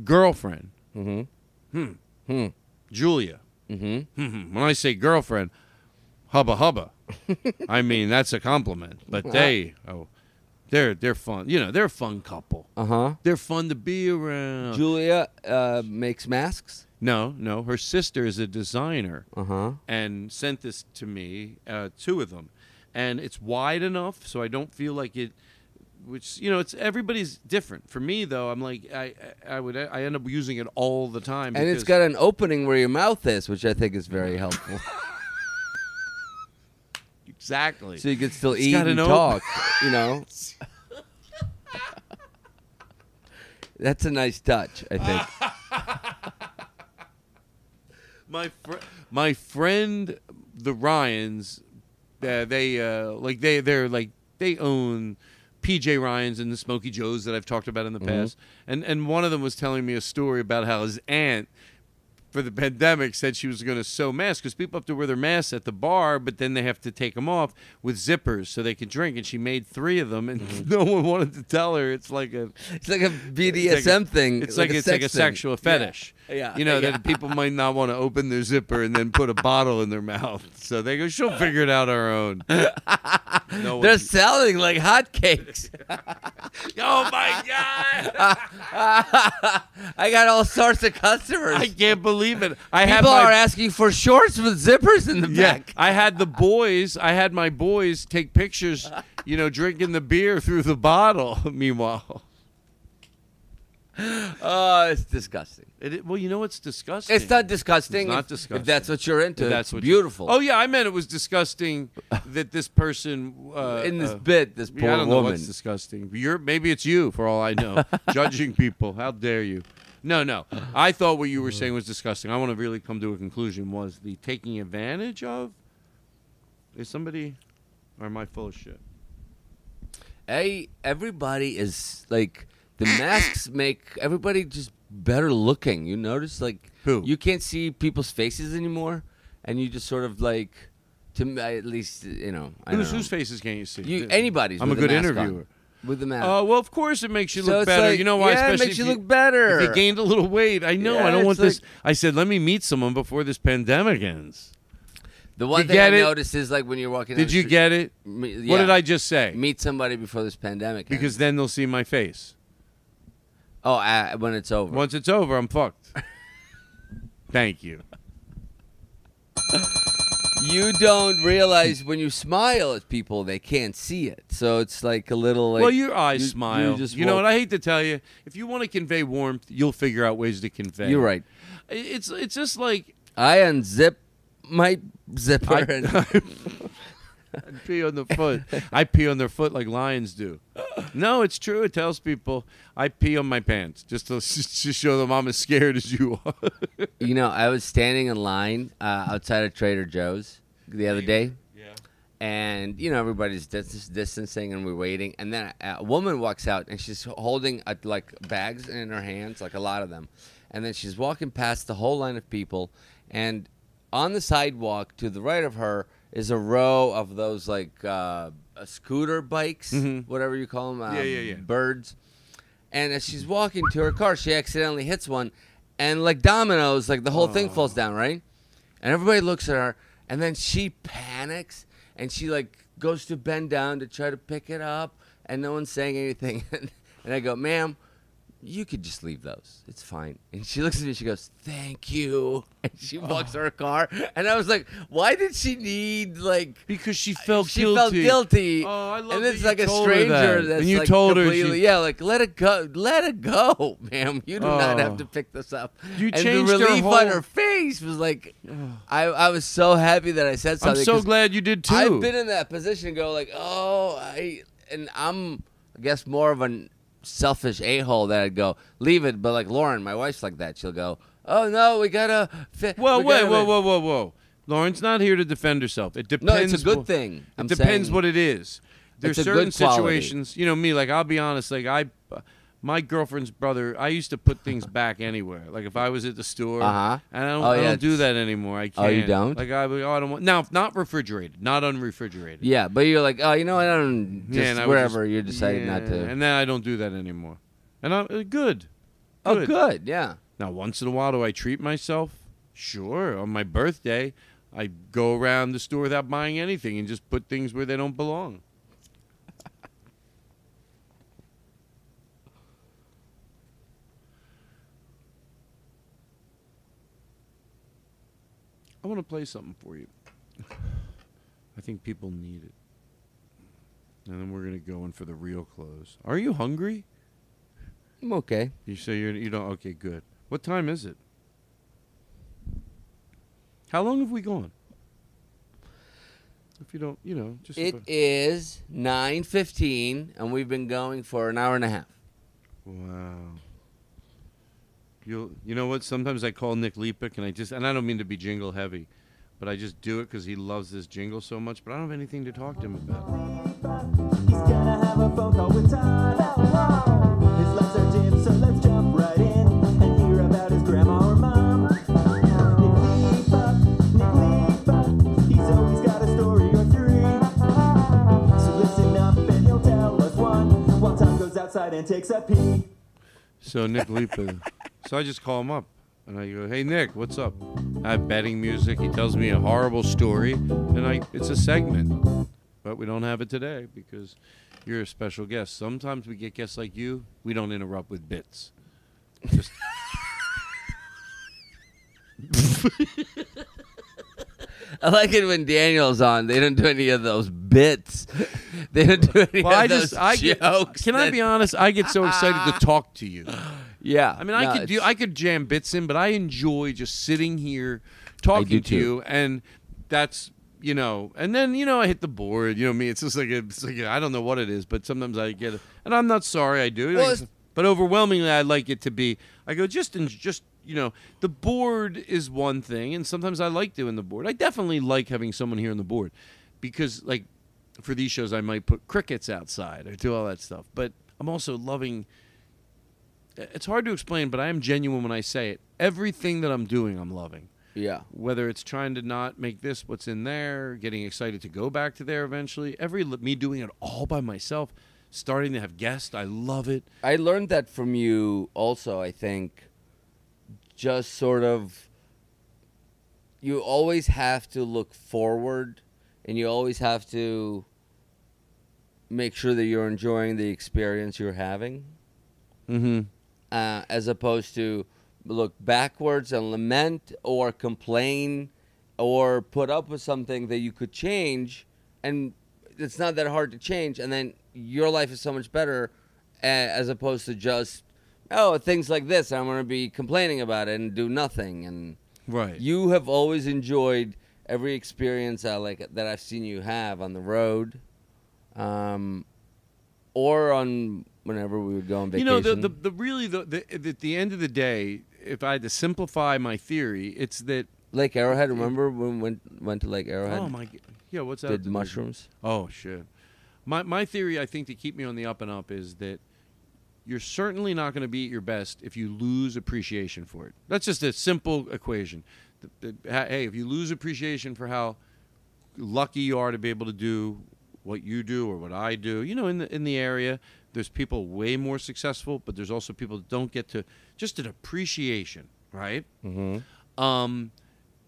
girlfriend, mm-hmm. hmm. Hmm. Julia. Mm-hmm. Mm-hmm. When I say girlfriend, hubba hubba. I mean, that's a compliment. But they, oh, they're they're fun. You know, they're a fun couple. Uh huh. They're fun to be around. Julia uh, makes masks. No, no. Her sister is a designer. Uh huh. And sent this to me, uh, two of them, and it's wide enough so I don't feel like it. Which, you know, it's everybody's different. For me, though, I'm like, I I would I end up using it all the time. And it's got an opening where your mouth is, which I think is very helpful. Exactly. So you can still it's eat and an talk, op- you know. That's a nice touch, I think. My, fr- my friend, the Ryans, uh, they, uh, like, they, they're like, they own... P J Ryan's and the Smokey Joes that I've talked about in the past. Mm-hmm. And and one of them was telling me a story about how his aunt, for the pandemic, said she was going to sew masks because people have to wear their masks at the bar, but then they have to take them off with zippers so they can drink. And she made three of them, and mm-hmm. no one wanted to tell her. It's like a it's like a B D S M thing. It's like it's like a, like a, it's like a sexual fetish. Yeah. yeah. You know, yeah. that people might not want to open their zipper and then put a bottle in their mouth. So they go, she'll figure it out on her own. No They're selling like hotcakes. Oh, my God. I got all sorts of customers. I can't believe it. I People my... are asking for shorts with zippers in the yeah. back. I had the boys, I had my boys take pictures, you know, drinking the beer through the bottle, meanwhile. Oh, uh, it's disgusting. It, well, you know what's disgusting? It's not disgusting. It's not disgusting. If, if that's what you're into, if that's what beautiful. Oh, yeah, I meant it was disgusting that this person... Uh, in this uh, bit, this poor woman. I don't know woman. what's disgusting. You're, maybe it's you, for all I know, judging people. How dare you? No, no. I thought what you were saying was disgusting. I want to really come to a conclusion. Was the taking advantage of... Is somebody... Or am I full of shit? Hey, everybody is, like... The masks make everybody just better looking. You notice, like, who? You can't see people's faces anymore, and you just sort of like, to at least, you know, I don't who's, know. whose faces can't you see? You, anybody's. I'm with a good mask interviewer. On. With the mask. Oh, uh, well, of course it makes you so look better. Like, you know why? Yeah, it makes you, you look better. If you gained a little weight, I know. Yeah, I don't want like, this. I said, let me meet someone before this pandemic ends. The one you thing I it? noticed is like when you're walking. Did you street, get it? Me, yeah. What did I just say? Meet somebody before this pandemic ends. Because then they'll see my face. Oh, uh, when it's over. Once it's over, I'm fucked. Thank you. You don't realize when you smile at people, they can't see it. So it's like a little like... Well, your eyes you, smile. You, just you know what? I hate to tell you. If you want to convey warmth, you'll figure out ways to convey. You're right. It's it's just like... I unzip my zipper. I, and I pee on the foot. I pee on their foot like lions do. No, it's true. It tells people I pee on my pants just to, just to show them I'm as scared as you are. You know, I was standing in line uh, outside of Trader Joe's the other day. Yeah. And, you know, everybody's dis- distancing and we're waiting. And then a, a woman walks out and she's holding, a, like, bags in her hands, like a lot of them. And then she's walking past the whole line of people. And on the sidewalk to the right of her is a row of those, like, uh, Uh, scooter bikes, mm-hmm. whatever you call them, um, yeah, yeah, yeah. birds. And as she's walking to her car, she accidentally hits one, and like dominoes, like the whole oh. thing falls down, right? And everybody looks at her, and then she panics, and she like goes to bend down to try to pick it up, and no one's saying anything. And I go, ma'am, you could just leave those. It's fine. And she looks at me, she goes, thank you. And she walks to oh. her car. And I was like, why did she need, like... Because she felt she guilty. She felt guilty. Oh, I love and that it's like a stranger that. That's and you like told completely... Her she... Yeah, like, let it go. Let it go, ma'am. You do oh. not have to pick this up. You and changed the relief her whole... on her face was like... I, I was so happy that I said something. I'm so glad you did, too. I've been in that position and go like, oh, I... And I'm, I guess, more of an... selfish a-hole that I'd go leave it, but like Lauren, my wife's like that. She'll go, oh no, we gotta fit. Well, wait, gotta whoa, whoa, whoa, whoa! Lauren's not here to defend herself. It depends. No, it's a good what, thing. I'm it depends what it is. There's certain situations, you know me. Like I'll be honest, like I, my girlfriend's brother, I used to put things back anywhere. Like if I was at the store, uh-huh. and I don't, oh, I yeah, don't do that anymore. I can't. Oh, you don't? Like I, oh, I don't want. Now, if not refrigerated, not unrefrigerated. Yeah, but you're like, oh, you know what? I don't. Just yeah, I whatever. Just, you're deciding yeah, not to. And then I don't do that anymore. And I'm good. good. Oh, good. Yeah. Now, once in a while, do I treat myself? Sure. On my birthday, I go around the store without buying anything and just put things where they don't belong. I want to play something for you. I think people need it. And then we're going to go in for the real close. Are you hungry? I'm okay. You say you're, you don't? Okay, good. What time is it? How long have we gone? If you don't, you know. Just it about. Is nine fifteen, and we've been going for an hour and a half. Wow. You you know what? Sometimes I call Nick Lepick, and I just and I don't mean to be jingle heavy, but I just do it because he loves this jingle so much. But I don't have anything to talk to him about. He's gonna have a phone call with Todd. His lights are dim, so let's jump right in and hear about his grandma or mom. Nick Lepick, Nick Lepick, he's always got a story or three. So listen up, and he'll tell us one while Todd goes outside and takes a pee. So Nick Lepick. So I just call him up, and I go, hey, Nick, what's up? I have betting music. He tells me a horrible story, and I it's a segment. But we don't have it today because you're a special guest. Sometimes we get guests like you. We don't interrupt with bits. Just I like it when Daniel's on. They don't do any of those bits. They don't do any well, of I those just, I jokes. Get, can that... I be honest? I get so excited to talk to you. Yeah, I mean, no, I could do, I could jam bits in, but I enjoy just sitting here talking to you, and that's, you know, and then you know, I hit the board, you know me. It's just like, a, it's like a, I don't know what it is, but sometimes I get, it. And I'm not sorry I do, well, like, but overwhelmingly I like it to be. I go just and just, you know, the board is one thing, and sometimes I like doing the board. I definitely like having someone here on the board, because like for these shows I might put crickets outside or do all that stuff, but I'm also loving. It's hard to explain, but I am genuine when I say it. Everything that I'm doing, I'm loving. Yeah. Whether it's trying to not make this what's in there, getting excited to go back to there eventually. Every me doing it all by myself, starting to have guests, I love it. I learned that from you also, I think. Just sort of, you always have to look forward, and you always have to make sure that you're enjoying the experience you're having. Mm-hmm. Uh, as opposed to look backwards and lament or complain or put up with something that you could change, and it's not that hard to change, and then your life is so much better, uh, as opposed to just, oh, things like this, I'm going to be complaining about it and do nothing. And right. You have always enjoyed every experience I like that I've seen you have on the road, um, or on whenever we would go on vacation. You know, the the, the really, the, the at the end of the day, if I had to simplify my theory, it's that... Lake Arrowhead, remember when we went, went to Lake Arrowhead? Oh, my... Yeah, what's that? Did mushrooms? Me? Oh, shit. My, my theory, I think, to keep me on the up and up is that you're certainly not going to be at your best if you lose appreciation for it. That's just a simple equation. The, the, hey, if you lose appreciation for how lucky you are to be able to do what you do or what I do, you know, in the in the area... There's people way more successful, but there's also people that don't get to just an appreciation, right? Mm-hmm. Um,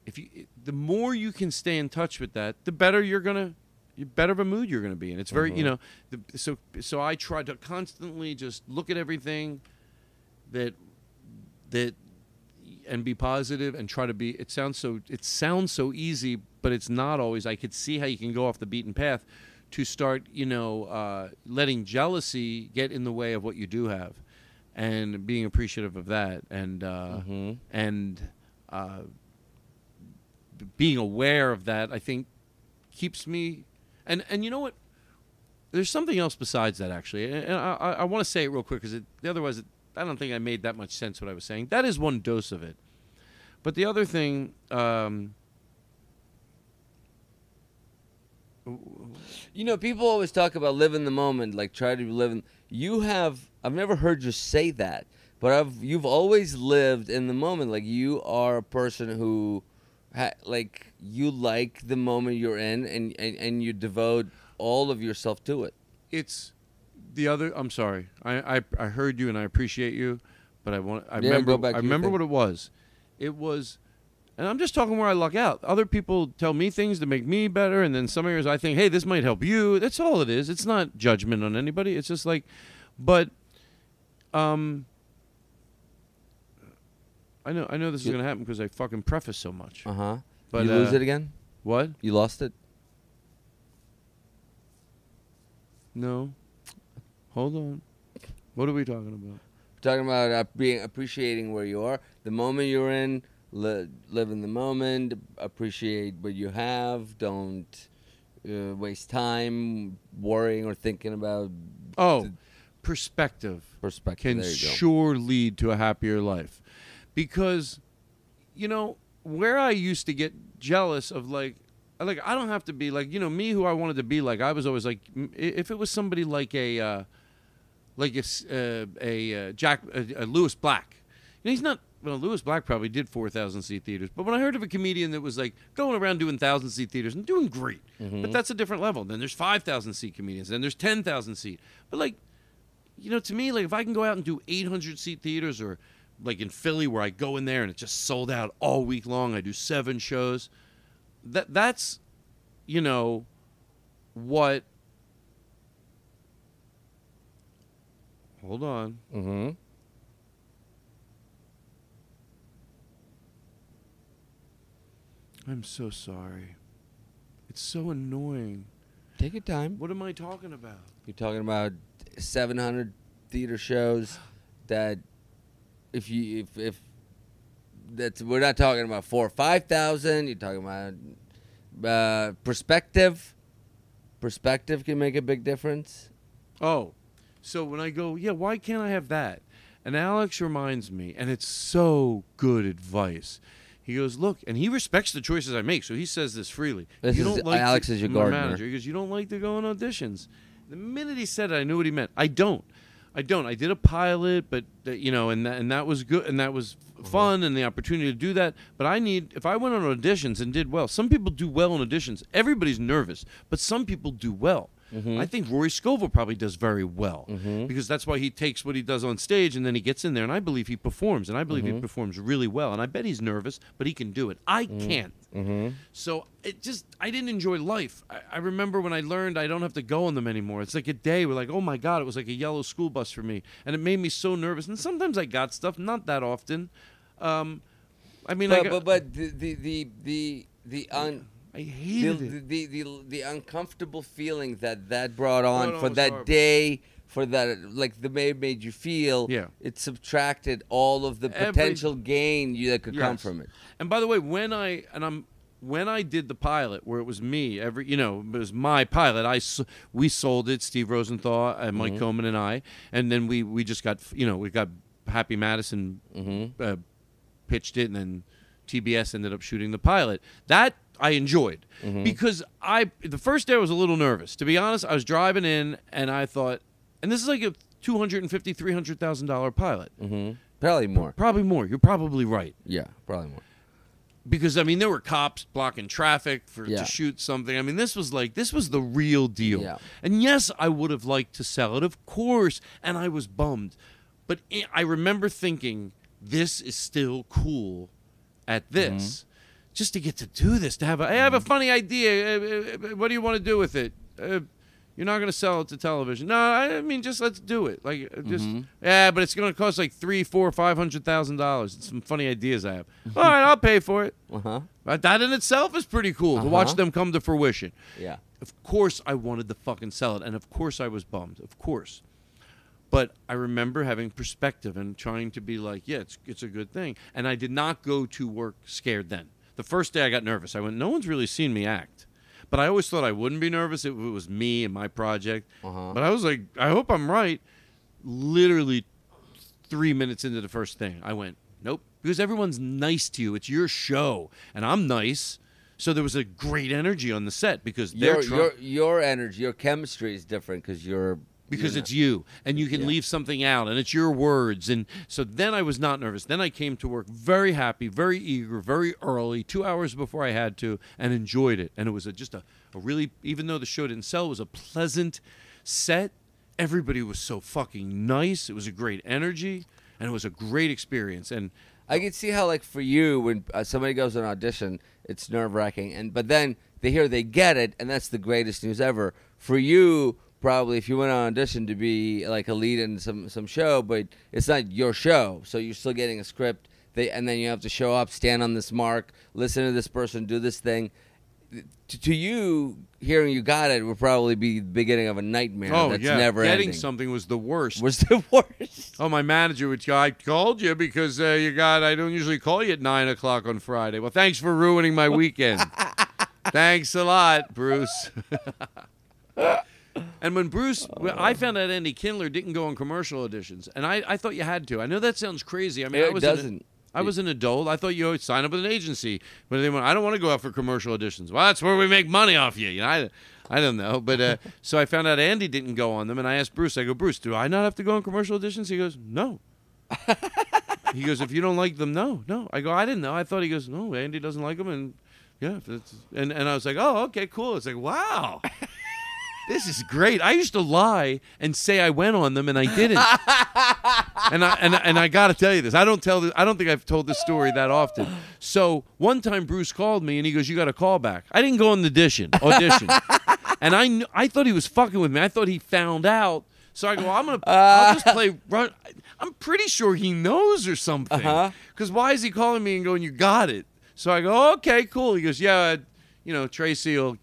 if you, the more you can stay in touch with that, the better you're gonna, the better of a mood you're gonna be in. It's very, mm-hmm. you know, the, so so I try to constantly just look at everything that that and be positive and try to be. It sounds so it sounds so easy, but it's not always. I could see how you can go off the beaten path. To start, you know, uh, letting jealousy get in the way of what you do have, and being appreciative of that, and uh, mm-hmm. and uh, being aware of that, I think, keeps me. And and you know what? There's something else besides that, actually. And I I, I want to say it real quick because otherwise, it, I don't think I made that much sense what I was saying. That is one dose of it. But the other thing. Um, You know, people always talk about live in the moment, like try to live in... you have, I've never heard you say that, but I've, you've always lived in the moment. Like, you are a person who, ha, like, you like the moment you're in, and, and, and you devote all of yourself to it. It's the other, I'm sorry. I, I, I heard you and I appreciate you, but I want, I yeah, remember, back I remember what it was. It was, and I'm just talking where I luck out. Other people tell me things to make me better, and then some areas I think, hey, this might help you. That's all it is. It's not judgment on anybody. It's just like, but, um, I know, I know this is going to happen because I fucking preface so much. Uh-huh. But, you uh, lose it again? What? You lost it? No. Hold on. What are we talking about? We're talking about uh, being appreciating where you are, the moment you're in, li- live in the moment, appreciate what you have, don't uh, waste time worrying or thinking about... Oh, th- perspective. Perspective, can sure lead to a happier life. Because, you know, where I used to get jealous of, like, like I don't have to be, like, you know, me who I wanted to be, like, I was always, like, if it was somebody like a, uh, like a, uh, a uh, Jack, a, a Lewis Black, you know, he's not, well, Lewis Black probably did four thousand seat theaters, but when I heard of a comedian that was, like, going around doing one thousand seat theaters and doing great, mm-hmm. but that's a different level. Then there's five thousand seat comedians, then there's ten thousand seat. But, like, you know, to me, like, if I can go out and do eight hundred seat theaters or... like in Philly where I go in there and it's just sold out all week long. I do seven shows. That That's, you know, what... Hold on. Mm-hmm. I'm so sorry. It's so annoying. Take your time. What am I talking about? You're talking about seven hundred theater shows that... If you if if that's we're not talking about four or five thousand, you're talking about uh, perspective. Perspective can make a big difference. Oh, so when I go, yeah, why can't I have that? And Alex reminds me, and it's so good advice. He goes, look, and he respects the choices I make, so he says this freely. This you don't is, like Alex to, is your gardener. Manager. He goes, you don't like to go on auditions. The minute he said it, I knew what he meant. I don't. I don't. I did a pilot, but, you know, and that, and that was good, and that was fun, and the opportunity to do that. But I need, if I went on auditions and did well, some people do well in auditions. Everybody's nervous, but some people do well. Mm-hmm. I think Rory Scovel probably does very well, mm-hmm. because that's why he takes what he does on stage, and then he gets in there, and I believe he performs, and I believe mm-hmm. he performs really well, and I bet he's nervous, but he can do it. I mm-hmm. can't. Mm-hmm. So it just, I didn't enjoy life. I, I remember when I learned I don't have to go on them anymore. It's like a day where, like, oh my God, it was like a yellow school bus for me. And it made me so nervous. And sometimes I got stuff, not that often. Um, I mean, but, I got, but, but the, the, the, the, the, un, I hated the, it. The, the, the, the uncomfortable feeling that that brought on oh, for that horrible. day, for that, like, the way it made you feel, yeah. it subtracted all of the potential Every, gain you, that could yes. come from it. And by the way, when I and I'm when I did the pilot, where it was me, every you know, it was my pilot. I we sold it, Steve Rosenthal and Mike mm-hmm. Coman and I, and then we, we just got you know we got Happy Madison mm-hmm. uh, pitched it, and then T B S ended up shooting the pilot. That I enjoyed mm-hmm. because I the first day I was a little nervous. To be honest, I was driving in and I thought. And this is like a two hundred fifty thousand dollars, three hundred thousand dollars pilot. Mm-hmm. Probably more. Probably more. You're probably right. Yeah, probably more. Because, I mean, there were cops blocking traffic for yeah. to shoot something. I mean, this was like, this was the real deal. Yeah. And yes, I would have liked to sell it, of course. And I was bummed. But I remember thinking, this is still cool at this. Mm-hmm. Just to get to do this, to have a, I have a funny idea. What do you want to do with it? Uh, You're not going to sell it to television. No, I mean, just let's do it. Like, just mm-hmm. yeah, but it's going to cost like three, four, five hundred thousand dollars. It's some funny ideas I have. All right, I'll pay for it. Uh-huh. But that in itself is pretty cool uh-huh. to watch them come to fruition. Yeah. Of course, I wanted to fucking sell it, and of course, I was bummed. Of course, but I remember having perspective and trying to be like, yeah, it's it's a good thing. And I did not go to work scared. Then the first day I got nervous. I went, no one's really seen me act. But I always thought I wouldn't be nervous if it was me and my project. Uh-huh. But I was like, I hope I'm right. Literally three minutes into the first thing, I went, nope. Because everyone's nice to you. It's your show. And I'm nice. So there was a great energy on the set because they're your, trying- your, your energy, your chemistry is different because you're because yeah. it's you, and you can yeah. leave something out, and it's your words. And so then I was not nervous. Then I came to work very happy, very eager, very early, two hours before I had to, and enjoyed it. And it was a, just a, a really, even though the show didn't sell, it was a pleasant set. Everybody was so fucking nice. It was a great energy, and it was a great experience. And I can see how, like, for you, when uh, somebody goes to an audition, it's nerve-wracking. And but then they hear they get it, and that's the greatest news ever. For you, probably, if you went on audition to be, like, a lead in some, some show, but it's not your show, so you're still getting a script, they, and then you have to show up, stand on this mark, listen to this person, do this thing. To, to you, hearing you got it would probably be the beginning of a nightmare. Oh, that's yeah. never Getting ending. something was the worst. Was the worst. Oh, my manager would go, I called you because uh, you got, I don't usually call you at nine o'clock on Friday. Well, thanks for ruining my weekend. Thanks a lot, Bruce. And when Bruce, oh. I found out Andy Kindler didn't go on commercial auditions. And I, I thought you had to. I know that sounds crazy. I mean, it I was doesn't. I was an adult. I thought you always sign up with an agency. But they went, I don't want to go out for commercial auditions. Well, that's where we make money off you. You know, I, I don't know. But uh, so I found out Andy didn't go on them. And I asked Bruce, I go, Bruce, do I not have to go on commercial auditions? He goes, no. He goes, if you don't like them, no, no. I go, I didn't know. I thought he goes, no, Andy doesn't like them. And yeah, that's, and, and I was like, oh, okay, cool. It's like, wow. This is great. I used to lie and say I went on them, and I didn't. and I and, and I got to tell you this. I don't tell. This, I don't think I've told this story that often. So one time Bruce called me, and he goes, "You got a call back." I didn't go on the audition. Audition. And I kn- I thought he was fucking with me. I thought he found out. So I go, I'm gonna, I'll just play. Run. I'm pretty sure he knows or something. Because uh-huh. why is he calling me and going, "You got it"? So I go, "Okay, cool." He goes, "Yeah, you know, Tracy will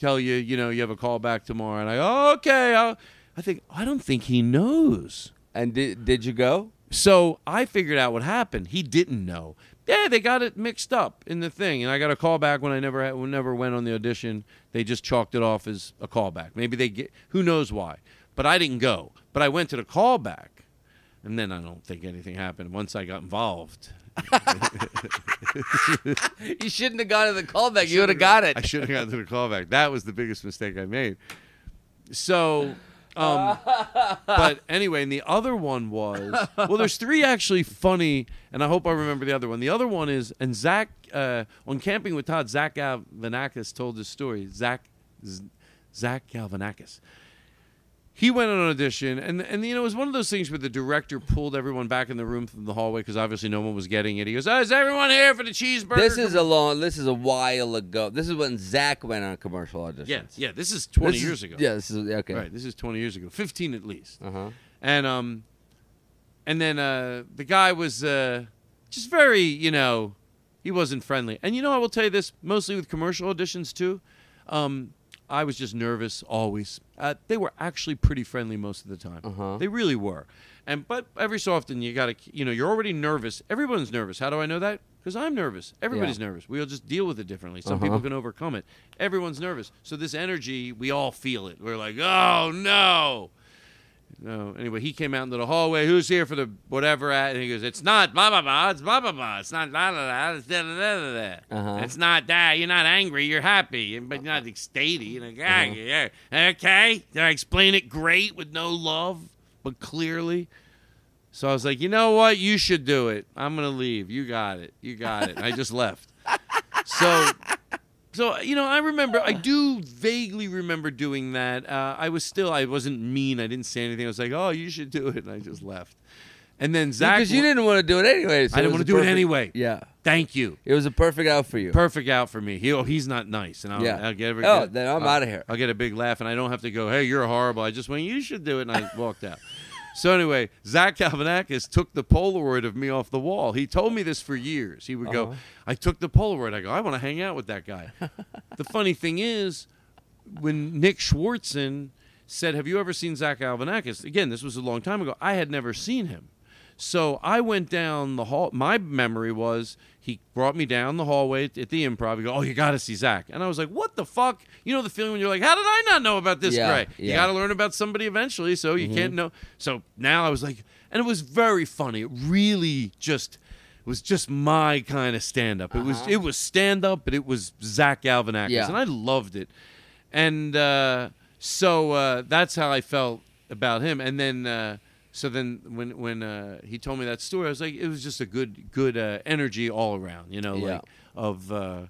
tell you, you know, you have a call back tomorrow." And I go, okay. I'll, I think, I don't think he knows. And did did you go? So I figured out what happened. He didn't know. Yeah, they got it mixed up in the thing. And I got a call back when I never had, never went on the audition. They just chalked it off as a callback. Maybe they get, who knows why. But I didn't go. But I went to the callback. And then I don't think anything happened once I got involved. You shouldn't have gone to the callback. You would have got it. I should have gotten to the callback. That was the biggest mistake I made. So, um, but anyway, and the other one was, well, there's three actually funny, and I hope I remember the other one. The other one is, and Zach, uh, on Camping with Todd, Zach Galifianakis told this story. Zach, Z- Zach Galifianakis. He went on an audition, and, and you know, it was one of those things where the director pulled everyone back in the room from the hallway because obviously no one was getting it. He goes, oh, is everyone here for the cheeseburger? This is a long, this is a while ago. This is when Zach went on commercial auditions. Yeah, yeah this is twenty this years is, ago. Yeah, this is, okay. Right, this is twenty years ago, fifteen at least. Uh-huh. And, um, and then uh, the guy was uh, just very, you know, he wasn't friendly. And, you know, I will tell you this, mostly with commercial auditions too, um, I was just nervous always. Uh, they were actually pretty friendly most of the time. Uh-huh. They really were. And but every so often you got to, you know, you're already nervous. Everyone's nervous. How do I know that? Because I'm nervous. Everybody's yeah. nervous. We'll just deal with it differently. Some uh-huh. people can overcome it. Everyone's nervous. So this energy, we all feel it. We're like, oh, no. No. Anyway, he came out into the hallway. Who's here for the whatever? At? And he goes, it's not blah, blah, blah. It's blah, blah, blah. It's not blah, blah, blah. It's da, da, da, da, da. Uh-huh. It's not that. You're not angry. You're happy. But you're not ecstatic. You're like, ah, uh-huh. yeah. Okay. Did I explain it great with no love, but clearly? So I was like, you know what? You should do it. I'm going to leave. You got it. You got it. And I just left. So... So, you know, I remember, I do vaguely remember doing that. Uh, I was still, I wasn't mean. I didn't say anything. I was like, oh, you should do it. And I just left. And then Zach. Because you didn't want to do it anyway. So I didn't want to do perfect, it anyway. Yeah. Thank you. It was a perfect out for you. Perfect out for me. He, oh, he's not nice. And I'll, yeah. I'll get, oh, get, then I'm out of here. I'll get a big laugh and I don't have to go, hey, you're horrible. I just went, you should do it. And I walked out. So anyway, Zach Galifianakis took the Polaroid of me off the wall. He told me this for years. He would uh-huh. go, I took the Polaroid. I go, I want to hang out with that guy. The funny thing is, when Nick Schwartzen said, have you ever seen Zach Galifianakis? Again, this was a long time ago. I had never seen him. So I went down the hall. My memory was he brought me down the hallway at the Improv. He goes, oh, you got to see Zach. And I was like, what the fuck? You know the feeling when you're like, how did I not know about this yeah, guy? Yeah. You got to learn about somebody eventually, so you mm-hmm. can't know. So now I was like, and it was very funny. It really just was just my kind of stand-up. It uh-huh. was it was stand-up, but it was Zach Galifianakis. Yeah. And I loved it. And uh, so uh, that's how I felt about him. And then uh, so then when when uh, he told me that story, I was like, it was just a good good uh, energy all around, you know, yeah. like of uh,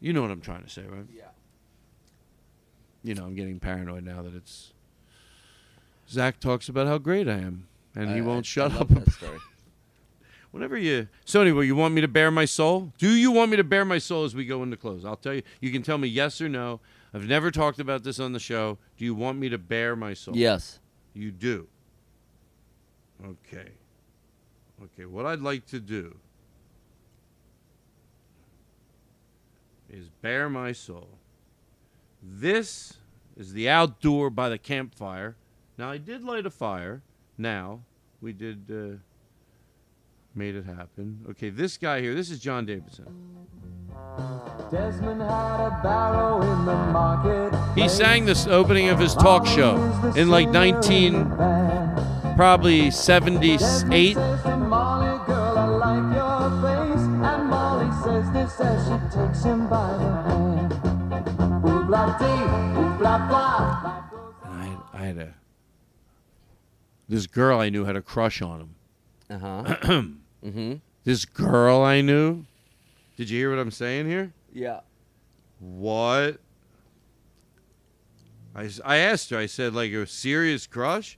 you know what I'm trying to say, right? Yeah. You know, I'm getting paranoid now that it's Zach talks about how great I am, and I, he won't I, shut I up. Love that story. Whenever you, so anyway, you want me to bare my soul? Do you want me to bare my soul as we go into close? I'll tell you. You can tell me yes or no. I've never talked about this on the show. Do you want me to bare my soul? Yes. You do. Okay. Okay. What I'd like to do is bare my soul. This is the outdoor by the campfire. Now I did light a fire. Now we did. Uh, Made it happen. Okay, this guy here, this is John Davidson. Desmond had a barrow in the market. He sang this opening of his talk show in like nineteen, probably seventy-eight. I, I had a, this girl I knew had a crush on him. Uh-huh. mm-hmm. This girl I knew. Did you hear what I'm saying here? Yeah. What? I, I asked her. I said, like, a serious crush?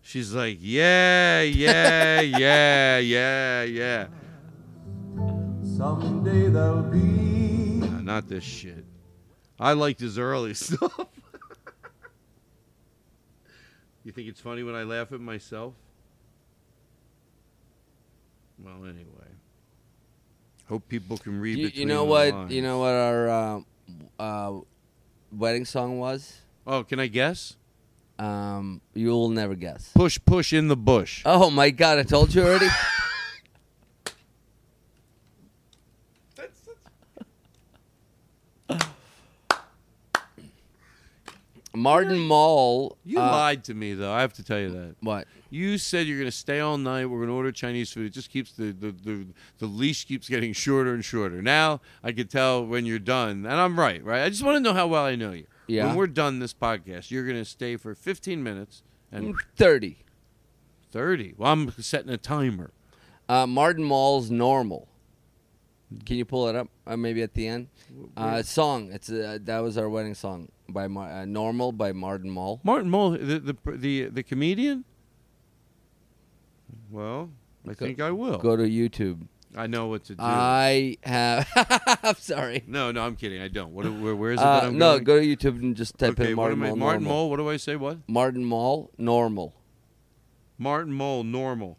She's like, yeah, yeah, yeah, yeah, yeah. Someday there'll be... Nah, not this shit. I liked his early stuff. You think it's funny when I laugh at myself? Well, anyway, hope people can read you, between you know the what, lines. You know what our uh, uh, wedding song was? Oh, can I guess? Um, you'll never guess. Push, push in the bush. Oh, my God, I told you already. That's such... Martin Mull. You uh, lied to me, though. I have to tell you that. What? You said you're going to stay all night. We're going to order Chinese food. It just keeps the, the, the, the leash keeps getting shorter and shorter. Now I can tell when you're done. And I'm right, right? I just want to know how well I know you. Yeah. When we're done this podcast, you're going to stay for fifteen minutes. And thirty. thirty. Well, I'm setting a timer. Uh, Martin Mull's Normal. Can you pull it up? Uh, maybe at the end? Uh, song. It's uh, that was our wedding song. by Mar- uh, Normal by Martin Mull. Martin Mull, the the the, the comedian? Well, I go, think I will. Go to YouTube. I know what to do. I have... I'm sorry. No, no, I'm kidding. I don't. What? Where, where is it uh, that I'm No, going? Go to YouTube and just type okay, in Martin Mull. Martin Mull, what do I say? What? Martin Mull, Normal. Martin Mull, Normal.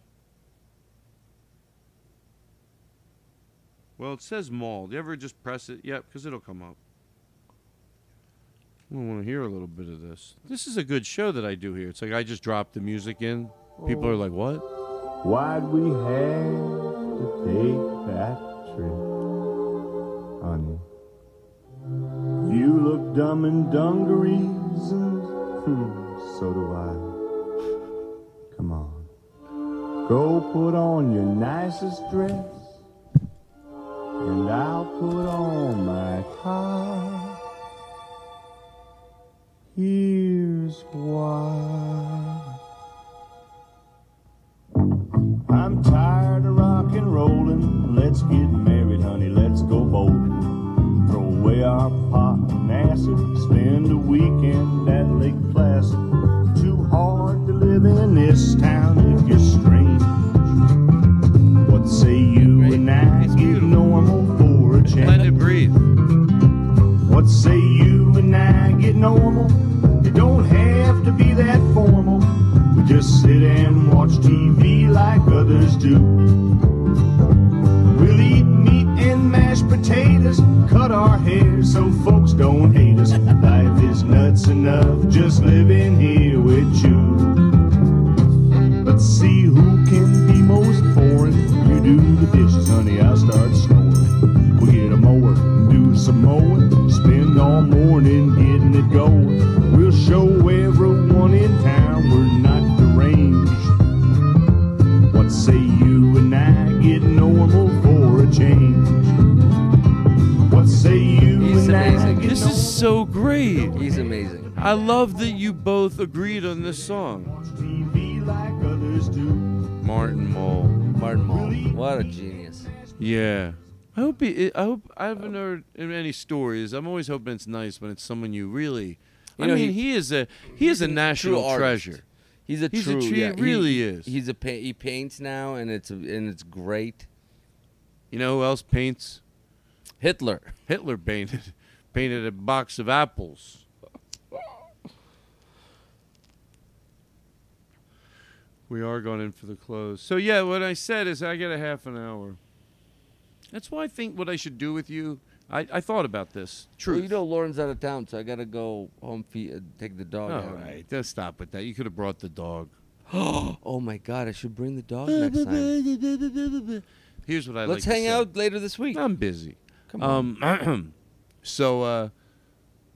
Well, it says Mull. Do you ever just press it? Yeah, because it'll come up. I want to hear a little bit of this. This is a good show that I do here. It's like I just drop the music in. People are like, what? Why'd we have to take that trip, honey? You look dumb in dungarees and hmm, so do I. Come on. Go put on your nicest dress and I'll put on my tie. Here's why. I'm tired of rock and rolling. Let's get married, honey. Let's go bowling. Throw away our pot and acid. Spend a weekend at Lake Placid. Too hard to live in this town if you're strange. What say you and I get normal for a change? Let it breathe. What say you and I get normal? It don't have to be that formal. We just sit and watch T V like others do. We'll eat meat and mashed potatoes, cut our hair so folks don't hate us. Life is nuts enough just living here with you. Let's see who can be most boring. You do the dishes, honey, I'll start snoring. We'll get a mower and do some mowing, spend all morning getting it going. We'll show everyone in town we're not deranged. What say you and I get normal for a change? What say you He's and amazing. I get This normal. Is so great. He's amazing. I love that you both agreed on this song. Martin Mull. Martin Mull. What a genius. Yeah. I hope he, I hope I haven't heard any stories. I'm always hoping it's nice when it's someone you really. You I know, mean, he, he is a he is a national treasure. He's a he's true. A tree, yeah, he really is. He's a he paints now, and it's a, and it's great. You know who else paints? Hitler. Hitler painted painted a box of apples. We are going in for the close. So yeah, what I said is I get a half an hour. That's why I think what I should do with you. I, I thought about this. True. Well, you know, Lauren's out of town, so I gotta go home feed, uh, take the dog. All out. Right, just stop with that. You could have brought the dog. Oh my God, I should bring the dog next time. Here's what I Let's like. Let's hang to say. out later this week. I'm busy. Come on. Um, so, uh,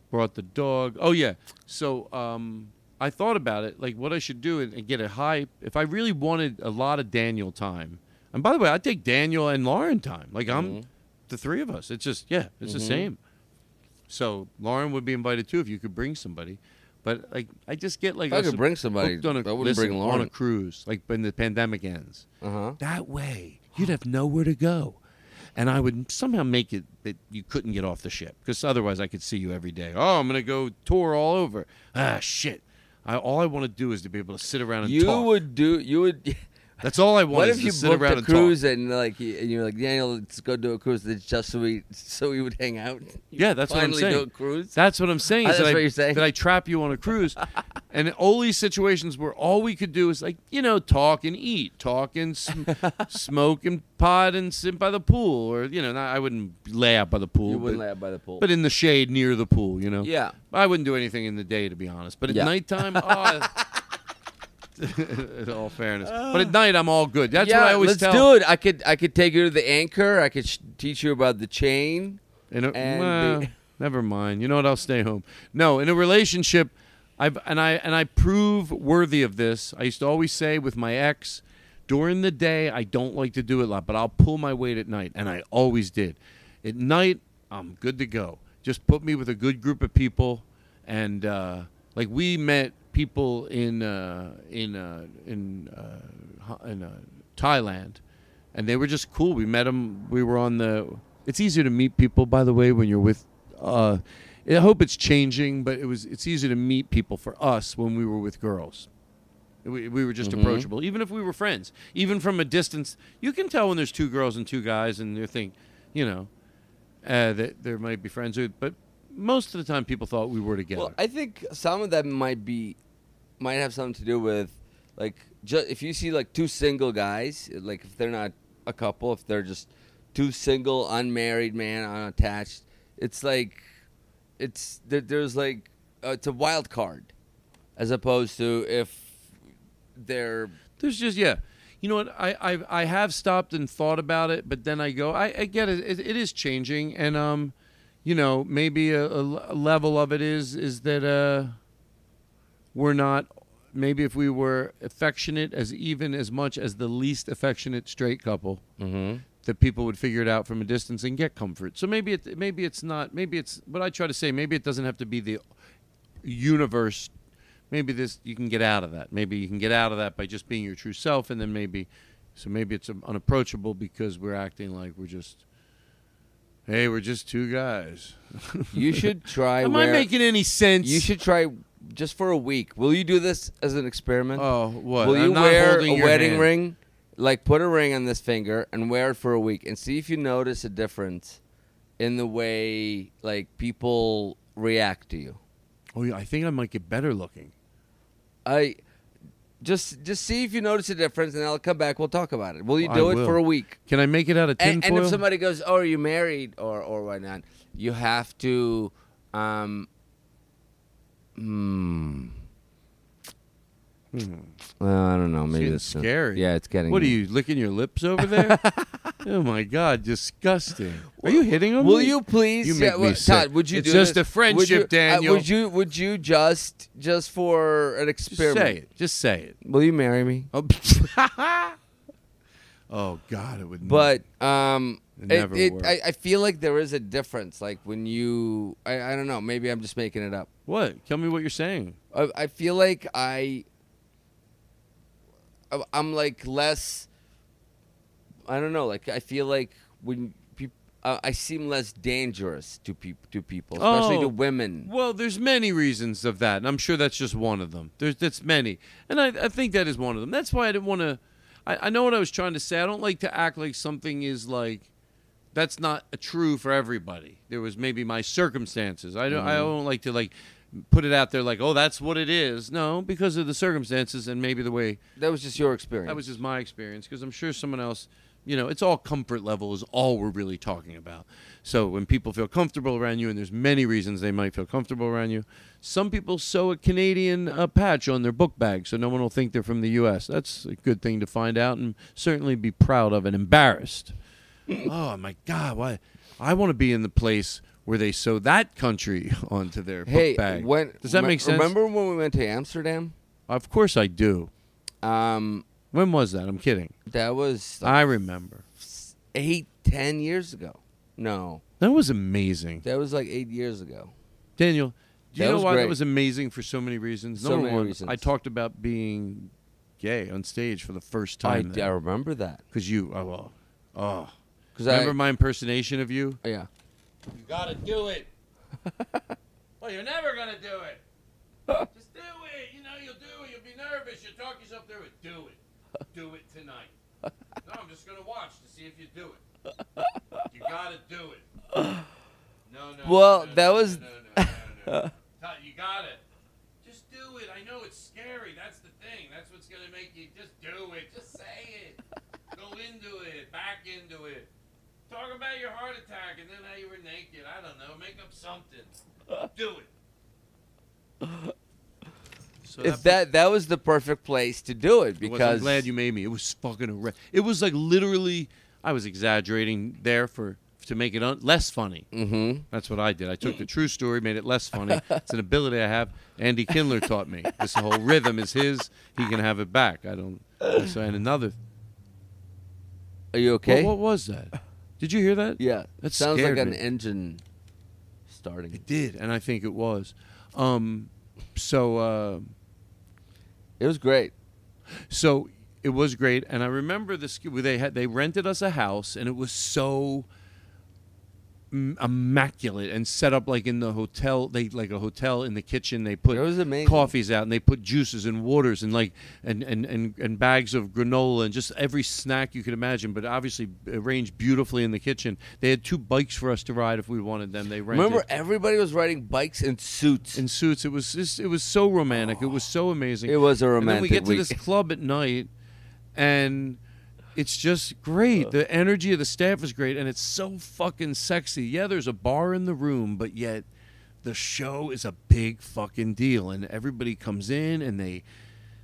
brought the dog. Oh yeah. So, um, I thought about it, like what I should do, and, and get a hype. If I really wanted a lot of Daniel time, and by the way, I take Daniel and Lauren time. Like I'm. Mm-hmm. The three of us. It's just, yeah, it's mm-hmm. the same. So Lauren would be invited too if you could bring somebody. But like, I just get like if I could bring somebody. On a, I wouldn't bring Lauren on a cruise. Like when the pandemic ends, uh-huh. that way you'd have nowhere to go, and I would somehow make it that you couldn't get off the ship because otherwise I could see you every day. Oh, I'm gonna go tour all over. Ah, shit. I all I want to do is to be able to sit around and you talk. You would do. You would. That's all I want. What is if you to sit booked around a and cruise talk. and like and you're like Daniel, let's go do a cruise just so we so we would hang out? You yeah, that's what I'm saying. Do a cruise? That's what I'm saying. Oh, is that's that what I, you're saying. That I trap you on a cruise, and all these situations where all we could do is like you know talk and eat, talk and sm- smoke and pod and sit by the pool, or you know not, I wouldn't lay out by the pool. You wouldn't but, lay out by the pool, but in the shade near the pool, you know. Yeah, I wouldn't do anything in the day to be honest, but at yeah. nighttime, oh. In all fairness, uh, but at night I'm all good. That's yeah, what I always let's tell. Let's do it. I could, I could take you to the anchor. I could sh- teach you about the chain. And, a, and well, the- never mind. You know what? I'll stay home. No, in a relationship, I've and I and I prove worthy of this. I used to always say with my ex, during the day I don't like to do it a lot, but I'll pull my weight at night, and I always did. At night I'm good to go. Just put me with a good group of people, and uh, like we met. People in uh, in uh, in uh, in uh, Thailand, and they were just cool. We met them. We were on the. It's easier to meet people, by the way, when you're with. Uh, I hope it's changing, but it was. It's easier to meet people for us when we were with girls. We we were just mm-hmm. approachable, even if we were friends, even from a distance. You can tell when there's two girls and two guys, and you think, you know, uh, that there might be friends. Who, but most of the time, people thought we were together. Well, I think some of that might be. Might have something to do with, like, ju- if you see, like, two single guys, like, if they're not a couple, if they're just two single, unmarried, man, unattached, it's like, it's, there, there's, like, uh, it's a wild card, as opposed to if they're... There's just, yeah. You know what, I I, I have stopped and thought about it, but then I go, I, I get it. it, it is changing, and, um, you know, maybe a, a level of it is, is that, uh... we're not, maybe if we were affectionate as even as much as the least affectionate straight couple, mm-hmm. that people would figure it out from a distance and get comfort. So maybe it, maybe it's not, maybe it's, what I try to say, maybe it doesn't have to be the universe. Maybe this, you can get out of that. Maybe you can get out of that by just being your true self, and then maybe, so maybe it's unapproachable because we're acting like we're just... Hey, we're just two guys. You should try. Am where, I making any sense? You should try just for a week. Will you do this as an experiment? Oh, what? Will I'm you not wear a wedding hand. ring? Like, put a ring on this finger and wear it for a week, and see if you notice a difference in the way like people react to you. Oh, yeah, I think I might get better looking. I just just see if you notice a difference, and I'll come back. We'll talk about it. Will you do I it will. for a week? Can I make it out of tinfoil? And, and if somebody goes, "Oh, are you married?" or or whatnot, you have to. Um, hmm. hmm. Well, I don't know. Maybe it's scary. Yeah, it's getting. What me. Are you licking your lips over there? Oh my God, disgusting! Are you hitting him? Will me? you please? You make yeah, well, me sick. Todd, would you it's do just this? a friendship, would you, Daniel. Uh, would you? Would you just just for an experiment? Just say it. Just say it. Will you marry me? Oh, oh God, it would. But um, It never it, it, I, I feel like there is a difference. Like when you, I, I don't know, maybe I'm just making it up. What? Tell me what you're saying. I, I feel like I, I'm like less, I don't know, like I feel like when people, uh, I seem less dangerous to, pe- to people, especially oh, to women. Well, there's many reasons of that, and I'm sure that's just one of them. There's That's many. And I, I think that is one of them. That's why I didn't want to, I, I know what I was trying to say. I don't like to act like something is like, that's not true for everybody. There was maybe my circumstances. I don't, mm-hmm. I don't like to like put it out there like, oh, that's what it is. No, because of the circumstances and maybe the way. That was just your experience. That was just my experience, because I'm sure someone else, you know, it's all comfort level is all we're really talking about. So when people feel comfortable around you, and there's many reasons they might feel comfortable around you. Some people sew a Canadian uh, patch on their book bag so no one will think they're from the U S. That's a good thing to find out and certainly be proud of and embarrassed. Oh my God! Why? I want to be in the place where they sew that country onto their hey, book bag. When, Does that m- make sense? Remember when we went to Amsterdam? Of course I do. Um, when was that? I'm kidding. That was. Like I remember. Eight, ten years ago. No. That was amazing. That was like eight years ago. Daniel, do you that know why great. that was amazing for so many reasons? So Number many one, reasons. I talked about being gay on stage for the first time. I, d- I remember that because you. Oh. Well, oh. Remember I, my impersonation of you? Yeah. You gotta do it. Well, you're never gonna do it. Just do it. You know, you'll do it. You'll be nervous. You'll talk yourself through it. Do it. Do it tonight. No, I'm just gonna watch to see if you do it. You gotta do it. No, no. Well, no, no, that no, was. No, no, no, no, no. You gotta. Just do it. I know it's scary. That's the thing. That's what's gonna make you just do it. Just say it. Go into it. Back into it. Talk about your heart attack and then how you were naked. I don't know. Make up something. Do it. So that, that that was the perfect place to do it, because I was, I'm glad you made me. It was fucking horrendous. It was like literally, I was exaggerating there for to make it un- less funny. Mm-hmm. That's what I did. I took the true story, made it less funny. It's an ability I have. Andy Kindler taught me. This whole rhythm is his. He can have it back. I don't. So and another. Are you okay? Well, what was that? Did you hear that? Yeah. That sounds like an me. engine starting. It did, and I think it was. Um, so uh, it was great. So it was great, and I remember this. They had they rented us a house, and it was so immaculate and set up like in the hotel. They like a hotel in the kitchen. They put coffees out, and they put juices and waters and like and, and, and, and bags of granola and just every snack you could imagine. But obviously arranged beautifully in the kitchen. They had two bikes for us to ride if we wanted them. They rented. Remember, everybody was riding bikes in suits. In suits, it was just, it was so romantic. Oh, it was so amazing. It was a romantic. And then we get to week. this club at night, and it's just great. The energy of the staff is great, and it's so fucking sexy. Yeah, there's a bar in the room, but yet the show is a big fucking deal, and everybody comes in, and they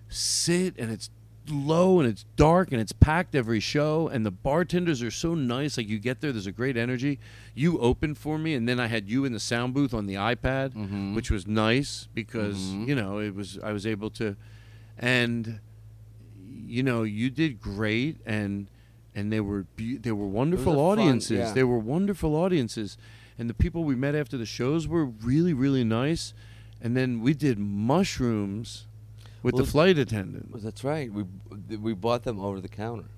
sit, and it's low, and it's dark, and it's packed every show, and the bartenders are so nice. Like, you get there, there's a great energy. You opened for me, and then I had you in the sound booth on the iPad, mm-hmm. which was nice because, mm-hmm. you know, it was I was able to... and. You know, you did great, and and they were be- they were wonderful audiences. Fun, yeah. They were wonderful audiences, and the people we met after the shows were really, really nice. And then we did mushrooms with well, the flight attendant. Well, that's right. We we bought them over the counter.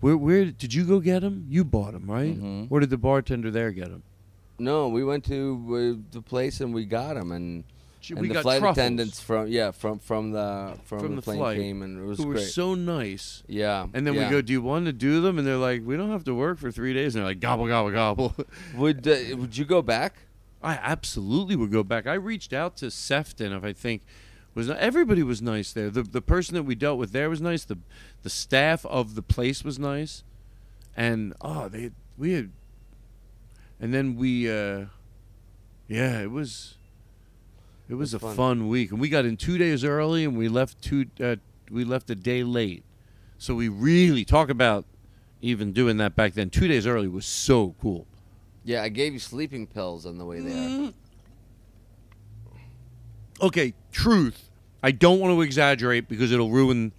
Where where did you go get them? You bought them, right? Mm-hmm. Or did the bartender there get them? No, we went to uh, the place and we got them and. And we the got flight truffles. attendants from yeah from from the from, from the, the plane flight, came and it was who great. Were so nice. Yeah, and then yeah. we go, do you want to do them? And they're like, we don't have to work for three days. And they're like, gobble gobble gobble. Would uh, would you go back? I absolutely would go back. I reached out to Sefton. If I think was everybody was nice there. The the person that we dealt with there was nice. The the staff of the place was nice, and oh they we had, and then we uh, yeah it was. It was, it was a fun. fun week, and we got in two days early, and we left two. Uh, we left a day late, so we really talk about even doing that back then. Two days early was so cool. Yeah, I gave you sleeping pills on the way there. Mm. Okay, truth. I don't want to exaggerate because it'll ruin.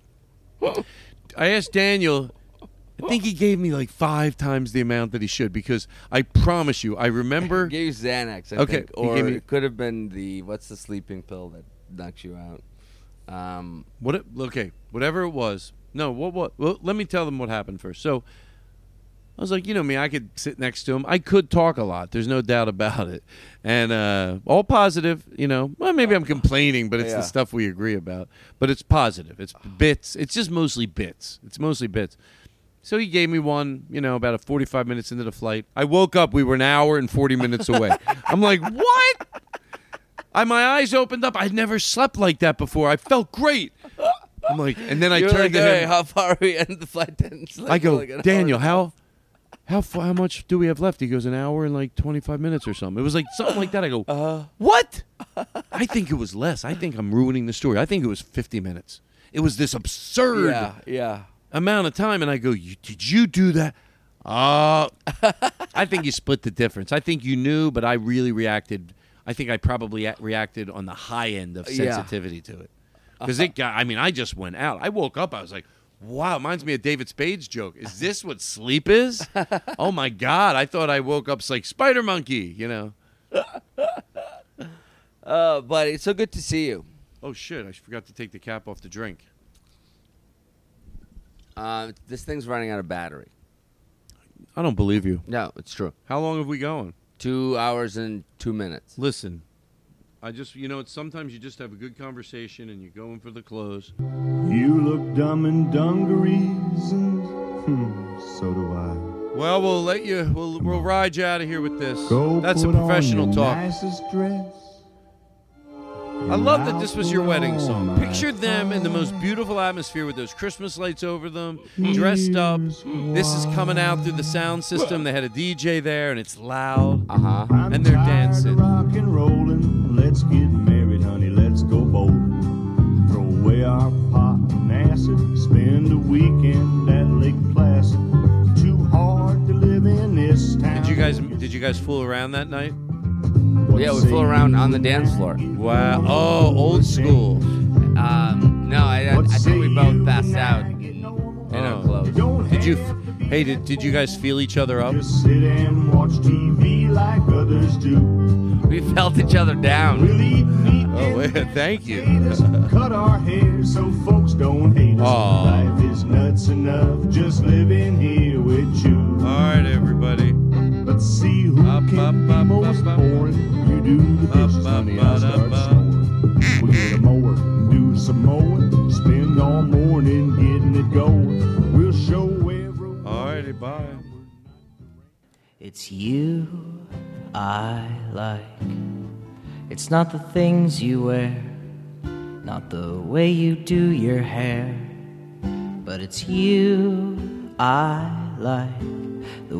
I asked Daniel I think he gave me like five times the amount that he should, because I promise you, I remember. He gave you Xanax, I okay, think. Or me... it could have been the, what's the sleeping pill that knocks you out? Um, what? It, okay, whatever it was. No, what? What? Well, let me tell them what happened first. So I was like, you know me, I could sit next to him. I could talk a lot. There's no doubt about it. And uh, all positive, you know. Well, maybe I'm complaining, but it's yeah. the stuff we agree about. But it's positive. It's bits. It's just mostly bits. It's mostly bits. So he gave me one, you know, about a forty-five minutes into the flight. I woke up. We were an hour and forty minutes away. I'm like, what? I My eyes opened up. I'd never slept like that before. I felt great. I'm like, and then I You're turned like, to hey, him. How far are we in the flight? Like, I go, like Daniel, how... How f- how much do we have left? He goes, an hour and like twenty-five minutes or something. It was like something like that. I go, uh, what? I think it was less. I think I'm ruining the story. I think it was fifty minutes. It was this absurd yeah, yeah. amount of time. And I go, you, did you do that? Uh, I think you split the difference. I think you knew, but I really reacted. I think I probably reacted on the high end of sensitivity yeah. to it. Because uh-huh. it got, I mean, I just went out. I woke up. I was like, wow, reminds me of David Spade's joke. Is this what sleep is? Oh, my God. I thought I woke up like Spider Monkey, you know. uh, buddy, it's so good to see you. Oh, shit. I forgot to take the cap off the drink. Uh, this thing's running out of battery. I don't believe you. No, it's true. How long have we gone? Two hours and two minutes. Listen, I just, you know, it's sometimes you just have a good conversation and you're going for the close. You look dumb in dungarees, and hmm, so do I. Well, we'll let you, we'll, we'll ride you out of here with this. Go That's a professional talk. Dress, I love that this was your wedding song. Picture them in the most beautiful atmosphere with those Christmas lights over them, dressed up. This is coming out through the sound system. They had a D J there, and it's loud. Uh-huh. And they're dancing. Rock and rolling. Let's get married, honey, let's go bold. Throw away our pot and acid. Spend a weekend at Lake Placid. Too hard to live in this town. Did you guys, did you guys fool around that night? Well, yeah, we fool around on the dance floor. Wow. Oh, old school. Um, no, I, I, I think we both passed out in our clothes. Did you... Hey, did, did you guys feel each other up? Just sit and watch T V like others do. We felt each other down. Oh, yeah, thank you. Cut our hair so folks don't hate us. Life is nuts enough just living here with you. All right, everybody. Let's see who can be most boring. You do the dishes, honey, I start snoring. We get a mower, do some mowing. Spend all morning getting it going. We'll show Alrighty, bye. It's you I like. It's not the things you wear, not the way you do your hair, but it's you I like. The